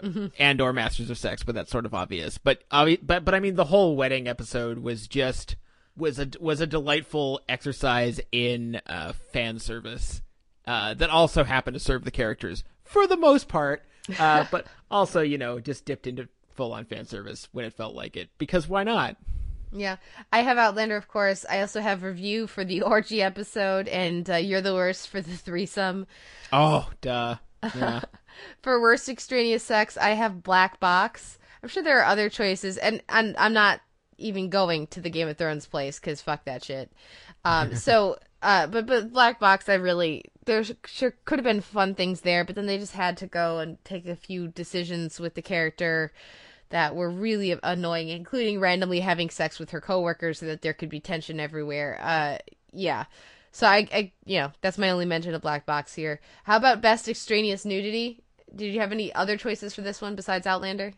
Mm-hmm. And or Masters of Sex, but that's sort of obvious. But I mean, the whole wedding episode was just... was a delightful exercise in fan service that also happened to serve the characters for the most part, but also, you know, just dipped into full-on fan service when it felt like it, because why not? Yeah, I have Outlander, of course. I also have review for the orgy episode and You're the Worst for the threesome. Oh, duh. Yeah. For worst extraneous sex, I have Black Box. I'm sure there are other choices, and I'm not even going to the Game of Thrones place because fuck that shit. But Black Box, I really, there sure could have been fun things there, but then they just had to go and take a few decisions with the character that were really annoying, including randomly having sex with her coworkers so that there could be tension everywhere. Yeah. So I you know, that's my only mention of Black Box here. How about best extraneous nudity? Did you have any other choices for this one besides Outlander?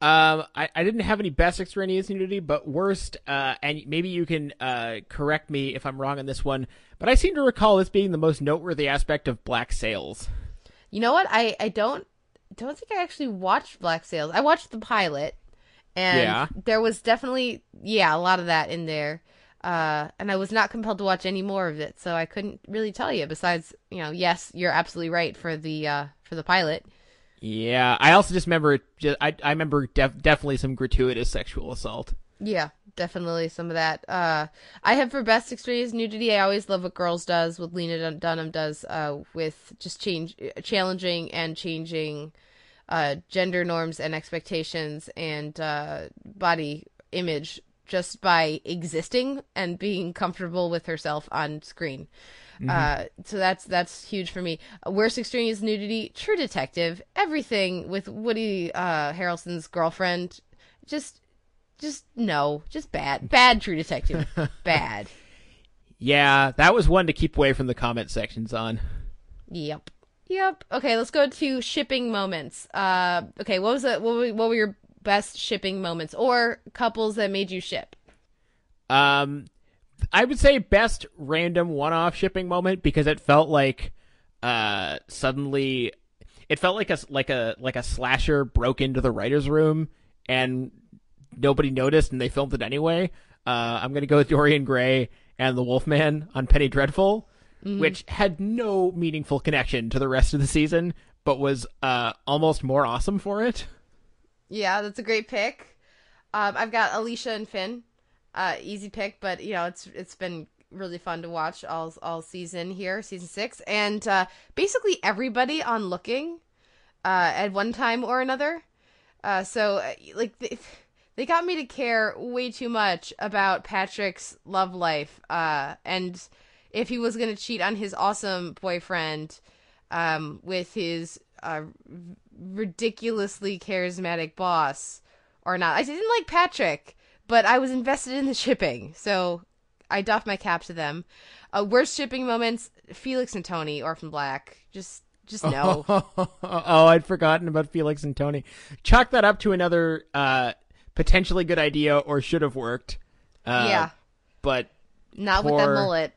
I didn't have any best extraneous nudity, but worst, and maybe you can correct me if I'm wrong on this one, but I seem to recall this being the most noteworthy aspect of Black Sails. You know what? I don't think I actually watched Black Sails. I watched the pilot, and yeah. There was definitely, yeah, a lot of that in there, and I was not compelled to watch any more of it, so I couldn't really tell you, besides, you know, yes, you're absolutely right for the pilot. Yeah, I also just remember. I remember definitely some gratuitous sexual assault. Yeah, definitely some of that. I have for best extraneous nudity. I always love what Girls does, what Lena Dunham does, with just challenging and changing gender norms and expectations and body image just by existing and being comfortable with herself on screen. Mm-hmm. So that's huge for me. Worst extraneous nudity, True Detective, everything with Woody Harrelson's girlfriend, just bad True Detective, bad. Yeah, that was one to keep away from the comment sections on. Yep. Okay, let's go to shipping moments. Okay, what were your best shipping moments or couples that made you ship? I would say best random one-off shipping moment, because it felt like suddenly it felt like a slasher broke into the writer's room and nobody noticed and they filmed it anyway. I'm going to go with Dorian Gray and the Wolfman on Penny Dreadful, mm-hmm. which had no meaningful connection to the rest of the season, but was almost more awesome for it. Yeah, that's a great pick. I've got Alicia and Finn. Easy pick, but you know, it's been really fun to watch all season here, season 6, and basically everybody on Looking at one time or another. So like they got me to care way too much about Patrick's love life, and if he was going to cheat on his awesome boyfriend with his ridiculously charismatic boss or not. I didn't like Patrick, but I was invested in the shipping, so I doff my cap to them. Worst shipping moments, Felix and Tony, Orphan Black. Just no. Oh, I'd forgotten about Felix and Tony. Chalk that up to another potentially good idea or should have worked. Yeah. But not with that mullet.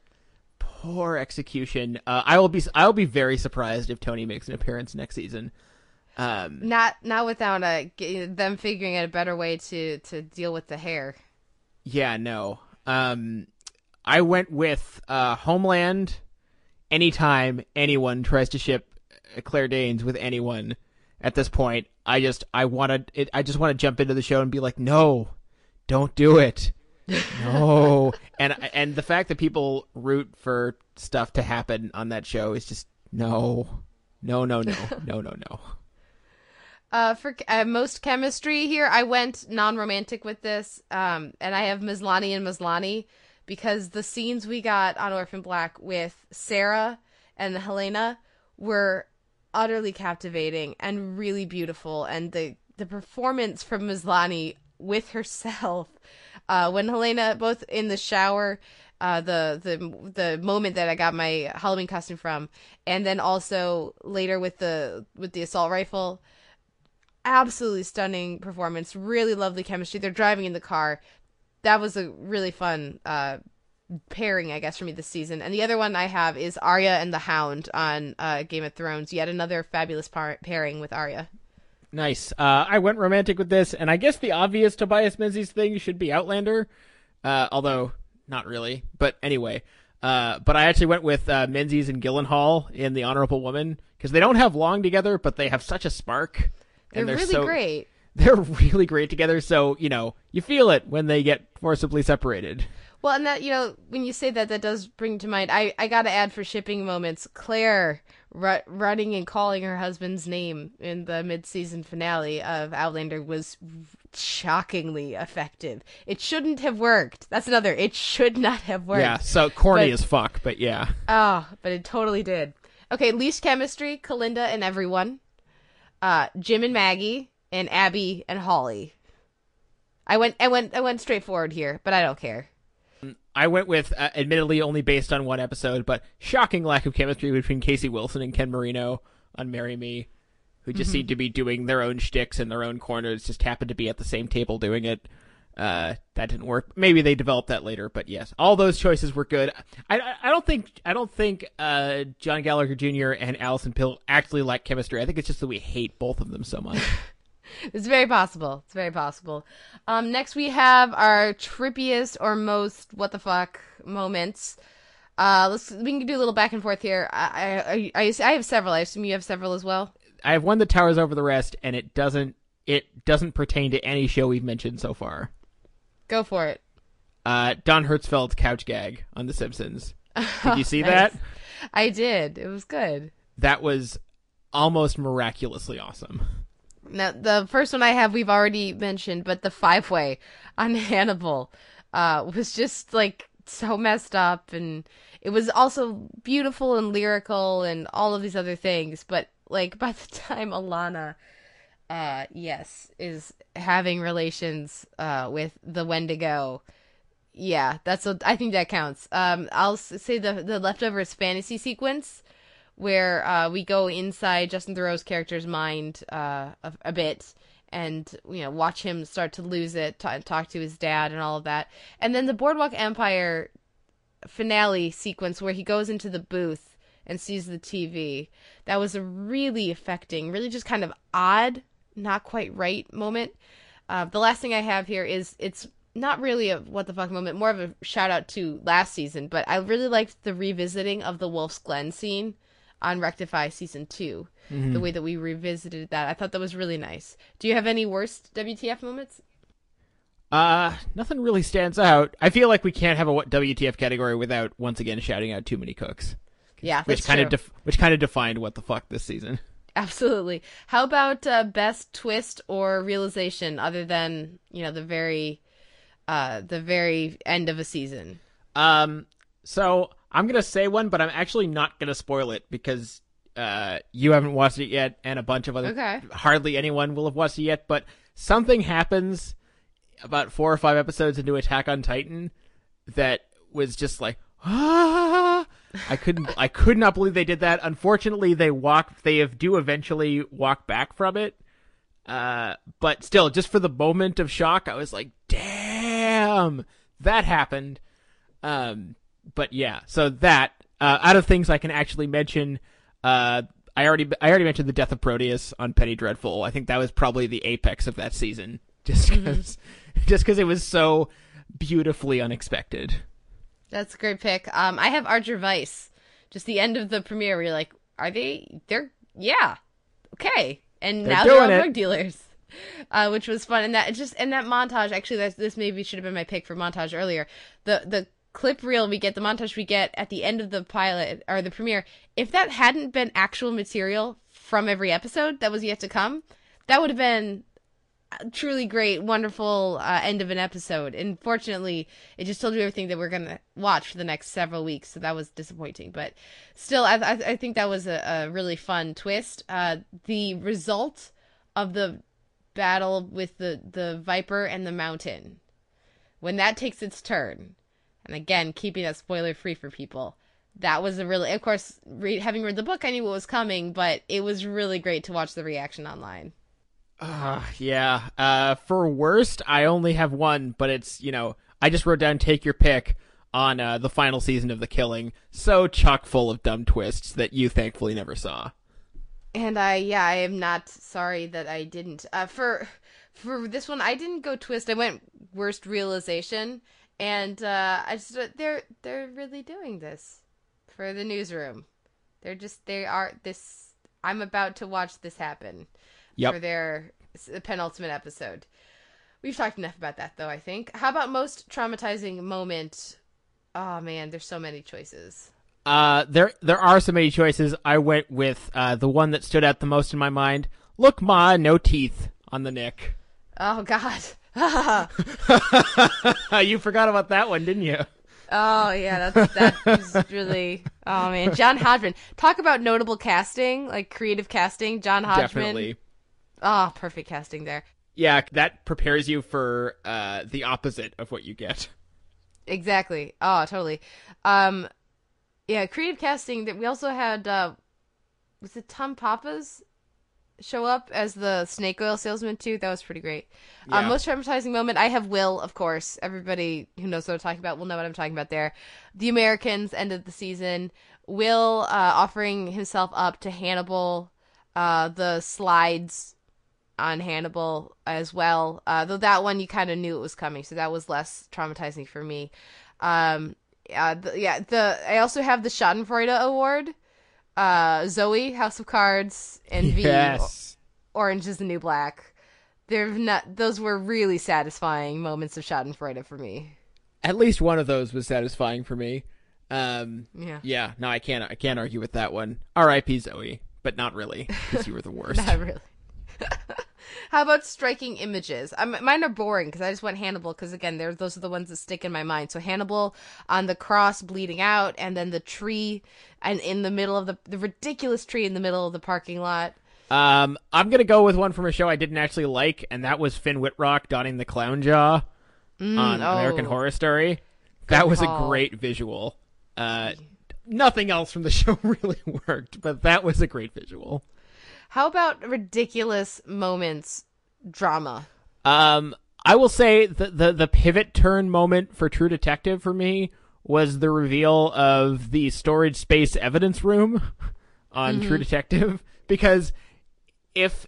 poor execution. I will be very surprised if Tony makes an appearance next season. Not without them figuring out a better way to deal with the hair. Yeah, no. I went with Homeland. Anytime anyone tries to ship Claire Danes with anyone at this point, I just want to jump into the show and be like, no, don't do it. No. and the fact that people root for stuff to happen on that show is just no. For most chemistry here, I went non-romantic with this, and I have Mizlani and Mizlani, because the scenes we got on Orphan Black with Sarah and Helena were utterly captivating and really beautiful, and the performance from Mizlani with herself, when Helena, both in the shower, the moment that I got my Halloween costume from, and then also later with the assault rifle. Absolutely stunning performance, really lovely chemistry. They're driving in the car. That was a really fun pairing, I guess, for me this season. And the other one I have is Arya and the Hound on Game of Thrones. Yet another fabulous pairing with Arya. Nice. I went romantic with this, and I guess the obvious Tobias Menzies thing should be Outlander, although not really. But anyway, but I actually went with Menzies and Gyllenhaal in The Honorable Woman, because they don't have long together, but they have such a spark. They're really great. They're really great together. So, you know, you feel it when they get forcibly separated. Well, and that, you know, when you say that, that does bring to mind, I got to add for shipping moments, Claire running and calling her husband's name in the mid-season finale of Outlander was shockingly effective. It shouldn't have worked. That's another. It should not have worked. Yeah, so corny as fuck, but yeah. Oh, but it totally did. Okay, least chemistry, Kalinda and everyone. Jim and Maggie and Abby and Holly. I went straight forward here, but I don't care. I went with, admittedly only based on one episode, but shocking lack of chemistry between Casey Wilson and Ken Marino on Marry Me, who just seemed to be doing their own shticks in their own corners, just happened to be at the same table doing it. That didn't work. Maybe they developed that later, but yes, all those choices were good. I don't think John Gallagher Jr. and Alison Pill actually lack chemistry. I think it's just that we hate both of them so much. It's very possible. It's very possible. Next we have our trippiest or most what the fuck moments. We can do a little back and forth here. I have several. I assume you have several as well. I have one that towers over the rest, and it doesn't pertain to any show we've mentioned so far. Go for it. Don Hertzfeld's couch gag on The Simpsons. Did you see nice. That? I did. It was good. That was almost miraculously awesome. Now, the first one I have we've already mentioned, but the five-way on Hannibal was just, like, so messed up. And it was also beautiful and lyrical and all of these other things. But, like, by the time Alana... is having relations with the Wendigo. Yeah, I think that counts. I'll say the Leftovers fantasy sequence where we go inside Justin Theroux's character's mind a bit and, you know, watch him start to lose it, talk to his dad and all of that. And then the Boardwalk Empire finale sequence where he goes into the booth and sees the TV. That was a really affecting, really just kind of odd, not quite right moment. The last thing I have here is, it's not really a what the fuck moment, more of a shout out to last season, but I really liked the revisiting of the Wolf's Glen scene on Rectify season 2. Mm-hmm. The way that we revisited that, I thought that was really nice. Do you have any worst WTF moments? Nothing really stands out. I feel like we can't have a WTF category without once again shouting out Too Many Cooks. Yeah, that's which kind of defined what the fuck this season. Absolutely. How about best twist or realization other than, you know, the very end of a season? So I'm gonna say one, but I'm actually not gonna spoil it because you haven't watched it yet, and a bunch of other hardly anyone will have watched it yet. But something happens about 4 or 5 episodes into Attack on Titan that was just like, ah. I could not believe they did that. Unfortunately, they do eventually walk back from it. But still, just for the moment of shock, I was like, damn, that happened. But yeah, so that Out of things I can actually mention, I already mentioned the death of Proteus on Penny Dreadful. I think that was probably the apex of that season, just because it was so beautifully unexpected. That's a great pick. I have Archer Vice. Just the end of the premiere, where you're like, are they? They're, yeah, okay. And now they're all drug dealers, which was fun. And that montage. Actually, this maybe should have been my pick for montage earlier. The clip reel we get, the montage we get at the end of the pilot or the premiere. If that hadn't been actual material from every episode that was yet to come, that would have been a truly great, wonderful end of an episode. And fortunately, it just told you everything that we're gonna watch for the next several weeks. So that was disappointing, but still, I think that was a really fun twist. The result of the battle with the Viper and the Mountain, when that takes its turn. And again, keeping that spoiler free for people. That was of course, having read the book, I knew what was coming, but it was really great to watch the reaction online. Yeah. For worst, I only have one, but it's, I just wrote down take your pick on the final season of The Killing. So chock full of dumb twists that you thankfully never saw. And I am not sorry that I didn't. For this one, I didn't go twist. I went worst realization. And I just they're really doing this for the newsroom. They are this. I'm about to watch this happen. Yep. For their penultimate episode. We've talked enough about that, though, I think. How about most traumatizing moment? Oh man, there's so many choices. There are so many choices. I went with the one that stood out the most in my mind. Look, Ma, no teeth on the Nick. Oh God. You forgot about that one, didn't you? Oh yeah, that was really. Oh man, John Hodgman. Talk about notable casting, like creative casting. John Hodgman. Definitely. Oh, perfect casting there. Yeah, that prepares you for the opposite of what you get. Exactly. Oh, totally. Yeah, creative casting. That we also had. Was it Tom Pappas? Show up as the snake oil salesman too. That was pretty great. Yeah. Most traumatizing moment, I have Will, of course. Everybody who knows what I'm talking about will know what I'm talking about there. The Americans, end of the season. Will offering himself up to Hannibal. The slides on Hannibal as well. Though that one you kind of knew it was coming, so that was less traumatizing for me. I also have the Schadenfreude Award. Zoe, House of Cards, and yes. V, Orange is the New Black. Those were really satisfying moments of Schadenfreude for me. At least one of those was satisfying for me. Yeah. No, I can't argue with that one. R.I.P. Zoe, but not really, because you were the worst. Not really. How about striking images? Mine are boring because I just went Hannibal because, again, those are the ones that stick in my mind. So Hannibal on the cross bleeding out, and then the tree and in the middle of the ridiculous tree in the middle of the parking lot. I'm going to go with one from a show I didn't actually like, and that was Finn Wittrock donning the clown jaw on American Horror Story. That was a great visual. Nothing else from the show really worked, but that was a great visual. How about ridiculous moments drama? I will say the pivot turn moment for True Detective for me was the reveal of the storage space evidence room on True Detective, because if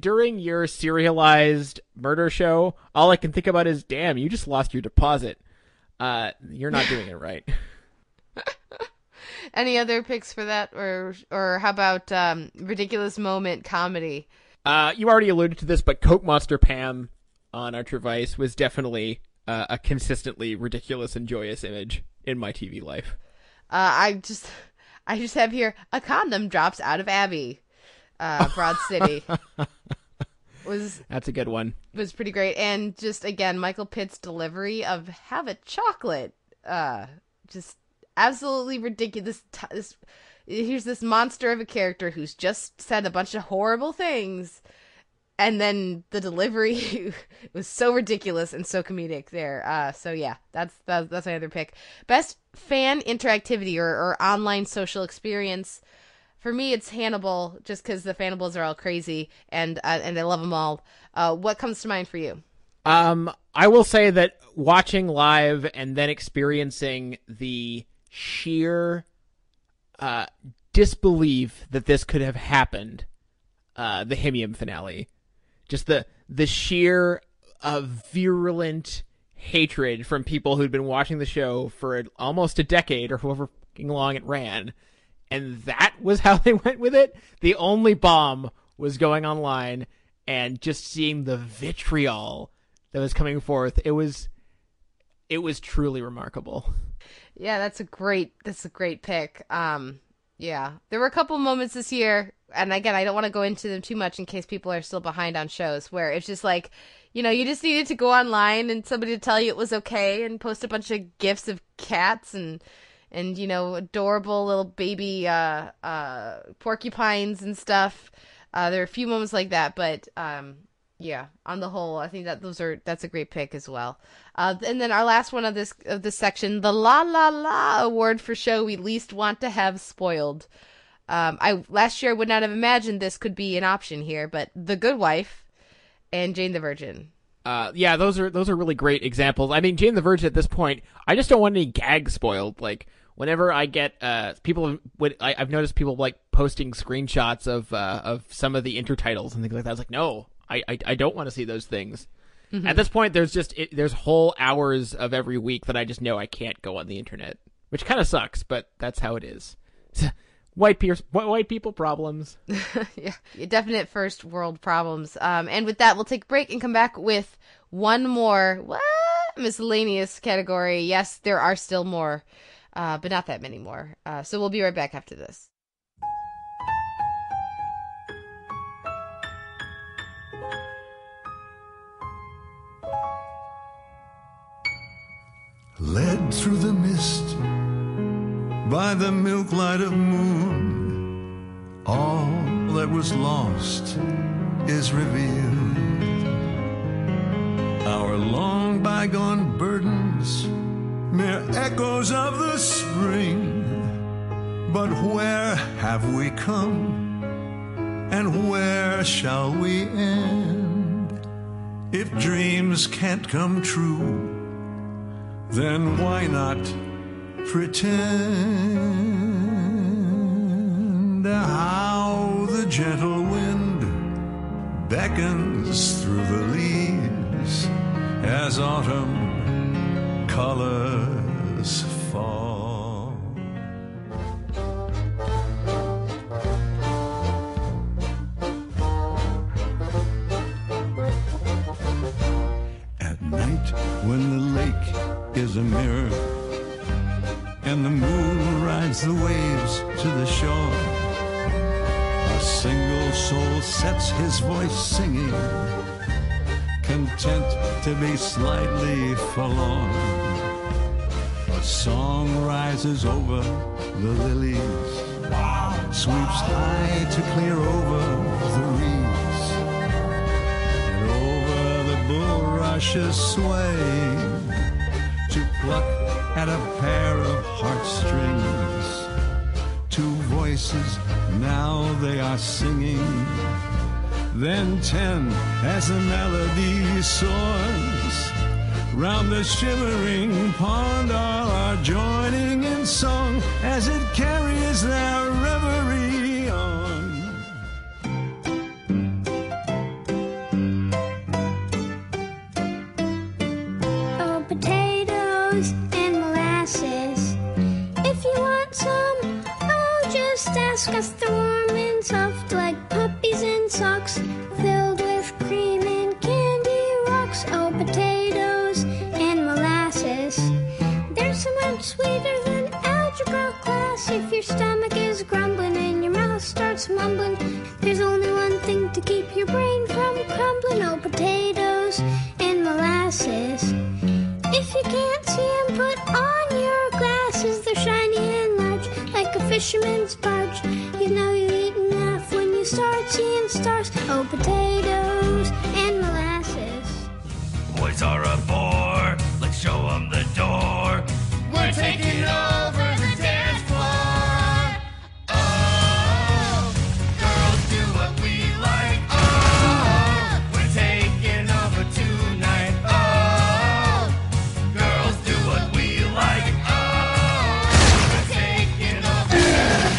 during your serialized murder show, all I can think about is, damn, you just lost your deposit. You're not doing it right. Any other picks for that, or how about ridiculous moment comedy? You already alluded to this, but Coke Monster Pam on Archer Vice was definitely a consistently ridiculous and joyous image in my TV life. I just have here a condom drops out of Abby, Broad City. That's a good one. Was pretty great, and just again Michael Pitt's delivery of "Have a chocolate," just. Absolutely ridiculous. Here's this monster of a character who's just said a bunch of horrible things, and then the delivery was so ridiculous and so comedic there. So yeah, that's my other pick. Best fan interactivity or online social experience. For me, it's Hannibal, just because the Fannibals are all crazy, and I love them all. What comes to mind for you? I will say that watching live and then experiencing the sheer disbelief that this could have happened, the Hymnium finale. Just the sheer virulent hatred from people who'd been watching the show for almost a decade or however fucking long it ran. And that was how they went with it. The only bomb was going online and just seeing the vitriol that was coming forth. It was truly remarkable. Yeah, that's a great pick. Yeah, there were a couple moments this year, and again, I don't want to go into them too much in case people are still behind on shows, where it's just like, you know, you just needed to go online and somebody to tell you it was okay and post a bunch of GIFs of cats and you know, adorable little baby porcupines and stuff. There are a few moments like that, but yeah, on the whole, I think that that's a great pick as well. And then our last one of this section, the La La La Award for show we least want to have spoiled. I last year would not have imagined this could be an option here, but The Good Wife and Jane the Virgin. Yeah, those are really great examples. I mean, Jane the Virgin at this point, I just don't want any gags spoiled. Like whenever I get people, I've noticed people like posting screenshots of some of the intertitles and things like that. I was like, no. I don't want to see those things. Mm-hmm. At this point, there's whole hours of every week that I just know I can't go on the internet, which kind of sucks, but that's how it is. White people problems. Yeah, definite first world problems. And with that, we'll take a break and come back with one more miscellaneous category. Yes, there are still more, but not that many more. So we'll be right back after this. Led through the mist by the milk light of moon, all that was lost is revealed. Our long bygone burdens, mere echoes of the spring. But where have we come, and where shall we end? If dreams can't come true, then why not pretend? How the gentle wind beckons through the leaves as autumn colors fall. At night when the lake is a mirror and the moon rides the waves to the shore, a single soul sets his voice singing, content to be slightly forlorn. A song rises over the lilies, sweeps high to clear over the reeds, and over the bulrushes sway to pluck at a pair of heartstrings. Two voices, now they are singing, then 10 as the melody soars. Round the shimmering pond all are joining in song as it carries their reverie on. Ask us to warm and soft like puppies in socks, filled with cream and candy rocks. Oh, potatoes and molasses, they're so much sweeter than algebra class. If your stomach is grumbling and your mouth starts mumbling, there's only one thing to keep your brain from crumbling. Oh, potatoes and molasses. If you can't see them, put on your glasses. They're shiny and large like a fisherman's box. You know you've eaten enough when you start seeing stars. Oh, potatoes and molasses. Boys are a bore, let's show them the door. We're taking over the dance floor. Oh, girls do what we like. Oh, we're taking over tonight. Oh, girls do what we like. Oh, we're taking over.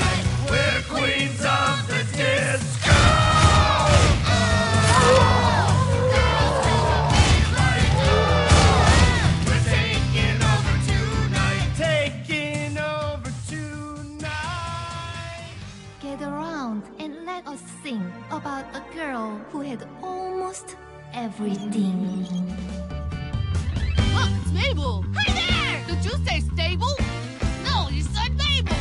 a girl who had almost everything. Look, it's Mabel! Hi there! Did you say stable? No, you said Mabel!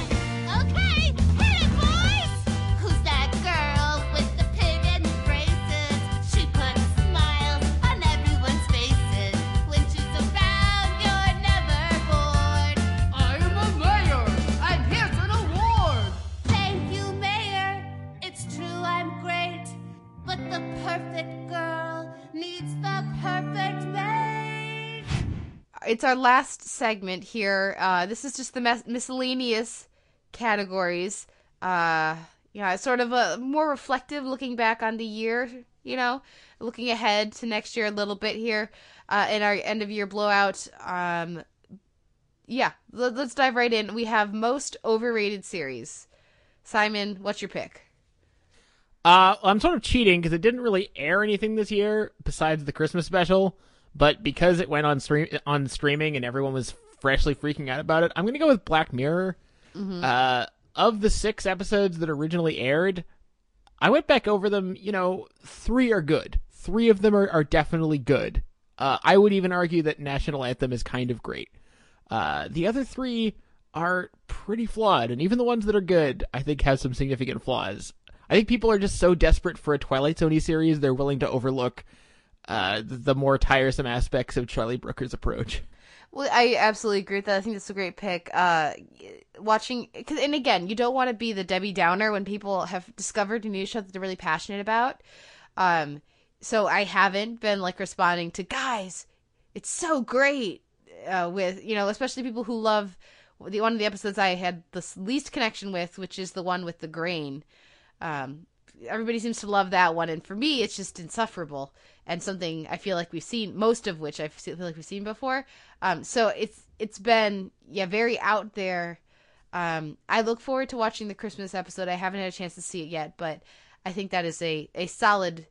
Okay, hit it, boys! Who's that girl with the pig-end braces? She puts smiles on everyone's faces. When she's around, you're never bored. I'm a mayor, and here's an award! Thank you, Mayor. It's true, I'm great, but the perfect girl needs the perfect mayor. It's our last segment here. This is just the miscellaneous categories. Yeah, sort of a more reflective looking back on the year, you know, looking ahead to next year a little bit here in our end of year blowout. Yeah, let's dive right in. We have most overrated series. Simon, what's your pick? I'm sort of cheating because it didn't really air anything this year besides the Christmas special. But because it went on streaming and everyone was freshly freaking out about it, I'm going to go with Black Mirror. Mm-hmm. Of the 6 episodes that originally aired, I went back over them, you know, 3 are good. 3 of them are definitely good. I would even argue that National Anthem is kind of great. The other 3 are pretty flawed, and even the ones that are good, I think, have some significant flaws. I think people are just so desperate for a Twilight Zone series, they're willing to overlook the more tiresome aspects of Charlie Brooker's approach. Well, I absolutely agree with that. I think that's a great pick. And again, you don't want to be the Debbie Downer when people have discovered a new show that they're really passionate about. So I haven't been like responding to guys, it's so great with, you know, especially people who love one of the episodes I had the least connection with, which is the one with the grain. Everybody seems to love that one, and for me it's just insufferable and something I feel like we've seen, most of which I feel like we've seen before. So it's been very out there. I look forward to watching the Christmas episode. I haven't had a chance to see it yet, but I think that is a solid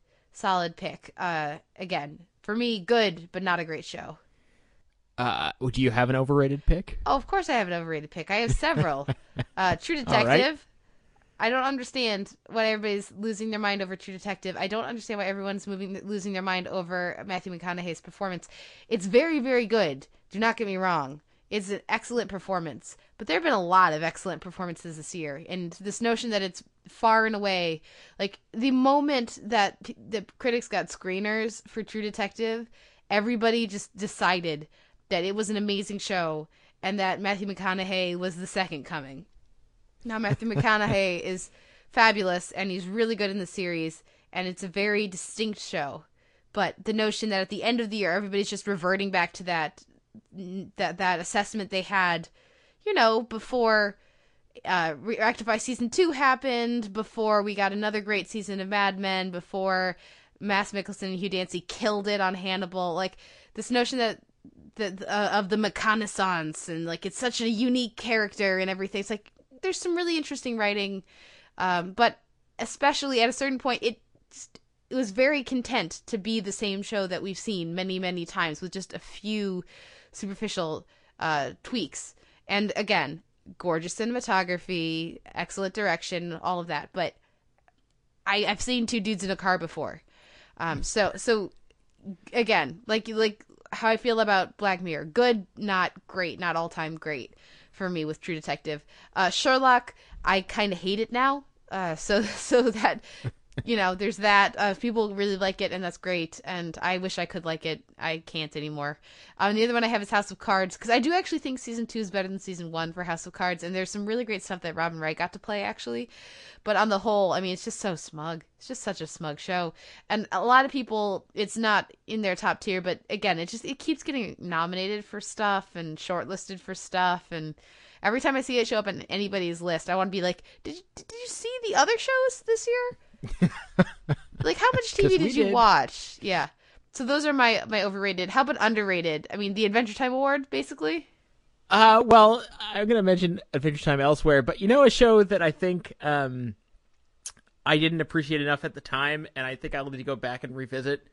pick. Again, for me, good but not a great show. Do you have an overrated pick? Oh, of course I have an overrated pick. I have several. True Detective. Right. I don't understand why everybody's losing their mind over True Detective. I don't understand why everyone's losing their mind over Matthew McConaughey's performance. It's very, very good. Do not get me wrong. It's an excellent performance. But there have been a lot of excellent performances this year. And this notion that it's far and away, like the moment that the critics got screeners for True Detective, everybody just decided that it was an amazing show and that Matthew McConaughey was the second coming. Now, Matthew McConaughey is fabulous, and he's really good in the series, and it's a very distinct show. But the notion that at the end of the year, everybody's just reverting back to that assessment they had, you know, before Rectify Season 2 happened, before we got another great season of Mad Men, before Mads Mikkelsen and Hugh Dancy killed it on Hannibal. Like, this notion that of the McConaissance, and, like, it's such a unique character and everything. It's like, there's some really interesting writing, but especially at a certain point, it was very content to be the same show that we've seen many, many times with just a few superficial tweaks. And again, gorgeous cinematography, excellent direction, all of that. But I've seen two dudes in a car before. So again, like how I feel about Black Mirror, good, not great, not all time great. For me with True Detective. Sherlock, I kind of hate it now. So that, you know, there's that. People really like it, and that's great. And I wish I could like it. I can't anymore. The other one I have is House of Cards, because I do actually think Season 2 is better than Season 1 for House of Cards. And there's some really great stuff that Robin Wright got to play, actually. But on the whole, I mean, it's just so smug. It's just such a smug show. And a lot of people, it's not in their top tier, but again, it keeps getting nominated for stuff and shortlisted for stuff. And every time I see it show up on anybody's list, I want to be like, did you see the other shows this year? Like, how much TV did you watch? Yeah. So those are my overrated. How about underrated? I mean, the Adventure Time Award, basically. Well, I'm going to mention Adventure Time elsewhere, but you know, a show that I think, I didn't appreciate enough at the time, and I think I'll need to go back and revisit,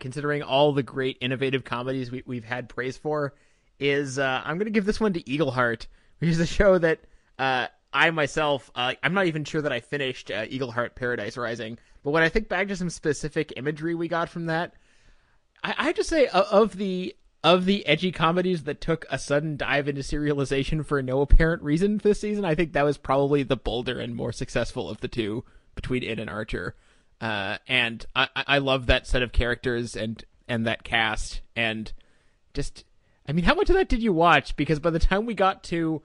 considering all the great innovative comedies we've had praise for, is I'm going to give this one to Eagleheart, which is a show that I myself, I'm not even sure that I finished Eagle Heart Paradise Rising, but when I think back to some specific imagery we got from that, I have to say, of the edgy comedies that took a sudden dive into serialization for no apparent reason this season, I think that was probably the bolder and more successful of the two between It and Archer. And I love that set of characters and that cast, and just, I mean, how much of that did you watch? Because by the time we got to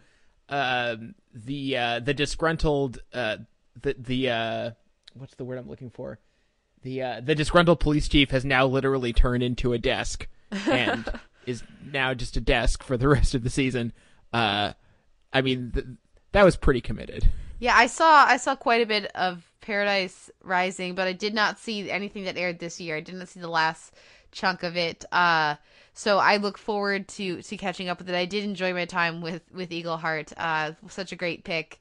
the disgruntled what's the word I'm looking for? The disgruntled police chief has now literally turned into a desk and is now just a desk for the rest of the season. I mean, that was pretty committed. Yeah, I saw quite a bit of Paradise Rising, but I did not see anything that aired this year. I did not see the last chunk of it. So I look forward to catching up with it. I did enjoy my time with Eagle Heart. Such a great pick.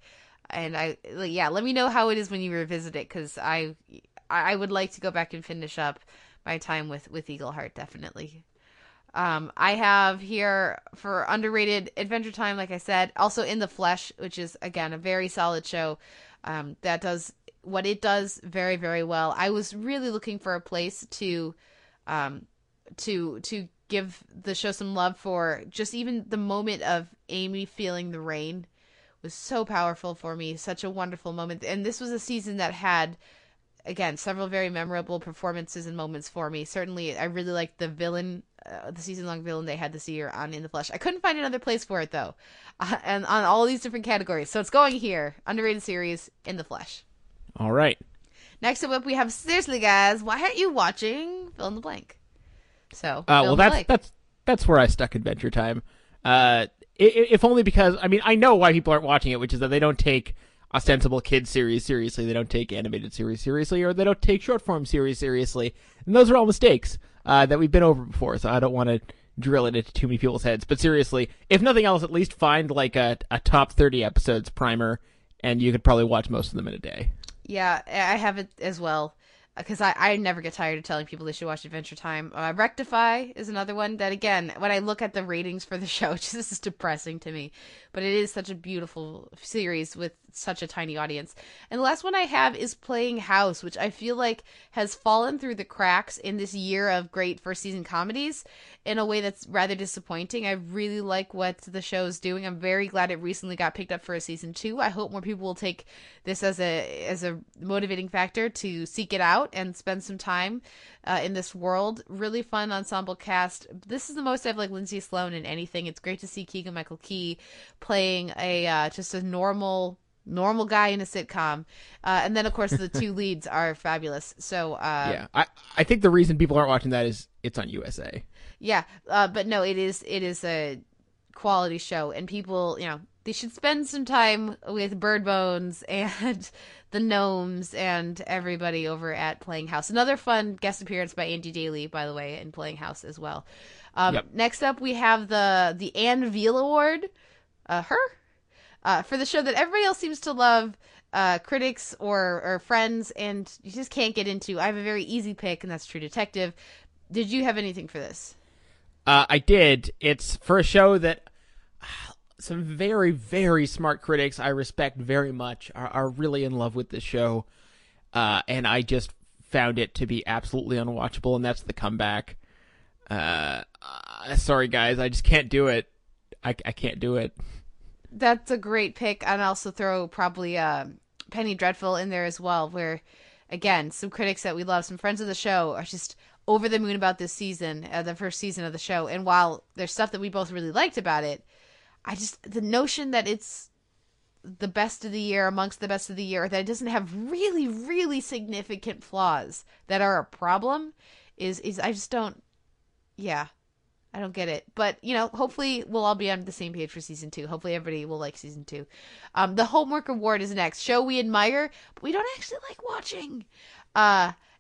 And let me know how it is when you revisit it, because I would like to go back and finish up my time with Eagle Heart, definitely. I have here for underrated Adventure Time, like I said, also In the Flesh, which is, again, a very solid show that does what it does very, very well. I was really looking for a place to give the show some love for just even the moment of Amy feeling the rain was so powerful for me. Such a wonderful moment. And this was a season that had, again, several very memorable performances and moments for me. Certainly, I really liked the villain, the season-long villain they had this year on In the Flesh. I couldn't find another place for it, though, and on all these different categories. So it's going here. Underrated series, In the Flesh. All right. Next up, we have Seriously Guys, Why Aren't You Watching? Fill in the Blank. So, well, that's where I stuck Adventure Time. If only because, I mean, I know why people aren't watching it, which is that they don't take ostensible kids series seriously, they don't take animated series seriously, or they don't take short form series seriously, and those are all mistakes that we've been over before. So I don't want to drill it into too many people's heads, but seriously, if nothing else, at least find like a top 30 episodes primer, and you could probably watch most of them in a day. Yeah, I have it as well, because I never get tired of telling people they should watch Adventure Time. Rectify is another one that, again, when I look at the ratings for the show, this is depressing to me. But it is such a beautiful series with such a tiny audience. And the last one I have is Playing House, which I feel like has fallen through the cracks in this year of great first-season comedies in a way that's rather disappointing. I really like what the show's doing. I'm very glad it recently got picked up for a season 2. I hope more people will take this as a motivating factor to seek it out and spend some time in this world. Really fun ensemble cast. This is the most I've liked Lindsay Sloan in anything. It's great to see Keegan-Michael Key playing a just a normal guy in a sitcom. And then, of course, the two leads are fabulous. So yeah, I think the reason people aren't watching that is it's on USA. Yeah, but no, it is a quality show, and people, you know, they should spend some time with Bird Bones and the gnomes and everybody over at Playing House. Another fun guest appearance by Andy Daly, by the way, in Playing House as well. Yep. Next up, we have the Anne Veal Award, for the show that everybody else seems to love, critics or friends, and you just can't get into. I have a very easy pick, and that's True Detective. Did you have anything for this? I did. It's for a show that some very, very smart critics I respect very much are really in love with this show, and I just found it to be absolutely unwatchable, and that's The Comeback. Sorry, guys. I just can't do it. I can't do it. That's a great pick. I'd also throw probably Penny Dreadful in there as well, where, again, some critics that we love, some friends of the show, are just over the moon about this season, the first season of the show. And while there's stuff that we both really liked about it, I just, the notion that it's the best of the year amongst the best of the year, that it doesn't have really, really significant flaws that are a problem is I just don't, yeah, I don't get it. But, you know, hopefully we'll all be on the same page for season 2. Hopefully everybody will like season 2. The Homework Award is next. Show we admire, but we don't actually like watching.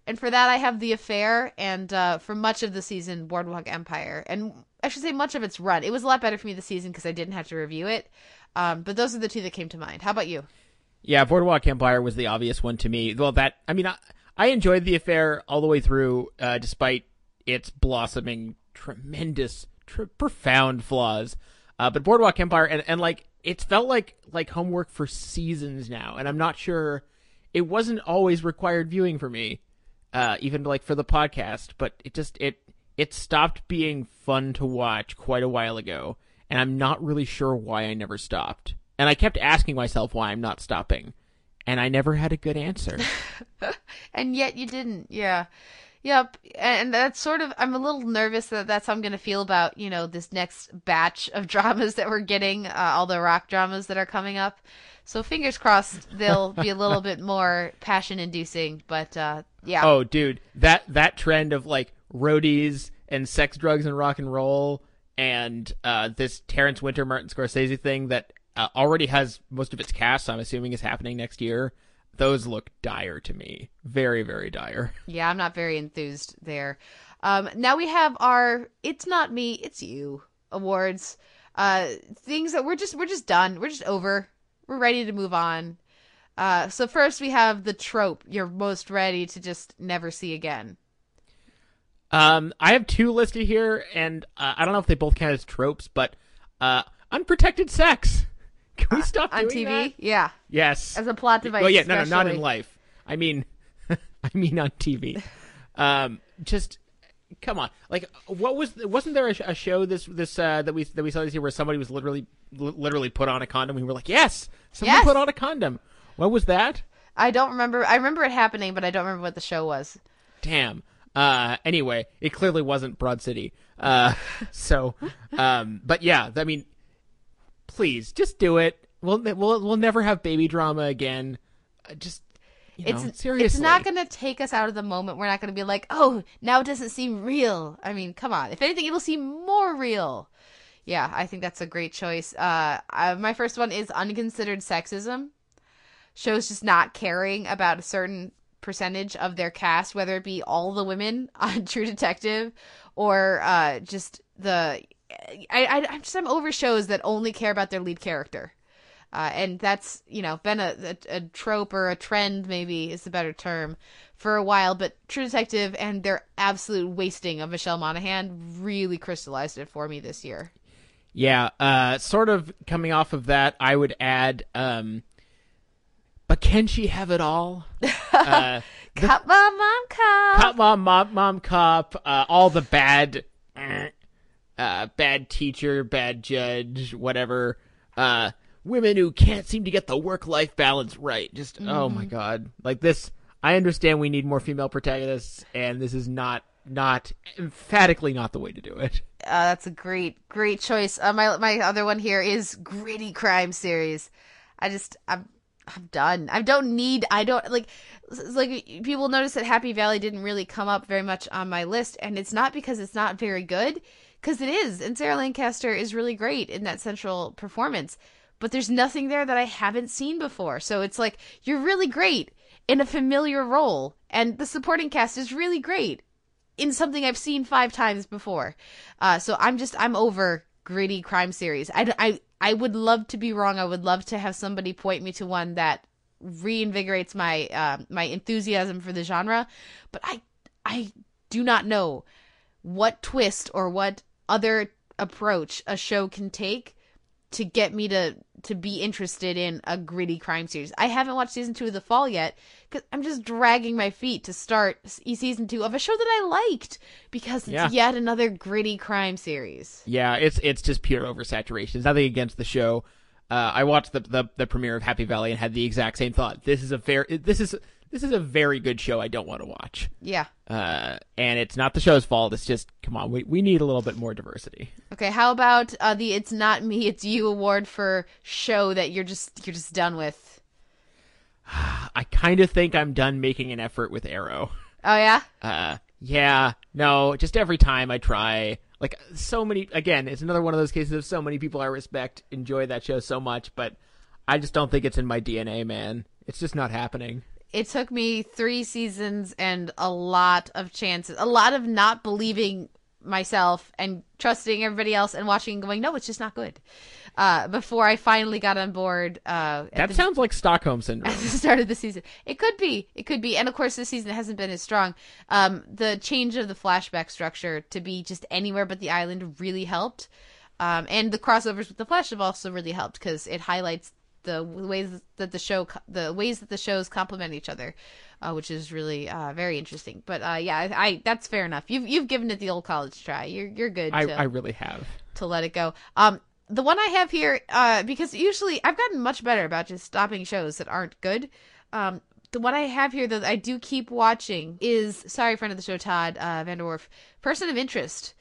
And for that, I have The Affair, and for much of the season, Boardwalk Empire. And I should say much of its run. It was a lot better for me this season because I didn't have to review it. But those are the two that came to mind. How about you? Yeah, Boardwalk Empire was the obvious one to me. Well, I enjoyed The Affair all the way through, despite its blossoming, tremendous, profound flaws. But Boardwalk Empire, and like it's felt like homework for seasons now, and I'm not sure. It wasn't always required viewing for me, even like for the podcast, but it stopped being fun to watch quite a while ago, and I'm not really sure why I never stopped. And I kept asking myself why I'm not stopping, and I never had a good answer. And yet you didn't, yeah. Yep, and that's sort of, I'm a little nervous that that's how I'm going to feel about, you know, this next batch of dramas that we're getting, all the rock dramas that are coming up. So fingers crossed they'll be a little bit more passion-inducing, but yeah. Oh, dude, that trend of, like, roadies and sex, drugs, and rock and roll, and this Terrence Winter, Martin Scorsese thing that already has most of its cast, I'm assuming, is happening next year. Those look dire to me. Very, very dire. Yeah, I'm not very enthused there. Now we have our It's Not Me, It's You awards. Things that we're just done. We're just over. We're ready to move on. So first we have the trope you're most ready to just never see again. I have two listed here, and I don't know if they both count as tropes, but unprotected sex. Can we stop doing TV? That? Yeah. Yes. As a plot device. Oh yeah, no, not in life. I mean, on TV. Just come on. Like, what was? Wasn't there a show that we saw this year where somebody was literally put on a condom? We were like, yes, someone put on a condom. What was that? I don't remember. I remember it happening, but I don't remember what the show was. Damn. Anyway, it clearly wasn't Broad City. But yeah, I mean. Please, just do it. We'll never have baby drama again. Just, seriously. It's not going to take us out of the moment. We're not going to be like, oh, now it doesn't seem real. I mean, come on. If anything, it'll seem more real. Yeah, I think that's a great choice. My first one is unconsidered sexism. Shows just not caring about a certain percentage of their cast, whether it be all the women on True Detective or just the... I'm over shows that only care about their lead character, and that's been a trope or a trend, maybe is the better term, for a while. But True Detective and their absolute wasting of Michelle Monaghan really crystallized it for me this year. Yeah, sort of coming off of that, I would add, but can she have it all? Cop Mom, Mom Cop. Cop Mom Cop. All the bad. Bad teacher, bad judge, whatever. Women who can't seem to get the work-life balance right. Just, oh my God. Like this, I understand we need more female protagonists, and this is not emphatically not the way to do it. That's a great choice. My other one here is gritty crime series. I'm done. I don't like. It's like people notice that Happy Valley didn't really come up very much on my list, and it's not because it's not very good, because it is, and Sarah Lancaster is really great in that central performance. But there's nothing there that I haven't seen before, so it's like you're really great in a familiar role, and the supporting cast is really great in something I've seen 5 times before. So I'm over gritty crime series. I would love to be wrong. I would love to have somebody point me to one that reinvigorates my enthusiasm for the genre. But I do not know what twist or what other approach a show can take to get me to be interested in a gritty crime series. I haven't watched season 2 of The Fall yet because I'm just dragging my feet to start season 2 of a show that I liked because it's yet another gritty crime series. Yeah, it's just pure oversaturation. It's nothing against the show. I watched the premiere of Happy Valley and had the exact same thought. This is a very good show I don't want to watch. Yeah. And it's not the show's fault. It's just, come on, we need a little bit more diversity. Okay, how about the It's Not Me, It's You award for show that you're just done with? I kind of think I'm done making an effort with Arrow. Oh, yeah? Yeah. No, just every time I try. Like, so many, again, it's another one of those cases of so many people I respect enjoy that show so much, but I just don't think it's in my DNA, man. It's just not happening. It took me 3 seasons and a lot of chances, a lot of not believing myself and trusting everybody else and watching and going, no, it's just not good, before I finally got on board. That sounds like Stockholm Syndrome. At the start of the season. It could be. And, of course, this season hasn't been as strong. The change of the flashback structure to be just anywhere but the island really helped. And the crossovers with The Flash have also really helped because it highlights the ways that the shows complement each other, which is really very interesting. But yeah, I that's fair enough. You've given it the old college try. You're good. I really have to let it go. The one I have here, because usually I've gotten much better about just stopping shows that aren't good. The one I have here that I do keep watching is, sorry, friend of the show, Todd Vanderwerf, Person of Interest.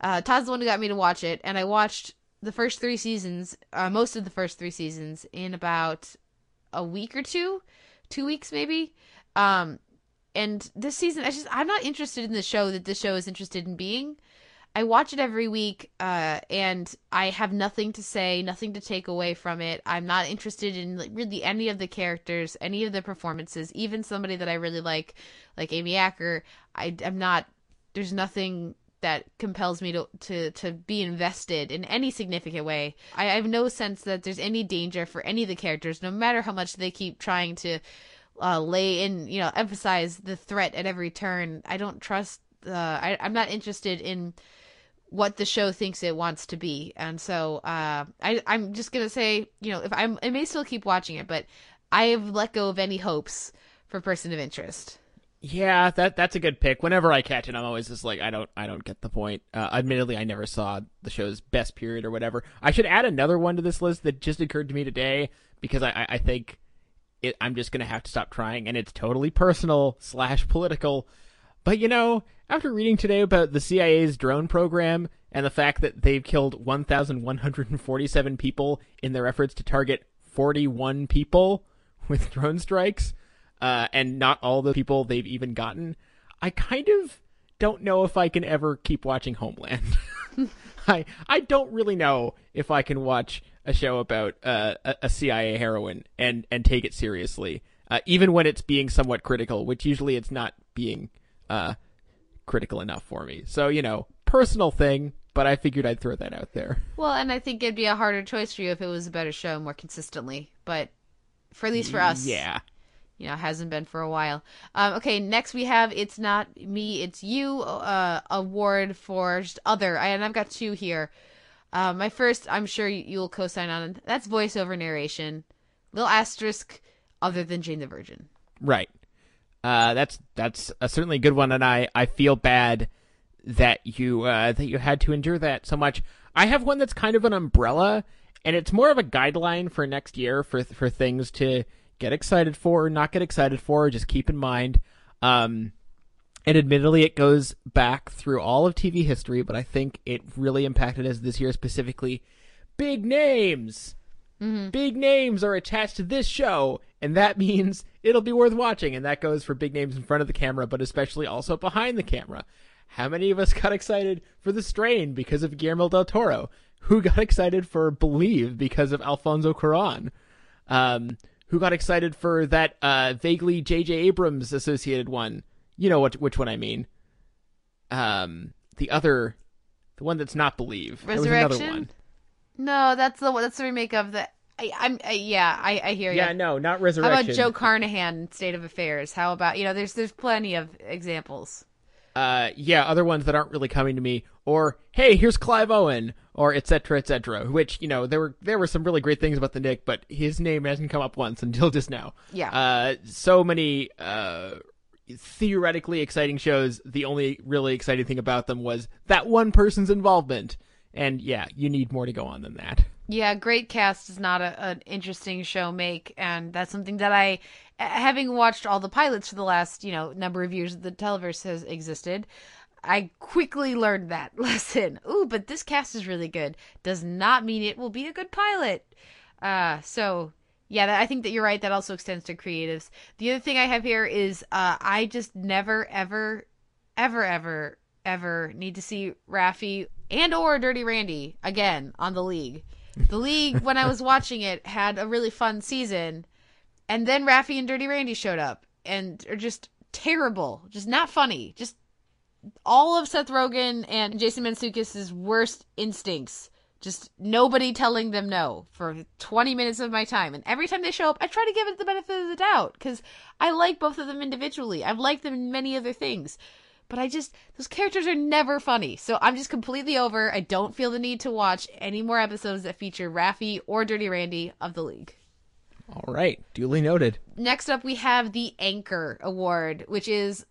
Todd's the one who got me to watch it, and I watched the first three seasons, most of the first three seasons, in about a week or two, 2 weeks maybe. And this season, I'm not interested in the show that this show is interested in being. I watch it every week, and I have nothing to say, nothing to take away from it. I'm not interested in really any of the characters, any of the performances, even somebody that I really like Amy Acker. I'm not, there's nothing that compels me to be invested in any significant way. I have no sense that there's any danger for any of the characters, no matter how much they keep trying to lay in, emphasize the threat at every turn. I don't trust, I'm not interested in what the show thinks it wants to be. And so I'm just going to say, if I may still keep watching it, but I have let go of any hopes for Person of Interest. Yeah, that's a good pick. Whenever I catch it, I'm always just like, I don't get the point. Admittedly, I never saw the show's best period or whatever. I should add another one to this list that just occurred to me today, because I think I'm just going to have to stop trying, and it's totally personal/political. But, after reading today about the CIA's drone program and the fact that they've killed 1,147 people in their efforts to target 41 people with drone strikes, and not all the people they've even gotten, I kind of don't know if I can ever keep watching Homeland. I don't really know if I can watch a show about a CIA heroine and take it seriously, even when it's being somewhat critical, which usually it's not being critical enough for me. So, personal thing, but I figured I'd throw that out there. Well, and I think it'd be a harder choice for you if it was a better show more consistently, but at least for us. Yeah. Hasn't been for a while. Okay, next we have It's Not Me, It's You award for Other. And I've got two here. My first, I'm sure you'll co-sign on. That's voiceover narration. Little asterisk, other than Jane the Virgin. Right. That's a certainly good one. And I feel bad that you had to endure that so much. I have one that's kind of an umbrella, and it's more of a guideline for next year for things to get excited for or not get excited for, just keep in mind. And admittedly, it goes back through all of TV history, but I think it really impacted us this year specifically. Big names. Mm-hmm. Big names are attached to this show, and that means it'll be worth watching. And that goes for big names in front of the camera, but especially also behind the camera. How many of us got excited for The Strain because of Guillermo del Toro? Who got excited for Believe because of Alfonso Cuarón? Who got excited for that vaguely J.J. Abrams associated one? You know which one I mean. The one that's not Believe. Resurrection? That was another one. No, that's the remake of the. I hear you. Yeah, no, not Resurrection. How about Joe Carnahan, State of Affairs? How about there's plenty of examples. Yeah, other ones that aren't really coming to me, or hey, here's Clive Owen, or et cetera, which, there were some really great things about the Knick, but his name hasn't come up once until just now. Yeah. So many, theoretically exciting shows. The only really exciting thing about them was that one person's involvement. And yeah, you need more to go on than that. Yeah, great cast is not an interesting show make, and that's something that I, having watched all the pilots for the last, number of years that the Televerse has existed, I quickly learned that lesson. Ooh, but this cast is really good. Does not mean it will be a good pilot. So, yeah, I think that you're right. That also extends to creatives. The other thing I have here is I just never, ever, ever, ever, ever need to see Raffi and or Dirty Randy again on The League. The League, when I was watching it, had a really fun season, and then Raffi and Dirty Randy showed up and are just terrible, just not funny, just all of Seth Rogen and Jason Mantzoukas' worst instincts, just nobody telling them no for 20 minutes of my time. And every time they show up, I try to give it the benefit of the doubt because I like both of them individually. I've liked them in many other things. But I just, those characters are never funny. So I'm just completely over. I don't feel the need to watch any more episodes that feature Raffi or Dirty Randy of the League. All right. Duly noted. Next up, we have the Anchor Award, which is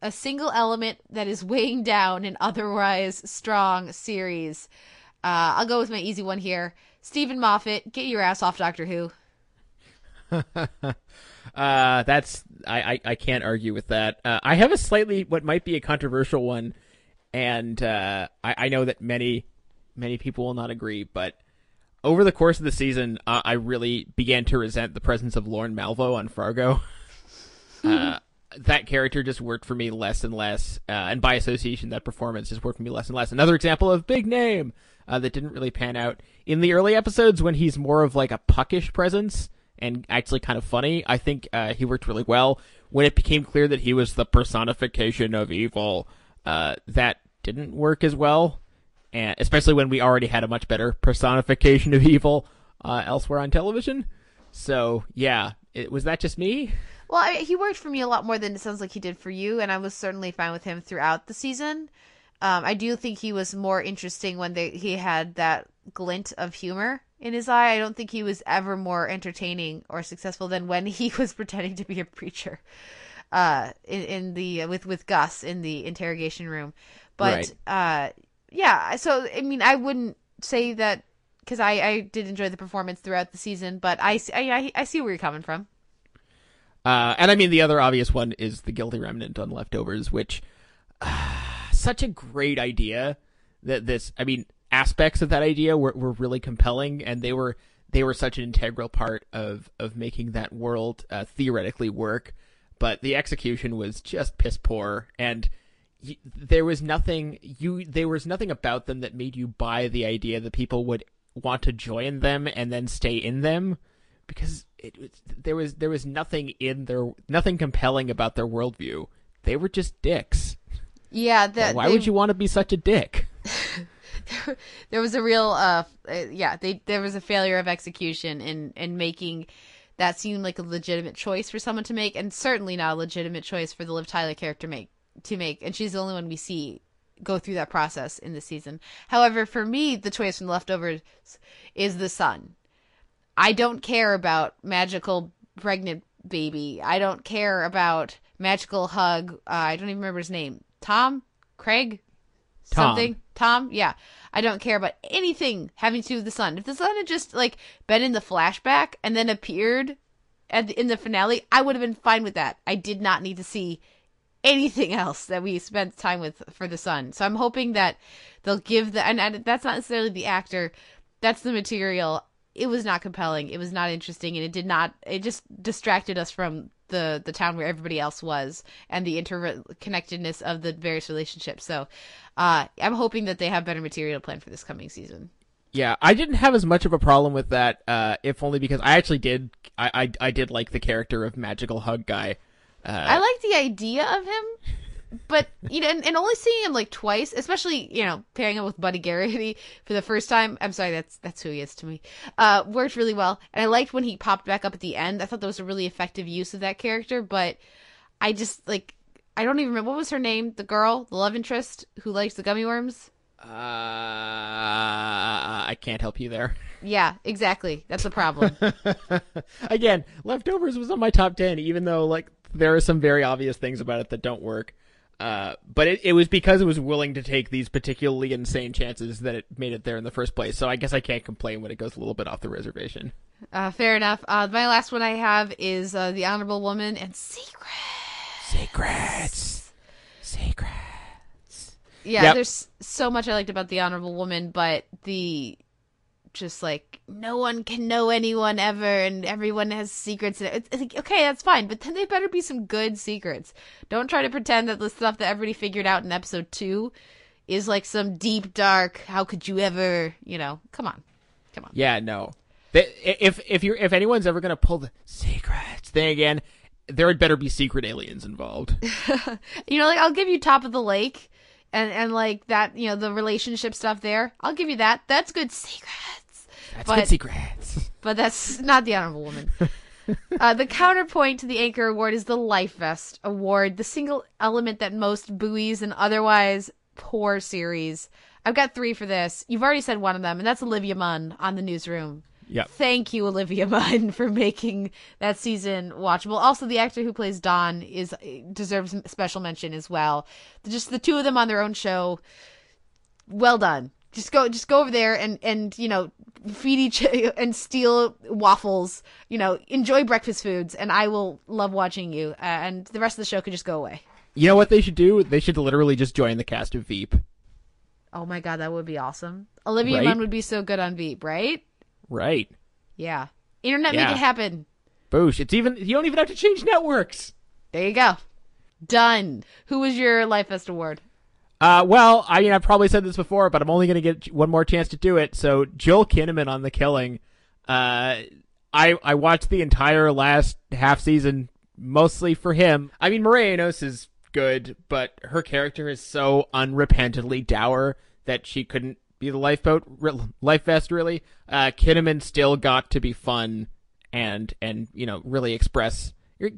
a single element that is weighing down an otherwise strong series. I'll go with my easy one here. Stephen Moffat, get your ass off Doctor Who. That's I can't argue with that. I have a slightly what might be a controversial one, and I know that many people will not agree, but over the course of the season, I really began to resent the presence of Lorne Malvo on Fargo. That character just worked for me less and less, and by association, that performance just worked for me less and less. Another example of big name that didn't really pan out. In the early episodes, when he's more of like a puckish presence and actually kind of funny, I think he worked really well. When it became clear that he was the personification of evil, that didn't work as well, and especially when we already had a much better personification of evil elsewhere on television. So, yeah, was that just me? Well, he worked for me a lot more than it sounds like he did for you, and I was certainly fine with him throughout the season. I do think he was more interesting when he had that glint of humor in his eye. I don't think he was ever more entertaining or successful than when he was pretending to be a preacher with Gus in the interrogation room. But right. Yeah, so I mean, I wouldn't say that because I did enjoy the performance throughout the season, but I see where you're coming from. And I mean, the other obvious one is the guilty remnant on Leftovers, which such a great idea that aspects of that idea were really compelling, and they were such an integral part of making that world theoretically work. But the execution was just piss poor, and there was nothing about them that made you buy the idea that people would want to join them and then stay in them. Because there was nothing compelling about their worldview. They were just dicks. Yeah. Why would you want to be such a dick? There was a real, there was a failure of execution in making that seem like a legitimate choice for someone to make, and certainly not a legitimate choice for the Liv Tyler character to make. And she's the only one we see go through that process in this season. However, for me, the choice from The Leftovers is the son. I don't care about magical pregnant baby. I don't care about magical hug. I don't even remember his name. Tom. Yeah. I don't care about anything having to do with the sun. If the sun had just like been in the flashback and then appeared in the finale, I would have been fine with that. I did not need to see anything else that we spent time with for the sun. So I'm hoping that they'll give and that's not necessarily the actor. That's the material. It was not compelling. It was not interesting, and it just distracted us from the town where everybody else was and the interconnectedness of the various relationships. So I'm hoping that they have better material planned for this coming season. Yeah, I didn't have as much of a problem with that, if only because I actually did. I did like the character of Magical Hug Guy. I like the idea of him. But, you know, and only seeing him like twice, especially, you know, pairing him with Buddy Garrity for the first time. I'm sorry, that's who he is to me. Worked really well. And I liked when he popped back up at the end. I thought that was a really effective use of that character. But I just, like, I don't even remember. What was her name? The girl, the love interest who likes the gummy worms? I can't help you there. Yeah, exactly. That's the problem. Again, Leftovers was on my top 10, even though, like, there are some very obvious things about it that don't work. But it was because it was willing to take these particularly insane chances that it made it there in the first place. So I guess I can't complain when it goes a little bit off the reservation. Fair enough. My last one I have is The Honorable Woman and Secrets. Yeah, yep. There's so much I liked about The Honorable Woman, but just like no one can know anyone ever and everyone has secrets, and it's like, okay, that's fine, but then they better be some good secrets. Don't try to pretend that the stuff that everybody figured out in episode 2 is like some deep dark how could you ever, you know, come on. Yeah, no, if anyone's ever gonna pull the secrets thing again, there had better be secret aliens involved. You know, like, I'll give you Top of the Lake and like that, you know, the relationship stuff there. I'll give you that. That's good secrets. But that's not The Honorable Woman. The counterpoint to the Anchor Award is the Life Vest Award, the single element that most buoys an otherwise poor series. I've got three for this. You've already said one of them, and that's Olivia Munn on The Newsroom. Yep. Thank you, Olivia Munn, for making that season watchable. Also, the actor who plays Don deserves special mention as well. Just the two of them on their own show. Well done. Just go over there and you know, feed each and steal waffles. You know, enjoy breakfast foods, and I will love watching you. And the rest of the show could just go away. You know what they should do? They should literally just join the cast of Veep. Oh my God, that would be awesome. Olivia Munn would be so good on Veep, right? Right. Yeah. Internet, make it happen. Boosh. It's even, you don't even have to change networks. There you go. Done. Who was your Life Vest Award? Well, I mean, I've probably said this before, but I'm only going to get one more chance to do it. So Joel Kinnaman on The Killing. I watched the entire last half season mostly for him. I mean, Maria Enos is good, but her character is so unrepentantly dour that she couldn't be the life vest, really. Kinnaman still got to be fun and you know, really express,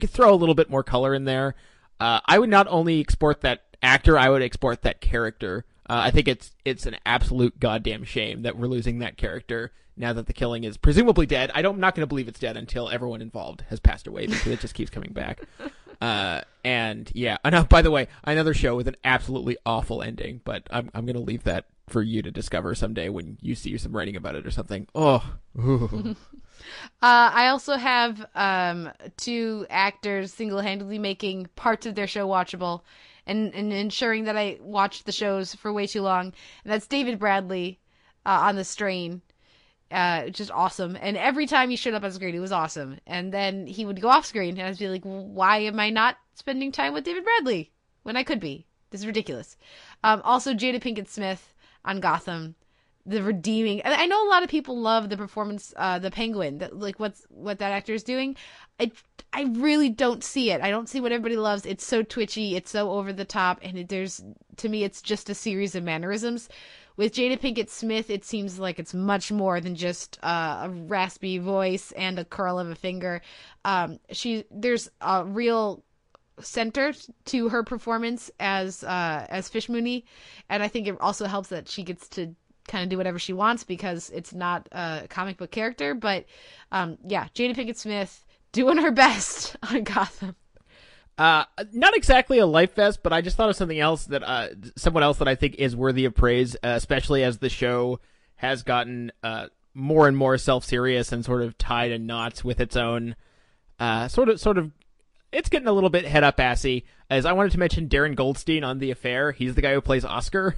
throw a little bit more color in there. I would not only export that actor, I would export that character. I think it's an absolute goddamn shame that we're losing that character now that The Killing is presumably dead. I'm not going to believe it's dead until everyone involved has passed away, because it just keeps coming back. And yeah, and by the way, another show with an absolutely awful ending, but I'm going to leave that for you to discover someday when you see some writing about it or something. Oh. I also have two actors single-handedly making parts of their show watchable and ensuring that I watched the shows for way too long. And that's David Bradley on The Strain. Just awesome. And every time he showed up on screen, it was awesome. And then he would go off screen, and I'd be like, why am I not spending time with David Bradley when I could be? This is ridiculous. Also, Jada Pinkett Smith on Gotham. The redeeming. I know a lot of people love the performance, the Penguin, that, like, what that actor is doing. I really don't see it. I don't see what everybody loves. It's so twitchy. It's so over the top. And to me, it's just a series of mannerisms. With Jada Pinkett Smith, it seems like it's much more than just a raspy voice and a curl of a finger. There's a real center to her performance as Fish Mooney, and I think it also helps that she gets to kind of do whatever she wants because it's not a comic book character. But yeah, Jada Pinkett Smith doing her best on Gotham. Not exactly a life vest, but I just thought of something else that someone else that I think is worthy of praise, especially as the show has gotten more and more self-serious and sort of tied in knots with its own sort of it's getting a little bit head up assy. As I wanted to mention Darren Goldstein on The Affair. He's the guy who plays Oscar.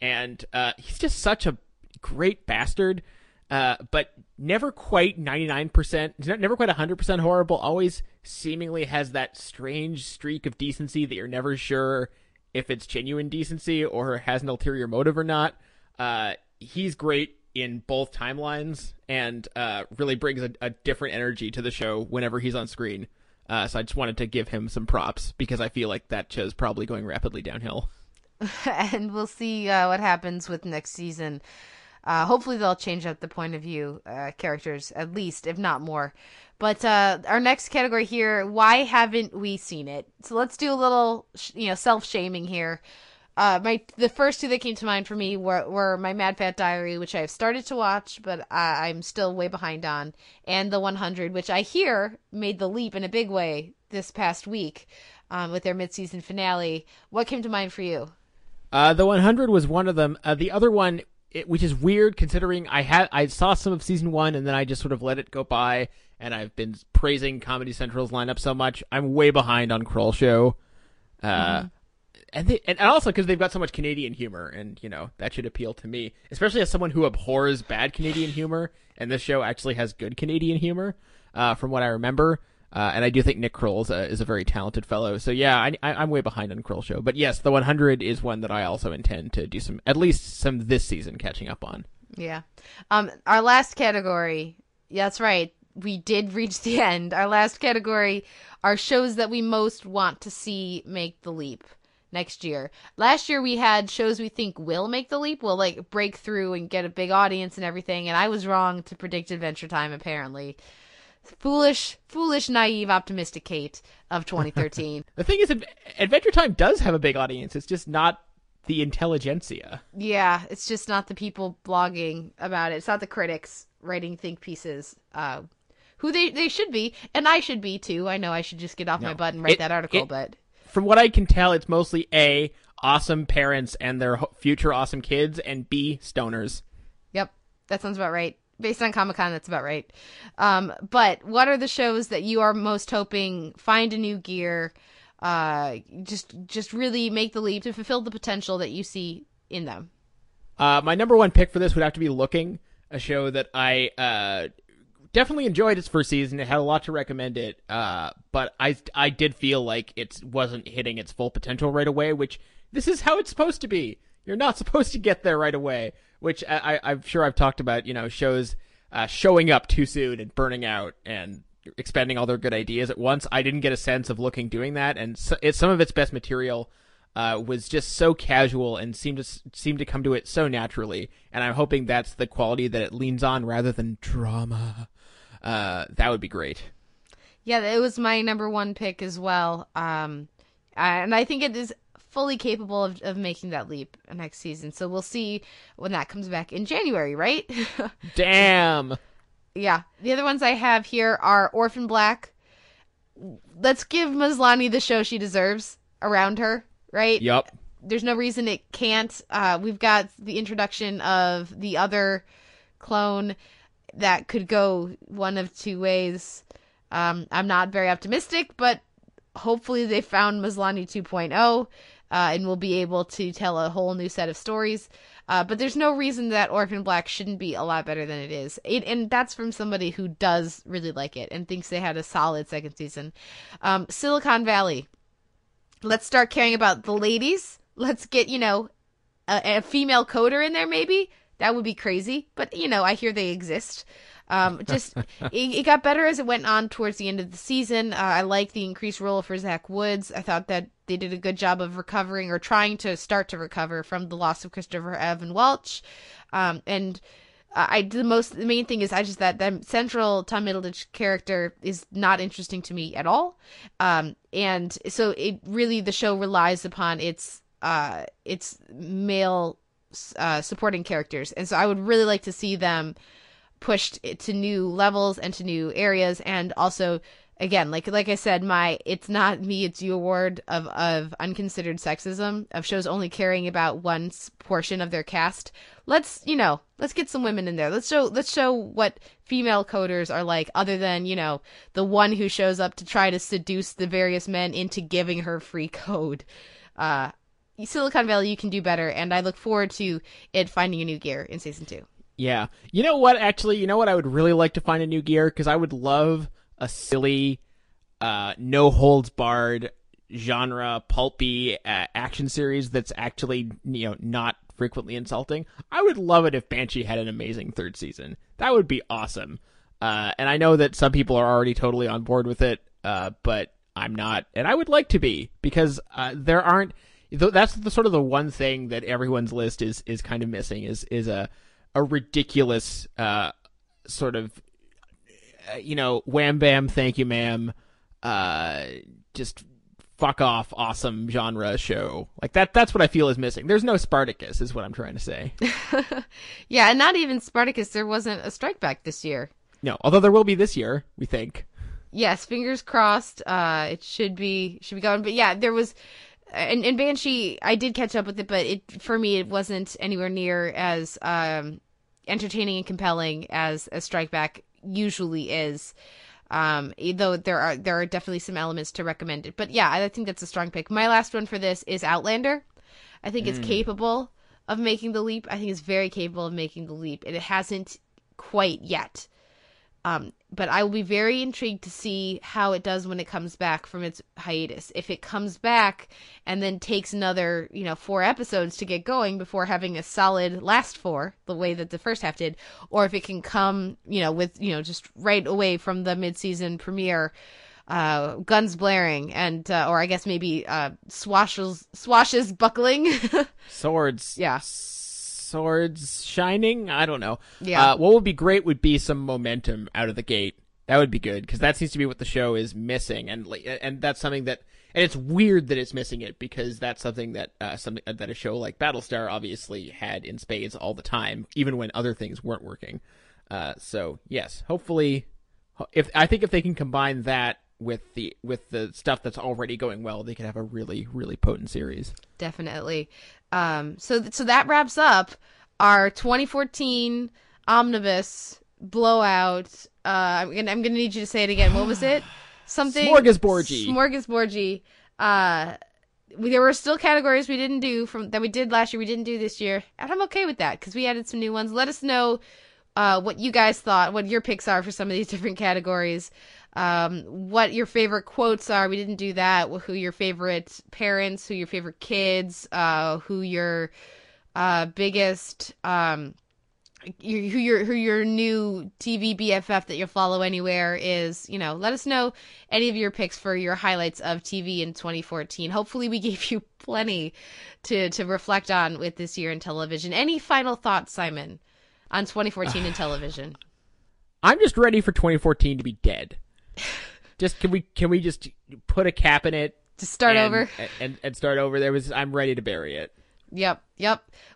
And he's just such a great bastard, but never quite 99%, never quite 100% horrible, always seemingly has that strange streak of decency that you're never sure if it's genuine decency or has an ulterior motive or not. He's great in both timelines and really brings a different energy to the show whenever he's on screen. So I just wanted to give him some props because I feel like that show's probably going rapidly downhill. And we'll see what happens with next season. Hopefully they'll change up the point of view characters, at least, if not more. But our next category here, why haven't we seen it? So let's do a little self-shaming here. The first two that came to mind for me were my Mad Fat Diary, which I have started to watch, but I'm still way behind on, and The 100, which I hear made the leap in a big way this past week with their mid-season finale. What came to mind for you? The 100 was one of them. The other one, which is weird considering I saw some of season one and then I just sort of let it go by, and I've been praising Comedy Central's lineup so much. I'm way behind on Kroll Show. And also because they've got so much Canadian humor, and that should appeal to me, especially as someone who abhors bad Canadian humor, and this show actually has good Canadian humor from what I remember. And I do think Nick Kroll is a very talented fellow. So yeah, I'm way behind on Kroll Show. But yes, The 100 is one that I also intend to do at least some this season catching up on. Yeah. Our last category. Yeah, that's right. We did reach the end. Our last category are shows that we most want to see make the leap next year. Last year we had shows we think will make the leap, will like break through and get a big audience and everything. And I was wrong to predict Adventure Time apparently. Foolish, naive, optimistic Kate of 2013. The thing is, Adventure Time does have a big audience. It's just not the intelligentsia. Yeah, it's just not the people blogging about it. It's not the critics writing think pieces, who they should be, and I should be too. I know I should just get off my butt and write that article, but... From what I can tell, it's mostly A, awesome parents and their future awesome kids, and B, stoners. Yep, that sounds about right. Based on Comic-Con, that's about right. But what are the shows that you are most hoping find a new gear, just really make the leap to fulfill the potential that you see in them? My number one pick for this would have to be Looking, a show that I definitely enjoyed its first season. It had a lot to recommend it, but I did feel like it wasn't hitting its full potential right away, which this is how it's supposed to be. You're not supposed to get there right away, which I'm sure I've talked about, shows showing up too soon and burning out and expending all their good ideas at once. I didn't get a sense of Looking doing that, and so, some of its best material was just so casual and seemed to come to it so naturally, and I'm hoping that's the quality that it leans on rather than drama. That would be great. Yeah, it was my number one pick as well, and I think it is fully capable of making that leap next season. So we'll see when that comes back in January, right? Damn. Yeah. The other ones I have here are Orphan Black. Let's give Maslany the show she deserves around her, right? Yep. There's no reason it can't. We've got the introduction of the other clone that could go one of two ways. I'm not very optimistic, but hopefully they found Maslany 2.0. And we'll be able to tell a whole new set of stories. But there's no reason that Orphan Black shouldn't be a lot better than it is. And that's from somebody who does really like it and thinks they had a solid second season. Silicon Valley. Let's start caring about the ladies. Let's get, a female coder in there maybe. That would be crazy. But, I hear they exist. It got better as it went on towards the end of the season. I like the increased role for Zach Woods. I thought that they did a good job of recovering or trying to start to recover from the loss of Christopher Evan Welch. The main thing is I just that central Tom Middleditch character is not interesting to me at all. And so it really, the show relies upon its male, supporting characters. And so I would really like to see them pushed to new levels and to new areas, and also, again, like I said, my It's Not Me, It's You award of unconsidered sexism, of shows only caring about one portion of their cast. Let's get some women in there. Let's show what female coders are like, other than, the one who shows up to try to seduce the various men into giving her free code. Silicon Valley, you can do better, and I look forward to it finding a new gear in season 2. Yeah. You know what I would really like to find a new gear? Because I would love a silly, no-holds-barred, genre, pulpy action series that's actually, not frequently insulting. I would love it if Banshee had an amazing third season. That would be awesome. And I know that some people are already totally on board with it, but I'm not. And I would like to be, because there aren't... That's the sort of the one thing that everyone's list is kind of missing, is a ridiculous sort of, wham bam, thank you ma'am, just fuck off awesome genre show. Like that's what I feel is missing. There's no Spartacus is what I'm trying to say. Yeah, and not even Spartacus. There wasn't a Strike Back this year. No, although there will be this year, we think. Yes, fingers crossed. It should be going. But yeah, there was... And Banshee, I did catch up with it, but for me it wasn't anywhere near as entertaining and compelling as a Strike Back usually is. Though there are definitely some elements to recommend it. But yeah, I think that's a strong pick. My last one for this is Outlander. I think it's capable of making the leap. I think it's very capable of making the leap, and it hasn't quite yet. But I will be very intrigued to see how it does when it comes back from its hiatus. If it comes back and then takes another, 4 episodes to get going before having a solid last 4, the way that the first half did, or if it can come, just right away from the mid-season premiere, guns blaring and, or I guess maybe swashes buckling. Swords. Yeah. Swords shining? I don't know. Yeah. What would be great would be some momentum out of the gate That would be good, because that seems to be what the show is missing, and that's something that, and it's weird that it's missing it, because that's something that that a show like Battlestar obviously had in spades all the time, even when other things weren't working. So yes, hopefully, if they can combine that with the stuff that's already going well, they could have a really, really potent series. Definitely. So that wraps up our 2014 omnibus blowout. I'm gonna need you to say it again. What was it? Something smorgasborgy. There were still categories we didn't do that we did last year. We didn't do this year, and I'm okay with that because we added some new ones. Let us know what you guys thought, what your picks are for some of these different categories, what your favorite quotes are. We didn't do that. Who your favorite parents, who your favorite kids, who your biggest. Who your new TV BFF that you follow anywhere is, let us know any of your picks for your highlights of TV in 2014. Hopefully we gave you plenty to reflect on with this year in television. Any final thoughts, Simon, on 2014 in television? I'm just ready for 2014 to be dead. Just can we just put a cap in it? Just start over? And start over. I'm ready to bury it. Yep.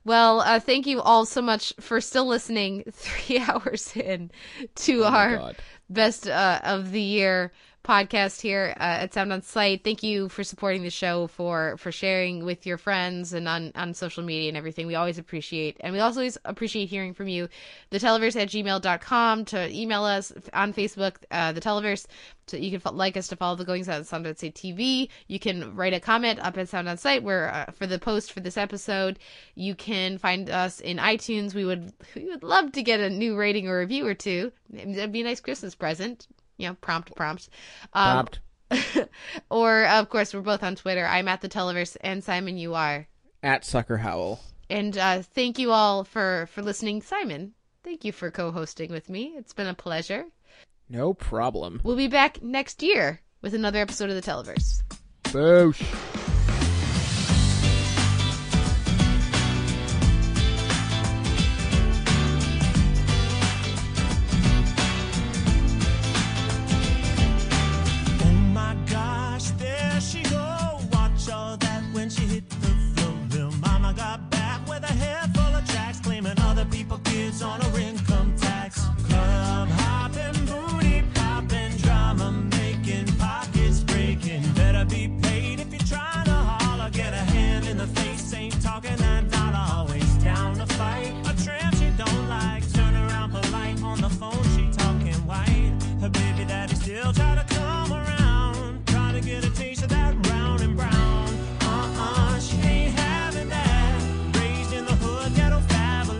Well, thank you all so much for still listening 3 hours in to our best of the year podcast here at Sound On Sight. Thank you for supporting the show, for sharing with your friends and on social media and everything. We always appreciate, and we also always appreciate hearing from you. theteleverse@gmail.com to email us on Facebook, The Televerse. So you can like us to follow the goings on Sound On Sight TV. You can write a comment up at Sound On Sight where for the post for this episode. You can find us in iTunes. We would love to get a new rating or review or two. That'd be a nice Christmas present. Prompt. Or of course, we're both on Twitter. I'm at The Televerse, and Simon, you are at Sucker Howell. And thank you all for listening. Simon, thank you for co-hosting with me. It's been a pleasure. No problem. We'll be back next year with another episode of The Televerse. Boosh. On a income tax, club hopping, booty popping, drama making, pockets breaking. Better be paid if you're trying to holler. Get a hand in the face, ain't talking that dollar. Always down to fight. A tramp she don't like, turn around polite. On the phone she talking white. Her baby daddy still try to come around, try to get a taste of that round and brown. She ain't having that. Raised in the hood, ghetto fabulous.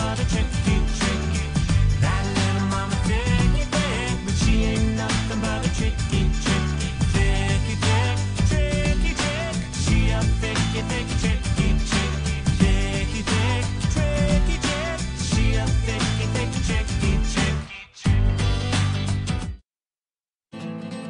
But a tricky, that little mama thicky thick, but she ain't nothing but a tricky, thicky thick, tricky trick. She a thicky thick, tricky, thick, tricky trick. She a thicky thick,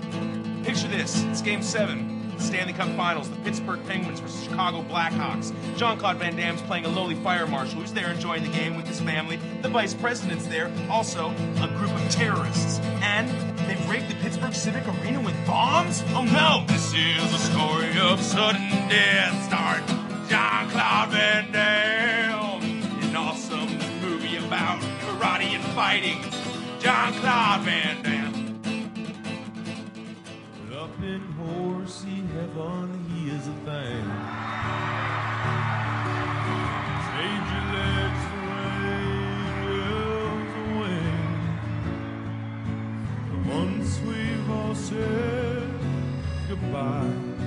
tricky. Picture this: it's Game 7. Stanley Cup Finals, the Pittsburgh Penguins versus Chicago Blackhawks. Jean-Claude Van Damme's playing a lowly fire marshal who's there enjoying the game with his family. The vice president's there, also a group of terrorists. And they've raked the Pittsburgh Civic Arena with bombs? Oh no! This is a story of sudden death, starring Jean-Claude Van Damme. An awesome movie about karate and fighting. Jean-Claude Van Damme. Up in horsey heaven, he is a thing. Change your legs for wings, the wings. Once we've all said goodbye.